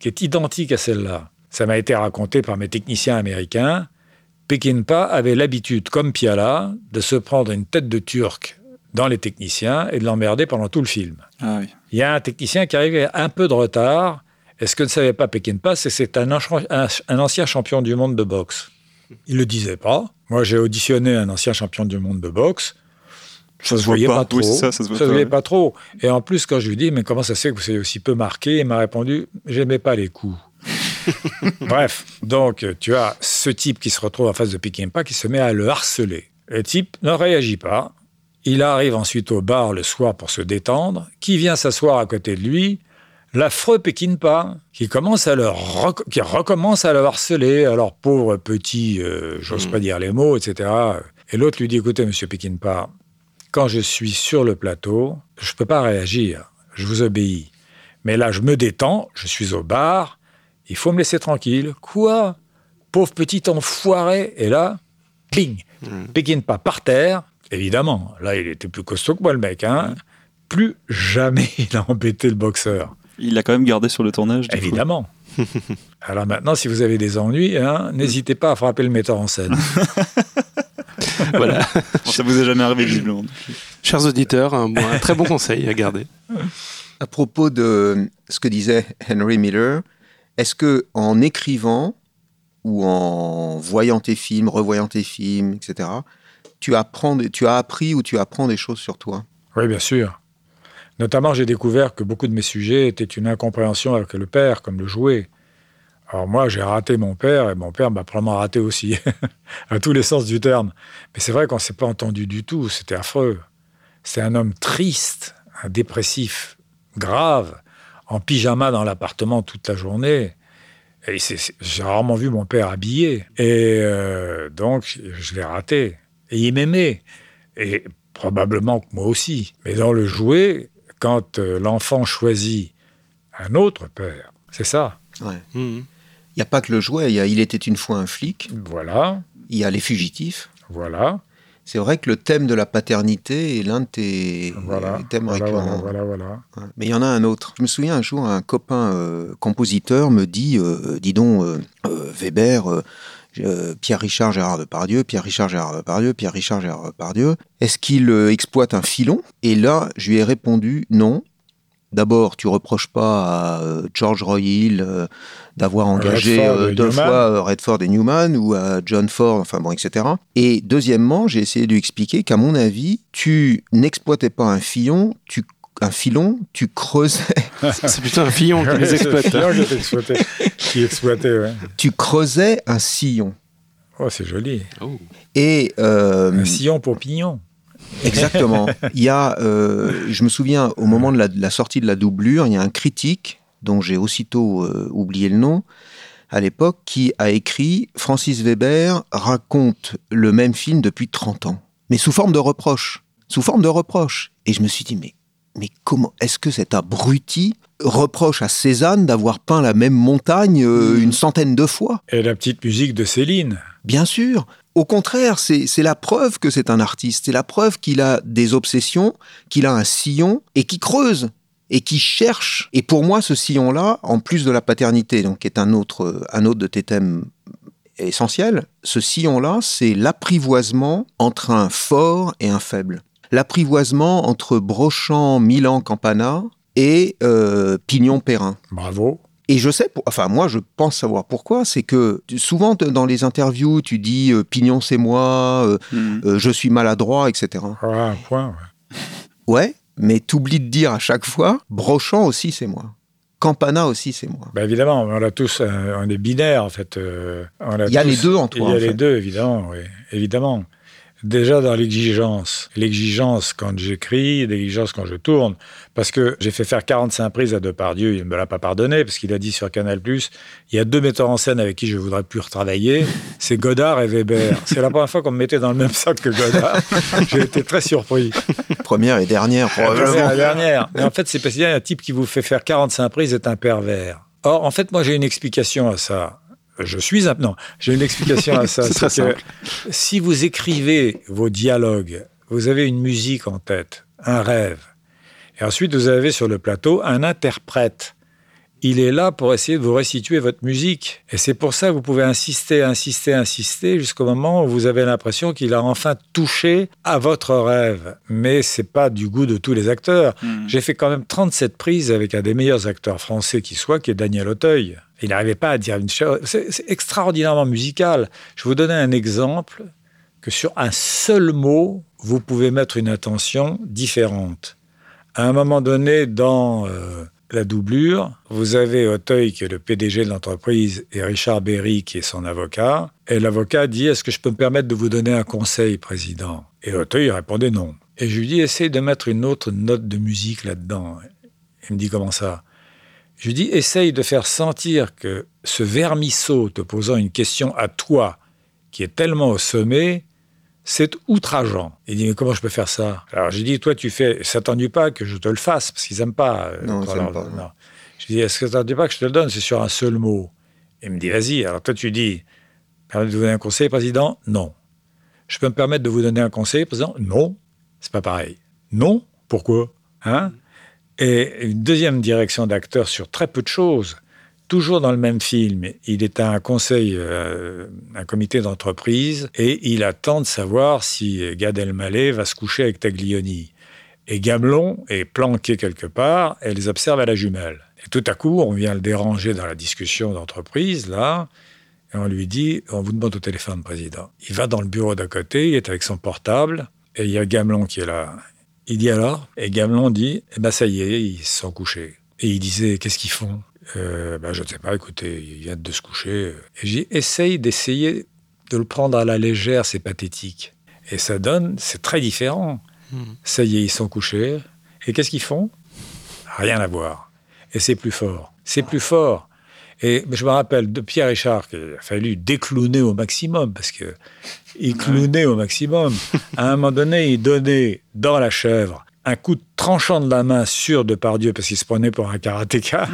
qui est identique à celle-là. Ça m'a été raconté par mes techniciens américains. Peckinpah avait l'habitude, comme Piala, de se prendre une tête de Turc dans les techniciens et de l'emmerder pendant tout le film. Ah oui. Il y a un technicien qui arrivait un peu de retard. Et ce que ne savait pas Peckinpah, c'est que c'est un ancien champion du monde de boxe. Il ne le disait pas. Moi, j'ai auditionné un ancien champion du monde de boxe. Ça ne se voyait pas trop. Oui, ça se voyait pas trop. Et en plus, quand je lui dis « Mais comment ça se fait que vous soyez aussi peu marqué ?» Il m'a répondu « J'aimais pas les coups. » Bref, donc tu as ce type qui se retrouve en face de Peckinpah qui se met à le harceler. Le type ne réagit pas. Il arrive ensuite au bar le soir pour se détendre. Qui vient s'asseoir à côté de lui ? L'affreux Peckinpah, qui recommence à le harceler. Alors, pauvre petit, j'ose pas dire les mots, etc. Et l'autre lui dit, écoutez, monsieur Peckinpah, quand je suis sur le plateau, je peux pas réagir, je vous obéis. Mais là, je me détends, je suis au bar, il faut me laisser tranquille. Quoi ? Pauvre petit enfoiré. Et là, ping, Peckinpah par terre. Évidemment, là, il était plus costaud que moi, le mec. Hein. Plus jamais il a embêté le boxeur. Il l'a quand même gardé sur le tournage, du évidemment. Coup. Alors maintenant, si vous avez des ennuis, hein, n'hésitez pas à frapper le metteur en scène. Voilà. Ça vous est jamais arrivé, visiblement. Chers auditeurs, un très bon conseil à garder. À propos de ce que disait Henry Miller, est-ce que en écrivant ou en voyant tes films, revoyant tes films, etc., tu apprends des choses sur toi ? Oui, bien sûr. Notamment, j'ai découvert que beaucoup de mes sujets étaient une incompréhension avec le père, comme le jouet. Alors moi, j'ai raté mon père, et mon père m'a probablement raté aussi, à tous les sens du terme. Mais c'est vrai qu'on ne s'est pas entendu du tout, c'était affreux. C'était un homme triste, un dépressif grave, en pyjama dans l'appartement toute la journée. Et j'ai rarement vu mon père habillé. Et donc, je l'ai raté. Et il m'aimait. Et probablement que moi aussi. Mais dans le jouet... Quand l'enfant choisit un autre père, c'est ça. Ouais. Il n'y a pas que le jouet, il y a « Il était une fois un flic ». Voilà. Il y a « Les Fugitifs ». Voilà. C'est vrai que le thème de la paternité est l'un de tes thèmes récurrents. Voilà. Mais il y en a un autre. Je me souviens un jour, un copain compositeur me dit « Dis donc, Weber, Pierre Richard, Gérard Depardieu, Pierre Richard, Gérard Depardieu, Pierre Richard, Gérard Depardieu. Est-ce qu'il exploite un filon ? » Et là, je lui ai répondu non. D'abord, tu reproches pas à George Roy Hill d'avoir engagé deux fois Redford et Newman ou à John Ford, enfin bon, etc. Et deuxièmement, j'ai essayé de lui expliquer qu'à mon avis, tu n'exploitais pas un filon, tu creusais. C'est plutôt un fillon qui les exploite. Qui exploitait, ouais. Tu creusais un sillon. Oh, c'est joli. Oh. Et un sillon pour pignon. Exactement. Il y a, je me souviens, au moment de la sortie de La Doublure, il y a un critique dont j'ai aussitôt oublié le nom à l'époque, qui a écrit « Francis Veber raconte le même film depuis 30 ans, mais sous forme de reproche. » Sous forme de reproche. Et je me suis dit, mais comment est-ce que cet abruti reproche à Cézanne d'avoir peint la même montagne une centaine de fois ? Et la petite musique de Céline. Bien sûr. Au contraire, c'est la preuve que c'est un artiste. C'est la preuve qu'il a des obsessions, qu'il a un sillon et qu'il creuse et qu'il cherche. Et pour moi, ce sillon-là, en plus de la paternité, donc qui est un autre de tes thèmes essentiels, ce sillon-là, c'est l'apprivoisement entre un fort et un faible. L'apprivoisement entre Brochant, Milan, Campana et Pignon-Perrin. Bravo. Et je sais, moi je pense savoir pourquoi, c'est que souvent dans les interviews, tu dis « Pignon c'est moi je suis maladroit », etc. Ah, un point, ouais. Ouais, mais t'oublies de dire à chaque fois « Brochant aussi c'est moi ». Campana aussi, c'est moi. Ben évidemment, on a tous, on est binaire en fait. Il y a les deux en toi. Il y a les deux, évidemment. Oui. Évidemment. déjà dans l'exigence. L'exigence quand j'écris, l'exigence quand je tourne, parce que j'ai fait faire 45 prises à Depardieu, il ne me l'a pas pardonné, parce qu'il a dit sur Canal+, il y a deux metteurs en scène avec qui je ne voudrais plus retravailler, c'est Godard et Weber. C'est la première fois qu'on me mettait dans le même sac que Godard. J'ai été très surpris. Première et dernière, probablement. Première et dernière. Mais en fait, c'est parce qu'il y a un type qui vous fait faire 45 prises est un pervers. Or, en fait, moi, j'ai une explication à ça. J'ai une explication à ça. C'est que si vous écrivez vos dialogues, vous avez une musique en tête, un rêve. Et ensuite, vous avez sur le plateau un interprète. Il est là pour essayer de vous restituer votre musique. Et c'est pour ça que vous pouvez insister jusqu'au moment où vous avez l'impression qu'il a enfin touché à votre rêve. Mais ce n'est pas du goût de tous les acteurs. Mmh. J'ai fait quand même 37 prises avec un des meilleurs acteurs français qui soit, qui est Daniel Auteuil. Il n'arrivait pas à dire une chose. C'est extraordinairement musical. Je vais vous donner un exemple que sur un seul mot, vous pouvez mettre une intention différente. À un moment donné, dans... la doublure, vous avez Auteuil, qui est le PDG de l'entreprise, et Richard Berry, qui est son avocat. Et l'avocat dit « Est-ce que je peux me permettre de vous donner un conseil, Président ?» Et Auteuil répondait « Non ». Et je lui dis « Essaye de mettre une autre note de musique là-dedans. » Il me dit « Comment ça ?» Je lui dis « Essaye de faire sentir que ce vermisseau te posant une question à toi, qui est tellement au sommet, c'est outrageant. » Il dit, mais comment je peux faire ça? Alors, j'ai dit, toi, tu fais... Ça t'ennuie pas que je te le fasse, parce qu'ils n'aiment pas. Non, ils n'aiment pas. Non. Je lui dis, est-ce que ça t'ennuie pas que je te le donne? C'est sur un seul mot. Il me dit, vas-y. Alors, toi, tu dis, permettez de vous donner un conseil, Président? Non. Je peux me permettre de vous donner un conseil, Président? Non. C'est pas pareil. Non? Pourquoi? Hein? Et une deuxième direction d'acteur sur très peu de choses. Toujours dans le même film, il est à un conseil, un comité d'entreprise, et il attend de savoir si Gad Elmaleh va se coucher avec Taglioni. Et Gamelon est planqué quelque part, et les observe à la jumelle. Et tout à coup, on vient le déranger dans la discussion d'entreprise, là, et on lui dit, on vous demande au téléphone, Président. Il va dans le bureau d'à côté, il est avec son portable, et il y a Gamelon qui est là. Il dit alors, et Gamelon dit, eh ben ça y est, ils se sont couchés. Et il disait, qu'est-ce qu'ils font? Je ne sais pas, écoutez, il vient de se coucher. Et j'ai essayé de le prendre à la légère, c'est pathétique. Et ça donne, c'est très différent. Mmh. Ça y est, ils sont couchés. Et qu'est-ce qu'ils font? Rien à voir. Et c'est plus fort. C'est plus fort. Et je me rappelle de Pierre Richard, qu'il a fallu déclowner au maximum, parce qu'il clownait au maximum. À un moment donné, il donnait dans La Chèvre un coup de tranchant de la main sur Depardieu, parce qu'il se prenait pour un karatéka,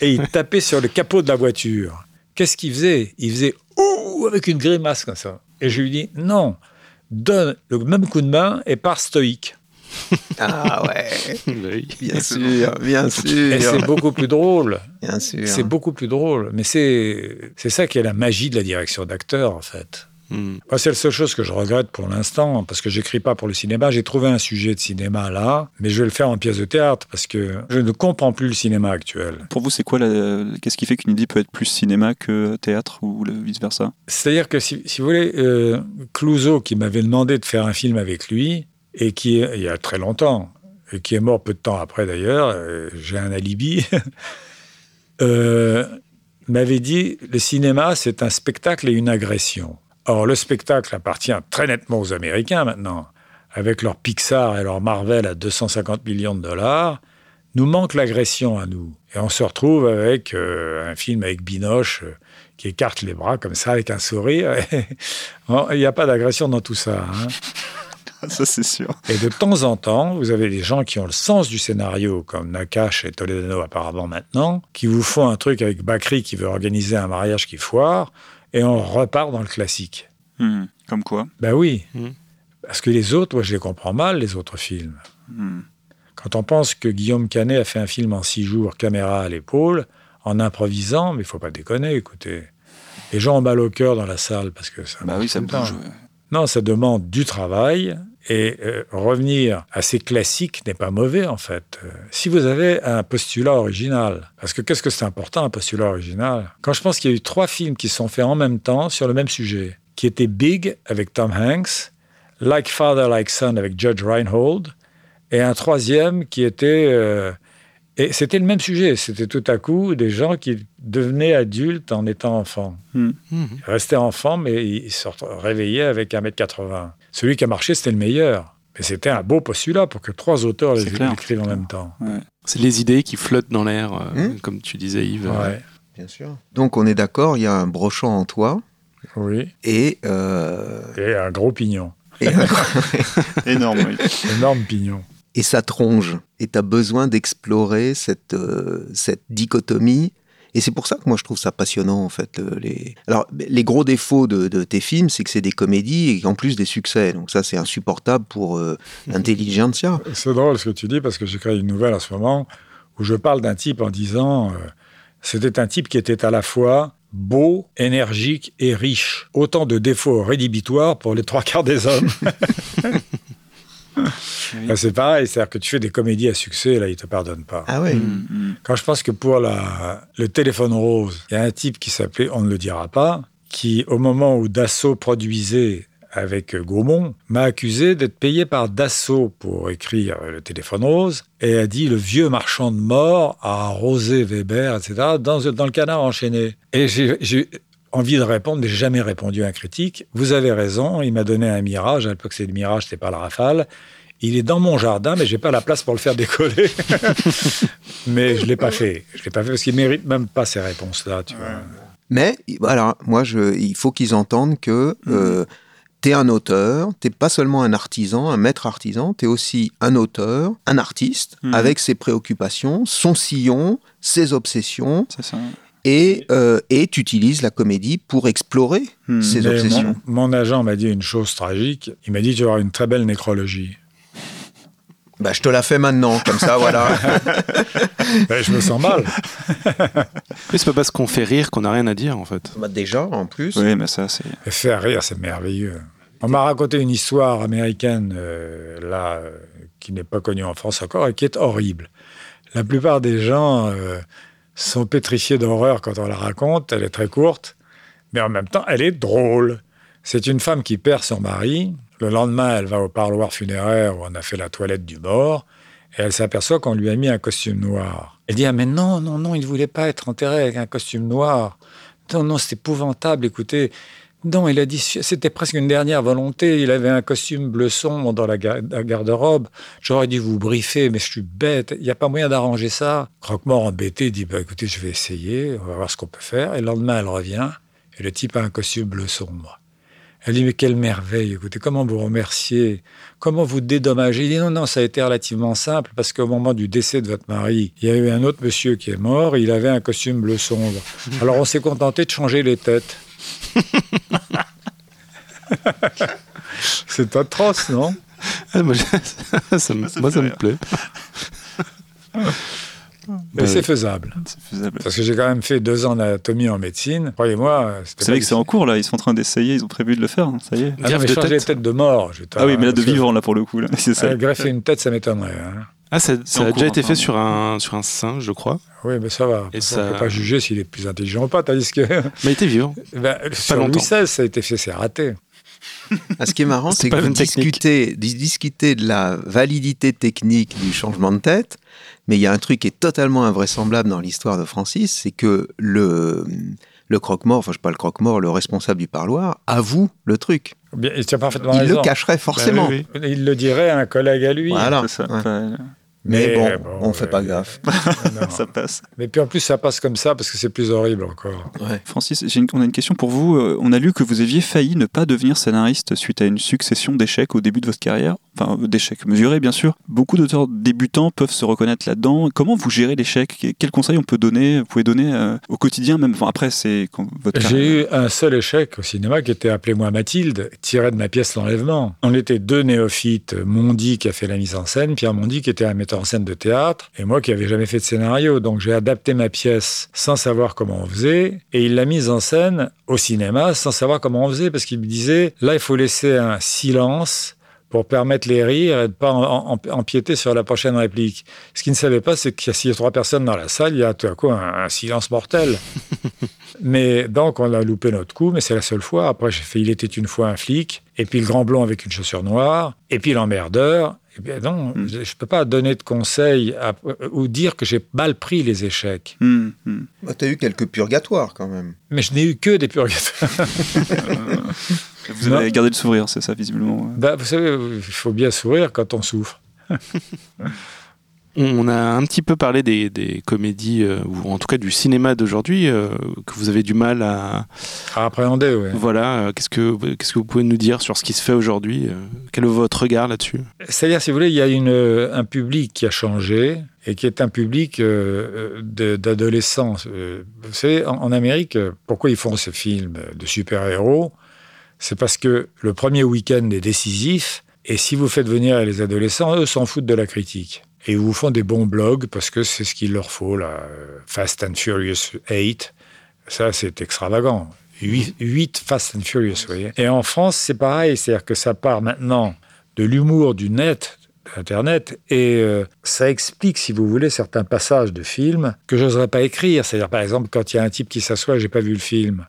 et il tapait sur le capot de la voiture. Qu'est-ce qu'il faisait? Il faisait « Ouh !» avec une grimace comme ça. Et je lui dis « Non, donne le même coup de main et pars stoïque. » Ah ouais, bien sûr. Et c'est beaucoup plus drôle. Bien sûr. C'est beaucoup plus drôle. Mais c'est ça qui est la magie de la direction d'acteur, en fait. C'est la seule chose que je regrette pour l'instant, parce que j'écris pas pour le cinéma. J'ai trouvé un sujet de cinéma là, mais je vais le faire en pièce de théâtre, parce que je ne comprends plus le cinéma actuel. Pour vous, c'est quoi qu'est-ce qui fait qu'une idée peut être plus cinéma que théâtre, ou vice-versa? C'est-à-dire que, si vous voulez, Clouseau, qui m'avait demandé de faire un film avec lui, et qui, il y a très longtemps, et qui est mort peu de temps après d'ailleurs, j'ai un alibi, m'avait dit, le cinéma, c'est un spectacle et une agression. Or, le spectacle appartient très nettement aux Américains maintenant. Avec leur Pixar et leur Marvel à 250 millions de dollars, nous manque l'agression à nous. Et on se retrouve avec un film avec Binoche qui écarte les bras comme ça avec un sourire. Il n'y a pas d'agression dans tout ça. Hein. Ça, c'est sûr. Et de temps en temps, vous avez des gens qui ont le sens du scénario, comme Nakache et Toledano apparemment maintenant, qui vous font un truc avec Bakri qui veut organiser un mariage qui foire. Et on repart dans le classique. Comme quoi? Ben oui. Parce que les autres, moi, je les comprends mal, les autres films. Quand on pense que Guillaume Canet a fait un film en 6 jours, caméra à l'épaule, en improvisant, mais il ne faut pas déconner, écoutez. Les gens ont mal au cœur dans la salle, parce que ça... Ben oui, ça bouge. Non, ça demande du travail, et revenir à ces classiques n'est pas mauvais, en fait. Si vous avez un postulat original, parce que qu'est-ce que c'est important, un postulat original? Quand je pense qu'il y a eu 3 films qui se sont faits en même temps sur le même sujet, qui étaient Big, avec Tom Hanks, Like Father, Like Son, avec Judge Reinhold, et un 3e qui était... et c'était le même sujet. C'était tout à coup des gens qui devenaient adultes en étant enfants. Ils restaient enfants, mais ils se réveillaient avec 1m80. celui qui a marché, c'était le meilleur. Mais c'était un beau postulat pour que trois auteurs l'écrivent en même temps. Ouais. C'est les idées qui flottent dans l'air, comme tu disais, Yves. Ouais. Bien sûr. Donc, on est d'accord, il y a un brochet en toi. Oui. Et un gros pignon. Énorme, oui. Énorme pignon. Et ça tronge. Et tu as besoin d'explorer cette dichotomie. Et c'est pour ça que moi, je trouve ça passionnant, en fait. Alors, les gros défauts de tes films, c'est que c'est des comédies et en plus des succès. Donc ça, c'est insupportable pour l'intelligentsia. C'est drôle ce que tu dis, parce que j'écris une nouvelle en ce moment où je parle d'un type en disant c'était un type qui était à la fois beau, énergique et riche. Autant de défauts rédhibitoires pour les trois quarts des hommes. Oui. C'est pareil, c'est-à-dire que tu fais des comédies à succès, là, ils ne te pardonnent pas. Ah oui. Quand je pense que pour le téléphone rose, il y a un type qui s'appelait On ne le dira pas, qui, au moment où Dassault produisait avec Gaumont, m'a accusé d'être payé par Dassault pour écrire le téléphone rose, et a dit le vieux marchand de mort à Rosé Weber, etc., dans le Canard enchaîné. Et j'ai envie de répondre, mais j'ai jamais répondu à un critique. Vous avez raison, il m'a donné un Mirage. À l'époque, c'est le Mirage, c'était pas le Rafale. Il est dans mon jardin, mais j'ai pas la place pour le faire décoller. Mais je l'ai pas fait. Je l'ai pas fait parce qu'il mérite même pas ces réponses-là, tu vois. Mais, alors, moi, il faut qu'ils entendent que t'es un auteur, t'es pas seulement un artisan, un maître artisan, t'es aussi un auteur, un artiste, avec ses préoccupations, son sillon, ses obsessions. C'est ça. Et tu utilises la comédie pour explorer ses obsessions. Mon agent m'a dit une chose tragique. Il m'a dit, tu vas avoir une très belle nécrologie. Bah, je te la fais maintenant, comme ça, voilà. Bah, je me sens mal. Mais c'est pas parce qu'on fait rire qu'on n'a rien à dire, en fait. Bah, déjà, en plus. Oui, mais ça, c'est... Faire rire, c'est merveilleux. On m'a raconté une histoire américaine, qui n'est pas connue en France encore, et qui est horrible. La plupart des gens... sont pétrifiés d'horreur quand on la raconte. Elle est très courte, mais en même temps, elle est drôle. C'est une femme qui perd son mari. Le lendemain, elle va au parloir funéraire où on a fait la toilette du mort, et elle s'aperçoit qu'on lui a mis un costume noir. Elle dit « Ah mais non, il ne voulait pas être enterré avec un costume noir. Non, c'est épouvantable, écoutez. Non, il a dit, c'était presque une dernière volonté. Il avait un costume bleu sombre dans la garde-robe. J'aurais dû vous briefer, mais je suis bête. Il n'y a pas moyen d'arranger ça. » Croque-Mort, embêté, dit, écoutez, je vais essayer. On va voir ce qu'on peut faire. Et le lendemain, elle revient. Et le type a un costume bleu sombre. Elle dit, mais quelle merveille. Écoutez, comment vous remercier? Comment vous dédommager? Il dit, non, ça a été relativement simple. Parce qu'au moment du décès de votre mari, il y a eu un autre monsieur qui est mort. Il avait un costume bleu sombre. Alors, on s'est contenté de changer les têtes. C'est atroce, non? Ça me plaît. Mais c'est faisable. Parce que j'ai quand même fait 2 ans d'anatomie en médecine. Croyez-moi. Vous savez que c'est en cours, là. Ils sont en train d'essayer. Ils ont prévu de le faire. Ça y est. Greffe de tête. Les têtes de mort. Ah oui, mais là, de vivant, là, pour le coup. Là. C'est ça. Greffer une tête, ça m'étonnerait. Hein. Ah, ça a déjà été fait sur un singe, je crois. Oui, mais ça va. On ne peut pas juger s'il est plus intelligent ou pas. Tandis que... Mais il était vivant. Sur Louis XVI, ça a été fait, c'est raté. Ah, ce qui est marrant, c'est que discuter de la validité technique du changement de tête, mais il y a un truc qui est totalement invraisemblable dans l'histoire de Francis, c'est que le croque-mort, enfin, je ne sais pas, le croque-mort, le responsable du parloir, avoue le truc. Bien, il tient parfaitement raison. Le cacherait forcément. Ben, oui. Il le dirait à un collègue à lui. Voilà. C'est ça. Ouais. Mais bon, on ne fait pas gaffe. Ça passe. Mais puis en plus, ça passe comme ça parce que c'est plus horrible encore. Ouais. Francis, on a une question pour vous. On a lu que vous aviez failli ne pas devenir scénariste suite à une succession d'échecs au début de votre carrière. Enfin, d'échecs mesurés, bien sûr. Beaucoup d'auteurs débutants peuvent se reconnaître là-dedans. Comment vous gérez l'échec? Quels conseils vous pouvez donner au quotidien même, enfin, après, c'est votre carrière. J'ai eu un seul échec au cinéma qui était Appelez-moi Mathilde, tiré de ma pièce L'Enlèvement. On était 2 néophytes. Mondy qui a fait la mise en scène, Pierre Mondy qui était un metteur en scène de théâtre, et moi qui n'avais jamais fait de scénario. Donc j'ai adapté ma pièce sans savoir comment on faisait, et il l'a mise en scène au cinéma sans savoir comment on faisait, parce qu'il me disait, là il faut laisser un silence pour permettre les rires et ne pas empiéter sur la prochaine réplique. Ce qu'il ne savait pas, c'est que s'il y a 3 personnes dans la salle, il y a tout à coup un silence mortel. Mais donc, on a loupé notre coup, mais c'est la seule fois. Après, j'ai fait « Il était une fois un flic », et puis « Le grand blond avec une chaussure noire », et puis « L'emmerdeur ». Eh bien non, je ne peux pas donner de conseils ou dire que j'ai mal pris les échecs. Bah, tu as eu quelques purgatoires, quand même. Mais je n'ai eu que des purgatoires. Vous avez gardé le sourire, c'est ça, visiblement. Bah, vous savez, il faut bien sourire quand on souffre. On a un petit peu parlé des comédies, ou en tout cas du cinéma d'aujourd'hui, que vous avez du mal à appréhender. Ouais. Voilà, qu'est-ce que vous pouvez nous dire sur ce qui se fait aujourd'hui ? Quel est votre regard là-dessus ? C'est-à-dire, si vous voulez, il y a un public qui a changé et qui est un public d'adolescents. Vous savez, en Amérique, pourquoi ils font ces films de super-héros ? C'est parce que le premier week-end est décisif, et si vous faites venir les adolescents, eux s'en foutent de la critique. Et ils vous font des bons blogs parce que c'est ce qu'il leur faut, là. Fast and Furious 8, ça c'est extravagant. 8 Fast and Furious, vous voyez. Et en France, c'est pareil, c'est-à-dire que ça part maintenant de l'humour du net, d'Internet, et ça explique, si vous voulez, certains passages de films que j'oserais pas écrire. C'est-à-dire, par exemple, quand il y a un type qui s'assoit, j'ai pas vu le film,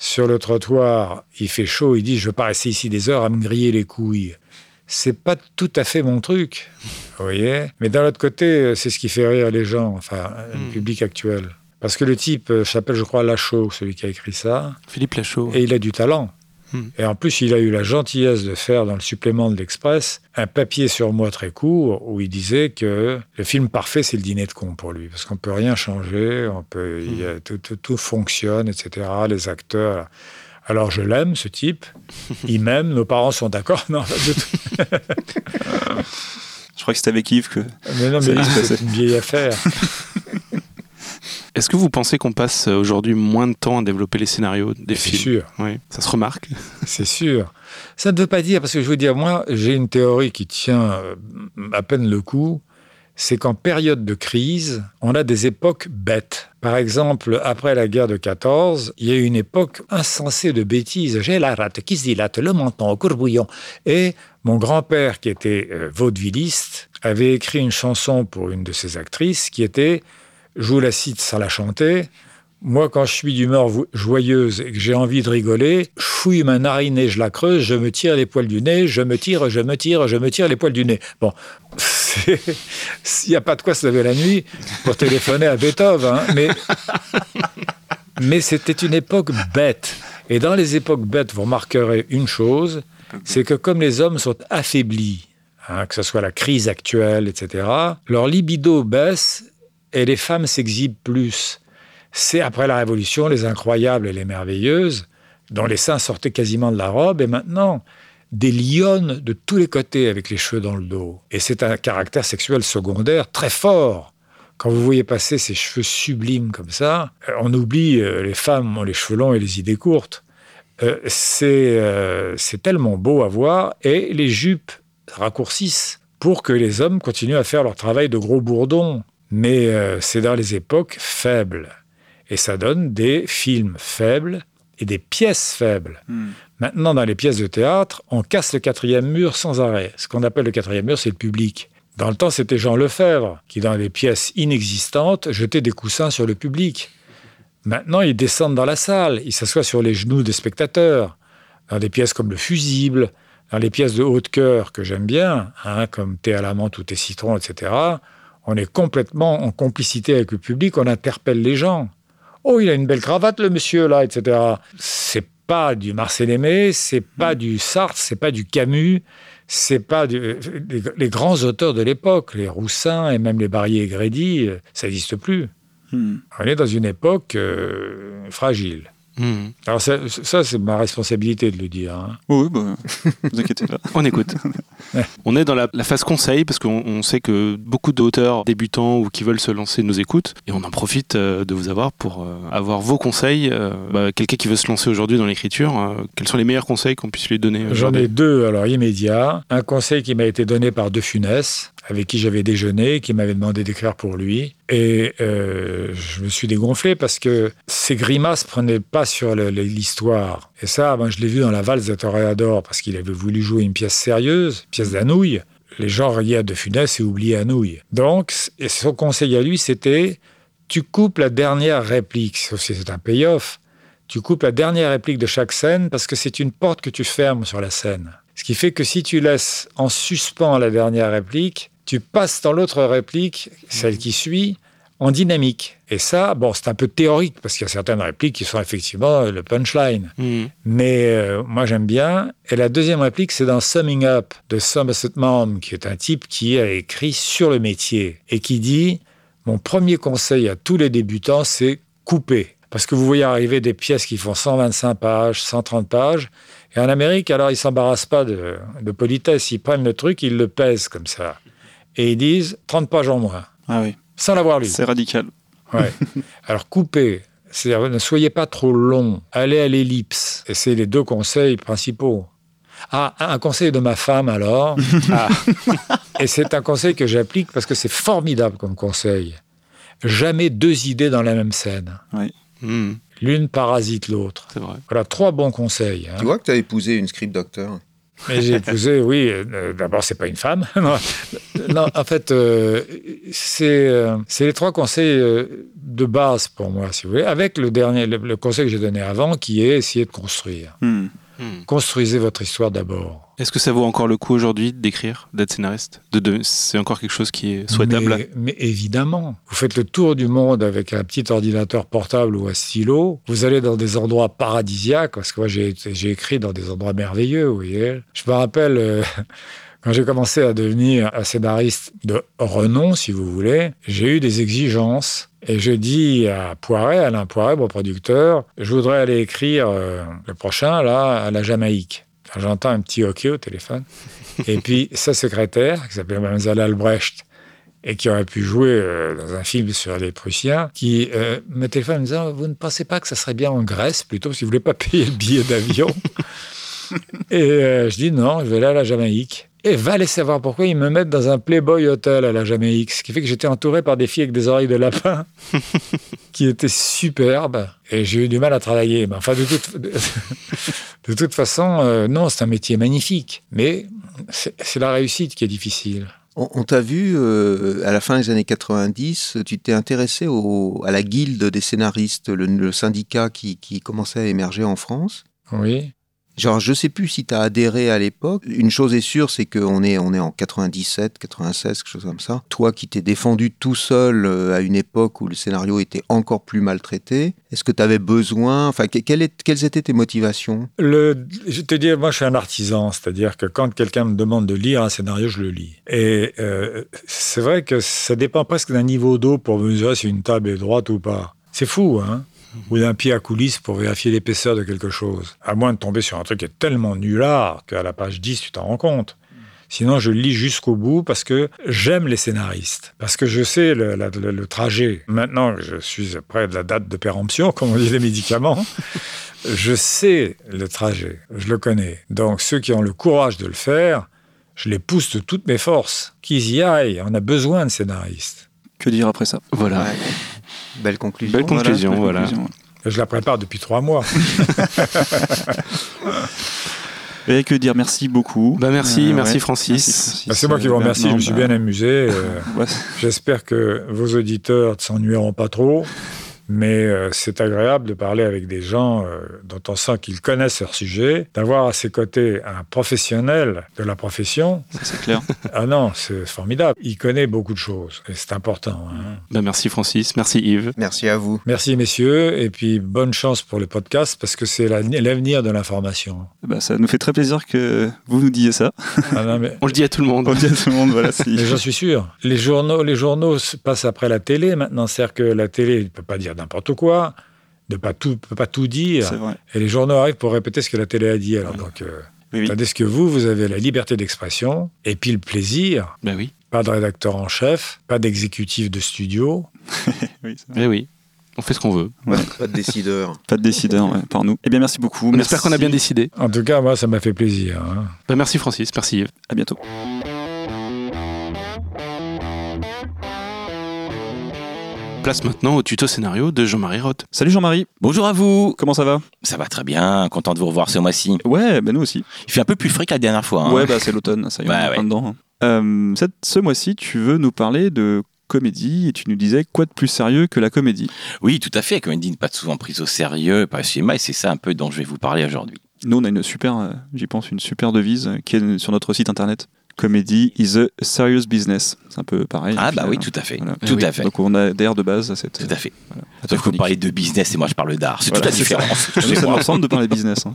sur le trottoir, il fait chaud, il dit « je veux pas rester ici des heures à me griller les couilles ». C'est pas tout à fait mon truc, vous voyez. Mais d'un autre côté, c'est ce qui fait rire les gens, enfin, le public actuel. Parce que le type s'appelle, je crois, Lachaud, celui qui a écrit ça. Philippe Lachaud. Et il a du talent. Et en plus, il a eu la gentillesse de faire, dans le supplément de l'Express, un papier sur moi très court, où il disait que le film parfait, c'est Le Dîner de cons pour lui. Parce qu'on ne peut rien changer, tout fonctionne, etc. Les acteurs... Alors, je l'aime, ce type. Il m'aime, nos parents sont d'accord. Non, de tout. Je crois que c'était avec Yves que... Mais non, mais Yves, c'est une vieille affaire. Est-ce que vous pensez qu'on passe aujourd'hui moins de temps à développer les scénarios des films ? C'est sûr. Oui, ça se remarque. C'est sûr. Ça ne veut pas dire, parce que je veux dire, moi, j'ai une théorie qui tient à peine le coup, c'est qu'en période de crise, on a des époques bêtes. Par exemple, après la guerre de 14, il y a eu une époque insensée de bêtises. J'ai la rate, qui se dilate, le menton, au courbouillon. Et mon grand-père, qui était vaudevilliste, avait écrit une chanson pour une de ses actrices qui était, je vous la cite sans la chanter, « Moi, quand je suis d'humeur joyeuse et que j'ai envie de rigoler, je fouille ma narine et je la creuse, je me tire les poils du nez, je me tire les poils du nez. » Bon, s'il n'y a pas de quoi se lever la nuit pour téléphoner à Beethoven, hein, mais c'était une époque bête. Et dans les époques bêtes, vous remarquerez une chose, c'est que comme les hommes sont affaiblis, hein, que ce soit la crise actuelle, etc., leur libido baisse et les femmes s'exhibent plus. C'est après la Révolution, les Incroyables et les Merveilleuses, dont les seins sortaient quasiment de la robe, et maintenant, des lionnes de tous les côtés avec les cheveux dans le dos. Et c'est un caractère sexuel secondaire très fort. Quand vous voyez passer ces cheveux sublimes comme ça, on oublie les femmes ont les cheveux longs et les idées courtes. C'est tellement beau à voir, et les jupes raccourcissent pour que les hommes continuent à faire leur travail de gros bourdons. Mais c'est dans les époques faibles. Et ça donne des films faibles et des pièces faibles. Maintenant, dans les pièces de théâtre, on casse le quatrième mur sans arrêt. Ce qu'on appelle le quatrième mur, c'est le public. Dans le temps, c'était Jean Lefebvre qui, dans des pièces inexistantes, jetait des coussins sur le public. Maintenant, ils descendent dans la salle, ils s'assoient sur les genoux des spectateurs. Dans des pièces comme Le Fusible, dans les pièces de haute cœur que j'aime bien, hein, comme Thé à la menthe ou Thé citron, etc., on est complètement en complicité avec le public, on interpelle les gens. Oh, il a une belle cravate, le monsieur, là, etc. C'est pas du Marcel Aimé, c'est pas du Sartre, c'est pas du Camus, c'est pas les grands auteurs de l'époque, les Roussins et même les Barillé et Grédy, ça n'existe plus. On est dans une époque fragile. Alors ça, c'est ma responsabilité de le dire. Hein. Oui, bah, vous inquiétez pas. On écoute. On est dans la phase conseil, parce qu'on sait que beaucoup d'auteurs débutants ou qui veulent se lancer nous écoutent, et on en profite de vous avoir pour avoir vos conseils. Quelqu'un qui veut se lancer aujourd'hui dans l'écriture, quels sont les meilleurs conseils qu'on puisse lui donner aujourd'hui ? J'en ai deux, alors immédiats. Un conseil qui m'a été donné par De Funès, avec qui j'avais déjeuné, qui m'avait demandé d'écrire pour lui. Et je me suis dégonflé parce que ses grimaces ne prenaient pas sur l'histoire. Et ça, ben, je l'ai vu dans La Valse de Toréador, parce qu'il avait voulu jouer une pièce sérieuse, une pièce d'Anouilh. Les gens riaient à De Funès et oubliaient Anouilh. Donc, et son conseil à lui, c'était « tu coupes la dernière réplique », sauf si c'est un payoff, « tu coupes la dernière réplique de chaque scène parce que c'est une porte que tu fermes sur la scène. » Ce qui fait que si tu laisses en suspens la dernière réplique, tu passes dans l'autre réplique, celle qui suit, en dynamique. Et ça, bon, c'est un peu théorique, parce qu'il y a certaines répliques qui sont effectivement le punchline. Mm. Mais moi, j'aime bien. Et la deuxième réplique, c'est dans Summing Up de Somerset Maugham, qui est un type qui a écrit sur le métier et qui dit « Mon premier conseil à tous les débutants, c'est couper. » Parce que vous voyez arriver des pièces qui font 125 pages, 130 pages. Et en Amérique, alors, ils ne s'embarrassent pas de politesse. Ils prennent le truc, ils le pèsent comme ça. Et ils disent 30 pages en moins. Ah oui. Sans l'avoir lu. C'est radical. Ouais. Alors, coupez. C'est-à-dire, ne soyez pas trop long. Allez à l'ellipse. Et c'est les deux conseils principaux. Ah, un conseil de ma femme, alors. Ah. Et c'est un conseil que j'applique parce que c'est formidable comme conseil. Jamais deux idées dans la même scène. Oui. Mmh. L'une parasite l'autre. C'est vrai. Voilà trois bons conseils. Hein. Tu vois que tu as épousé une script docteur. Mais j'ai épousé, oui. D'abord, c'est pas une femme. Non, en fait, c'est les trois conseils de base pour moi, si vous voulez. Avec le dernier, le conseil que j'ai donné avant, qui est essayer de construire. Mmh. Mmh. Construisez votre histoire d'abord. Est-ce que ça vaut encore le coup aujourd'hui d'écrire, d'être scénariste ? C'est encore quelque chose qui est souhaitable ? Mais évidemment. Vous faites le tour du monde avec un petit ordinateur portable ou un stylo. Vous allez dans des endroits paradisiaques, parce que moi, j'ai écrit dans des endroits merveilleux, vous voyez. Je me rappelle, quand j'ai commencé à devenir un scénariste de renom, si vous voulez, j'ai eu des exigences. Et je dis à Poiret, Alain Poiret, mon producteur, je voudrais aller écrire le prochain, là, à la Jamaïque. Enfin, j'entends un petit hockey au téléphone. Et puis, sa secrétaire, qui s'appelait Mlle Albrecht, et qui aurait pu jouer dans un film sur les Prussiens, qui me téléphone en me disant « Vous ne pensez pas que ça serait bien en Grèce, plutôt, si vous ne voulez pas payer le billet d'avion ?» Et je dis « Non, je vais aller à la Jamaïque. » Et va les savoir pourquoi ils me mettent dans un Playboy Hotel à la Jamaïque, ce qui fait que j'étais entouré par des filles avec des oreilles de lapin qui étaient superbes et j'ai eu du mal à travailler. Mais enfin, de toute façon, non, c'est un métier magnifique, mais c'est la réussite qui est difficile. On t'a vu, à la fin des années 90, tu t'es intéressé à la guilde des scénaristes, le syndicat qui commençait à émerger en France. Oui. Genre, je ne sais plus si tu as adhéré à l'époque. Une chose est sûre, c'est qu'on est en 97, 96, quelque chose comme ça. Toi qui t'es défendu tout seul à une époque où le scénario était encore plus maltraité, est-ce que tu avais besoin... Enfin, quelles étaient tes motivations ? Je te dis, moi, je suis un artisan. C'est-à-dire que quand quelqu'un me demande de lire un scénario, je le lis. Et c'est vrai que ça dépend presque d'un niveau d'eau pour mesurer si une table est droite ou pas. C'est fou, hein ? Ou d'un pied à coulisse pour vérifier l'épaisseur de quelque chose. À moins de tomber sur un truc qui est tellement nullard qu'à la page 10, tu t'en rends compte. Sinon, je lis jusqu'au bout parce que j'aime les scénaristes, parce que je sais le trajet. Maintenant, je suis près de la date de péremption, comme on dit les médicaments. Je sais le trajet, je le connais. Donc, ceux qui ont le courage de le faire, je les pousse de toutes mes forces. Qu'ils y aillent, on a besoin de scénaristes. Que dire après ça ? Voilà. Ouais. Belle conclusion. Belle conclusion, voilà. Je la prépare depuis 3 mois. Et que dire, merci beaucoup. Merci Francis. C'est moi qui vous remercie, je me suis bien amusé. J'espère que vos auditeurs ne s'ennuieront pas trop, mais c'est agréable de parler avec des gens dont on sent qu'ils connaissent leur sujet, d'avoir à ses côtés un professionnel de la profession. Ça, c'est clair. Ah non, c'est formidable. Il connaît beaucoup de choses et c'est important. Hein. Merci Francis, merci Yves. Merci à vous. Merci messieurs et puis bonne chance pour le podcast parce que c'est l'avenir de l'information. Ça nous fait très plaisir que vous nous disiez ça. Ah non, mais... On le dit à tout le monde. On le dit à tout le monde, voilà. Mais j'en suis sûr. Les journaux passent après la télé maintenant. C'est-à-dire que la télé ne peut pas dire n'importe quoi, ne peut pas tout dire. Et les journaux arrivent pour répéter ce que la télé a dit. Alors, voilà. Donc, tandis que vous avez la liberté d'expression et puis le plaisir. Ben oui. Pas de rédacteur en chef, pas d'exécutif de studio. Oui, c'est vrai. Ben oui. On fait ce qu'on veut. Ouais. Pas de décideur. Pas de décideur, ouais, par nous. Eh bien, merci beaucoup. Merci. J'espère qu'on a bien décidé. En tout cas, moi, ça m'a fait plaisir. Hein. Ben, merci Francis, merci Yves. À bientôt. Place maintenant au tuto scénario de Jean-Marie Roth. Salut Jean-Marie. Bonjour à vous. Comment ça va ? Ça va très bien, content de vous revoir ce mois-ci. Ouais, nous aussi. Il fait un peu plus frais que la dernière fois. Hein. Ouais, c'est l'automne, ça y est, on est plein dedans. Ce mois-ci, tu veux nous parler de comédie et tu nous disais quoi de plus sérieux que la comédie ? Oui, tout à fait, la comédie n'est pas souvent prise au sérieux, par le schéma, et c'est ça un peu dont je vais vous parler aujourd'hui. Nous, on a une super devise qui est sur notre site internet. comédie is a serious business. C'est un peu pareil. Ah bah oui, tout à fait. Voilà. Tout à fait. Donc on a d'air de base à cette... Tout à fait. Voilà. Sauf que vous parlez de business et moi je parle d'art. C'est toute la différence. Ça me semble de parler business. Hein.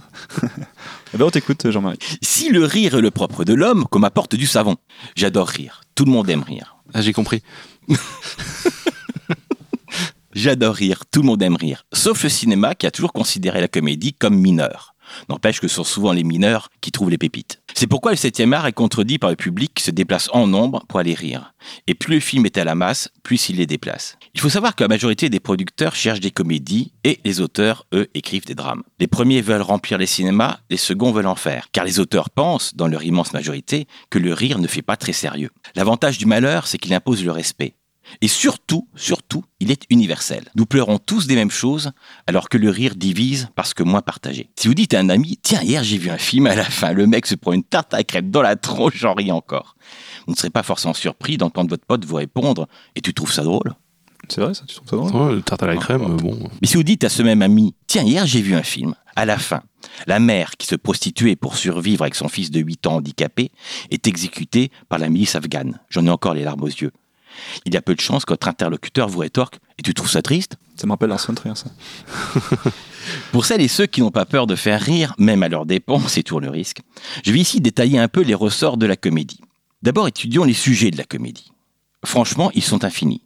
Eh ben on t'écoute, Jean-Marie. Si le rire est le propre de l'homme, qu'on m'apporte du savon. J'adore rire. Tout le monde aime rire. Ah, j'ai compris. J'adore rire, tout le monde aime rire, sauf le cinéma qui a toujours considéré la comédie comme mineure. N'empêche que ce sont souvent les mineurs qui trouvent les pépites. C'est pourquoi le 7e art est contredit par le public qui se déplace en nombre pour aller rire. Et plus le film est à la masse, plus il les déplace. Il faut savoir que la majorité des producteurs cherchent des comédies et les auteurs, eux, écrivent des drames. Les premiers veulent remplir les cinémas, les seconds veulent en faire. Car les auteurs pensent, dans leur immense majorité, que le rire ne fait pas très sérieux. L'avantage du malheur, c'est qu'il impose le respect. Et surtout, il est universel. Nous pleurons tous des mêmes choses, alors que le rire divise parce que moins partagé. Si vous dites à un ami, tiens, hier j'ai vu un film, à la fin, le mec se prend une tarte à crêpes dans la tronche, j'en ris encore. Vous ne serez pas forcément surpris d'entendre votre pote vous répondre, et tu trouves ça drôle ? C'est vrai, ça, tu trouves ça drôle ? Ouais, le tarte à la crème, bon. Mais si vous dites à ce même ami, tiens, hier j'ai vu un film, à la fin, la mère qui se prostituait pour survivre avec son fils de 8 ans handicapé est exécutée par la milice afghane. J'en ai encore les larmes aux yeux. Il y a peu de chances qu'autre interlocuteur vous rétorque « Et tu trouves ça triste ?» Ça me rappelle un son de rire, ça. Pour celles et ceux qui n'ont pas peur de faire rire, même à leurs dépens, c'est toujours le risque, je vais ici détailler un peu les ressorts de la comédie. D'abord, étudions les sujets de la comédie. Franchement, ils sont infinis.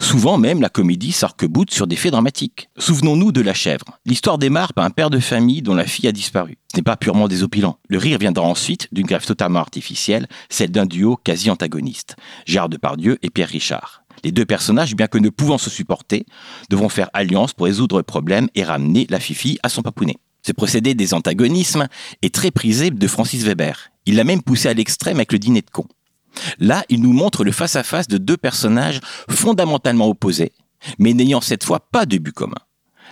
Souvent même, la comédie s'arc-boute sur des faits dramatiques. Souvenons-nous de La Chèvre. L'histoire démarre par un père de famille dont la fille a disparu. Ce n'est pas purement désopilant. Le rire viendra ensuite d'une grève totalement artificielle, celle d'un duo quasi antagoniste, Gérard Depardieu et Pierre Richard. Les deux personnages, bien que ne pouvant se supporter, devront faire alliance pour résoudre le problème et ramener la fifi à son papounet. Ce procédé des antagonismes est très prisé de Francis Veber. Il l'a même poussé à l'extrême avec Le Dîner de cons. Là, il nous montre le face-à-face de deux personnages fondamentalement opposés, mais n'ayant cette fois pas de but commun.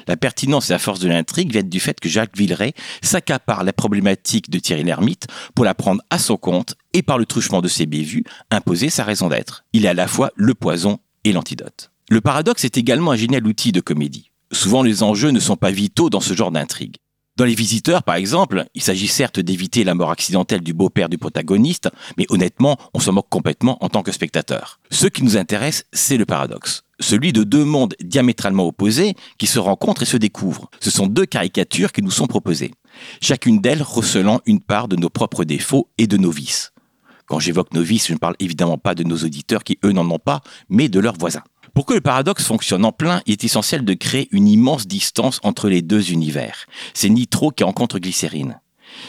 La pertinence et la force de l'intrigue viennent du fait que Jacques Villeray s'accapare la problématique de Thierry Lhermitte pour la prendre à son compte et par le truchement de ses bévues, imposer sa raison d'être. Il est à la fois le poison et l'antidote. Le paradoxe est également un génial outil de comédie. Souvent, les enjeux ne sont pas vitaux dans ce genre d'intrigue. Dans Les Visiteurs, par exemple, il s'agit certes d'éviter la mort accidentelle du beau-père du protagoniste, mais honnêtement, on s'en moque complètement en tant que spectateur. Ce qui nous intéresse, c'est le paradoxe. Celui de deux mondes diamétralement opposés qui se rencontrent et se découvrent. Ce sont deux caricatures qui nous sont proposées, chacune d'elles recelant une part de nos propres défauts et de nos vices. Quand j'évoque nos vices, je ne parle évidemment pas de nos auditeurs qui, eux, n'en ont pas, mais de leurs voisins. Pour que le paradoxe fonctionne en plein, il est essentiel de créer une immense distance entre les deux univers. C'est Nitro qui rencontre Glycérine.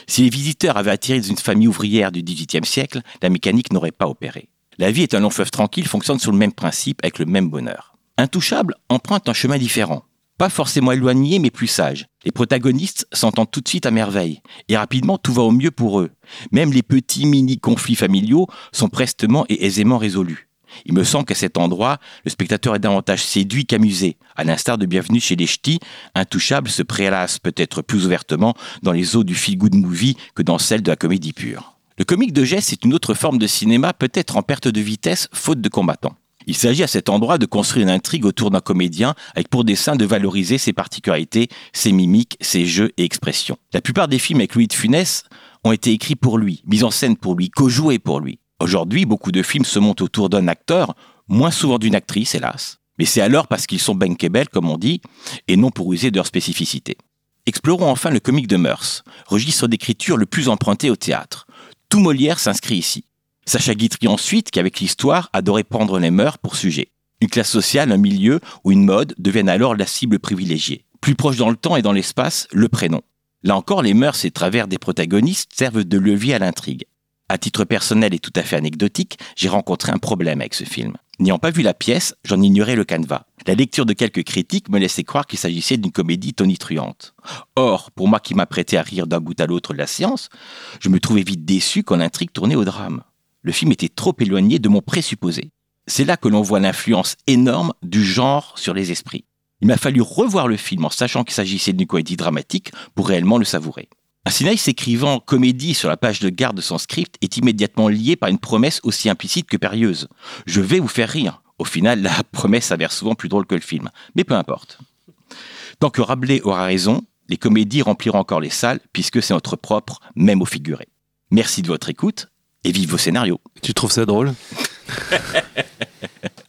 Si Les Visiteurs avaient attiré dans une famille ouvrière du XVIIIe siècle, la mécanique n'aurait pas opéré. La vie est un long fleuve tranquille, fonctionne sur le même principe, avec le même bonheur. Intouchable emprunte un chemin différent. Pas forcément éloigné, mais plus sage. Les protagonistes s'entendent tout de suite à merveille. Et rapidement, tout va au mieux pour eux. Même les petits mini-conflits familiaux sont prestement et aisément résolus. Il me semble qu'à cet endroit, le spectateur est davantage séduit qu'amusé. À l'instar de Bienvenue chez les Ch'tis, Intouchable se prélasse peut-être plus ouvertement dans les eaux du feel-good movie que dans celle de la comédie pure. Le comique de geste est une autre forme de cinéma, peut-être en perte de vitesse, faute de combattants. Il s'agit à cet endroit de construire une intrigue autour d'un comédien avec pour dessein de valoriser ses particularités, ses mimiques, ses jeux et expressions. La plupart des films avec Louis de Funès ont été écrits pour lui, mis en scène pour lui, co-joués pour lui. Aujourd'hui, beaucoup de films se montent autour d'un acteur, moins souvent d'une actrice, hélas. Mais c'est alors parce qu'ils sont bankable, comme on dit, et non pour user de leur spécificité. Explorons enfin le comique de mœurs, registre d'écriture le plus emprunté au théâtre. Tout Molière s'inscrit ici. Sacha Guitry ensuite, qui avec l'histoire, adorait prendre les mœurs pour sujet. Une classe sociale, un milieu ou une mode deviennent alors la cible privilégiée. Plus proche dans le temps et dans l'espace, le prénom. Là encore, les mœurs et travers des protagonistes servent de levier à l'intrigue. À titre personnel et tout à fait anecdotique, j'ai rencontré un problème avec ce film. N'ayant pas vu la pièce, j'en ignorais le canevas. La lecture de quelques critiques me laissait croire qu'il s'agissait d'une comédie tonitruante. Or, pour moi qui m'apprêtais à rire d'un bout à l'autre de la séance, je me trouvais vite déçu quand l'intrigue tournait au drame. Le film était trop éloigné de mon présupposé. C'est là que l'on voit l'influence énorme du genre sur les esprits. Il m'a fallu revoir le film en sachant qu'il s'agissait d'une comédie dramatique pour réellement le savourer. Un scénariste écrivant comédie sur la page de garde de son script est immédiatement lié par une promesse aussi implicite que périlleuse. Je vais vous faire rire. Au final, la promesse s'avère souvent plus drôle que le film. Mais peu importe. Tant que Rabelais aura raison, les comédies rempliront encore les salles puisque c'est notre propre, même au figuré. Merci de votre écoute et vive vos scénarios. Tu trouves ça drôle?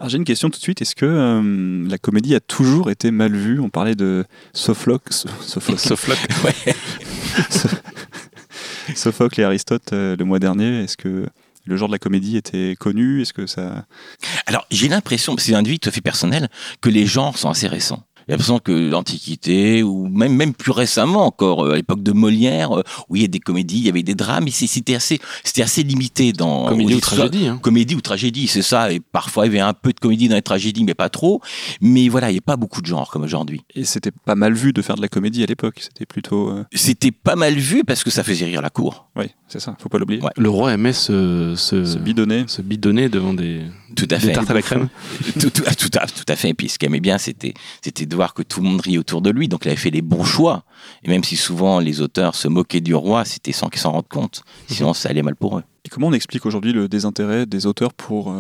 Alors, j'ai une question tout de suite. Est-ce que la comédie a toujours été mal vue? On parlait de Sophocle. Ouais. Sophocle et Aristote le mois dernier. Est-ce que le genre de la comédie était connu? Est-ce que ça... Alors, j'ai l'impression, c'est un avis tout à fait personnel, que les genres sont assez récents. J'ai l'impression que l'Antiquité, ou même plus récemment encore, à l'époque de Molière, où il y a des comédies, il y avait des drames, et c'était assez limité dans... Comédie ou tragédie. Comédie ou tragédie, c'est ça. Et parfois, il y avait un peu de comédie dans les tragédies, mais pas trop. Mais voilà, il n'y a pas beaucoup de genres comme aujourd'hui. Et c'était pas mal vu de faire de la comédie à l'époque. C'était plutôt... C'était pas mal vu parce que ça faisait rire la cour. Oui, c'est ça. Faut pas l'oublier. Ouais. Le roi aimait se bidonner devant des... Tout à fait. Des tartes à la crème. Tout à fait. Et puis, ce qu'il aimait bien, c'était de voir que tout le monde riait autour de lui, donc il avait fait les bons choix. Et même si souvent les auteurs se moquaient du roi, c'était sans qu'ils s'en rendent compte. Sinon, ça allait mal pour eux. Et comment on explique aujourd'hui le désintérêt des auteurs pour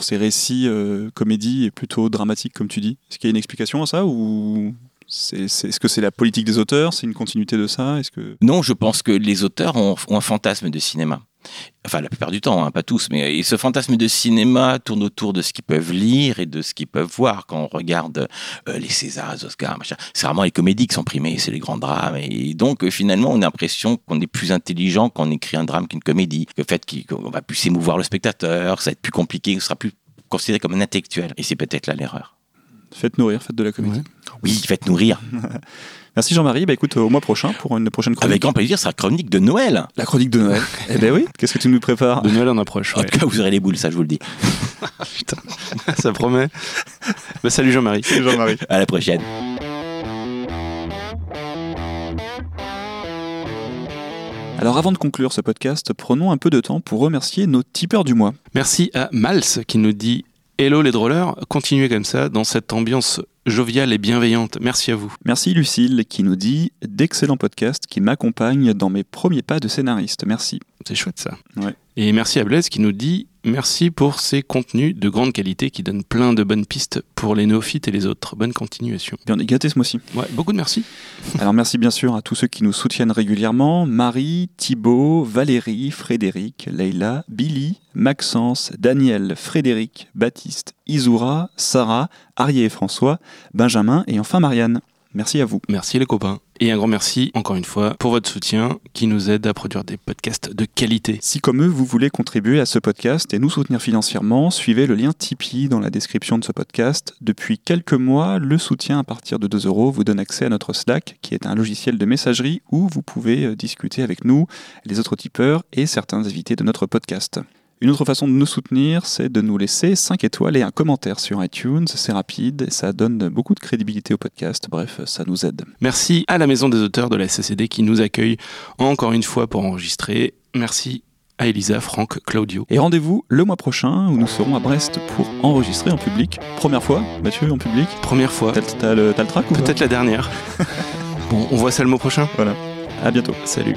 ces récits comédies et plutôt dramatiques, comme tu dis? Est-ce qu'il y a une explication à ça ou... Est-ce que c'est la politique des auteurs? C'est une continuité de ça? Non, je pense que les auteurs ont un fantasme de cinéma. Enfin, la plupart du temps, hein, pas tous, mais ce fantasme de cinéma tourne autour de ce qu'ils peuvent lire et de ce qu'ils peuvent voir quand on regarde les Césars, les Oscars, machin. C'est rarement les comédies qui sont primées, c'est les grands drames. Et donc, finalement, on a l'impression qu'on est plus intelligent quand on écrit un drame qu'une comédie. Le fait qu'on va plus émouvoir le spectateur, ça va être plus compliqué, on sera plus considéré comme un intellectuel. Et c'est peut-être là l'erreur. Faites nourrir, faites de la comédie. Ouais. Oui, faites nourrir. Merci Jean-Marie. Bah écoute, au mois prochain pour une prochaine chronique. Avec grand plaisir, c'est la chronique de Noël. La chronique de Noël. Eh ben oui. Qu'est-ce que tu nous prépares? De Noël en approche. Ouais. En tout cas, vous aurez les boules, ça je vous le dis. Putain, ça promet. Bah, salut Jean-Marie. Salut Jean-Marie. À la prochaine. Alors avant de conclure ce podcast, prenons un peu de temps pour remercier nos tipeurs du mois. Merci à Mals qui nous dit: hello les drôleurs, continuez comme ça, dans cette ambiance joviale et bienveillante. Merci à vous. Merci Lucille qui nous dit « D'excellents podcasts qui m'accompagnent dans mes premiers pas de scénariste. Merci. » C'est chouette ça. Ouais. Et merci à Blaise qui nous dit « Merci pour ces contenus de grande qualité qui donnent plein de bonnes pistes pour les néophytes et les autres. Bonne continuation. » Et on est gâtés ce mois-ci. Ouais, beaucoup de merci. Alors merci bien sûr à tous ceux qui nous soutiennent régulièrement. Marie, Thibaut, Valérie, Frédéric, Leïla, Billy, Maxence, Daniel, Frédéric, Baptiste, Isoura, Sarah, Arié et François, Benjamin et enfin Marianne. Merci à vous. Merci les copains. Et un grand merci, encore une fois, pour votre soutien qui nous aide à produire des podcasts de qualité. Si comme eux, vous voulez contribuer à ce podcast et nous soutenir financièrement, suivez le lien Tipeee dans la description de ce podcast. Depuis quelques mois, le soutien à partir de 2 € vous donne accès à notre Slack, qui est un logiciel de messagerie où vous pouvez discuter avec nous, les autres tipeurs et certains invités de notre podcast. Une autre façon de nous soutenir, c'est de nous laisser 5 étoiles et un commentaire sur iTunes. C'est rapide et ça donne beaucoup de crédibilité au podcast. Bref, ça nous aide. Merci à la Maison des auteurs de la SCCD qui nous accueille encore une fois pour enregistrer. Merci à Elisa, Franck, Claudio. Et rendez-vous le mois prochain où nous serons à Brest pour enregistrer en public. Première fois, Mathieu, en public? Première fois. T'as le track ou peut-être la dernière. Bon, on voit ça le mois prochain. Voilà. À bientôt. Salut.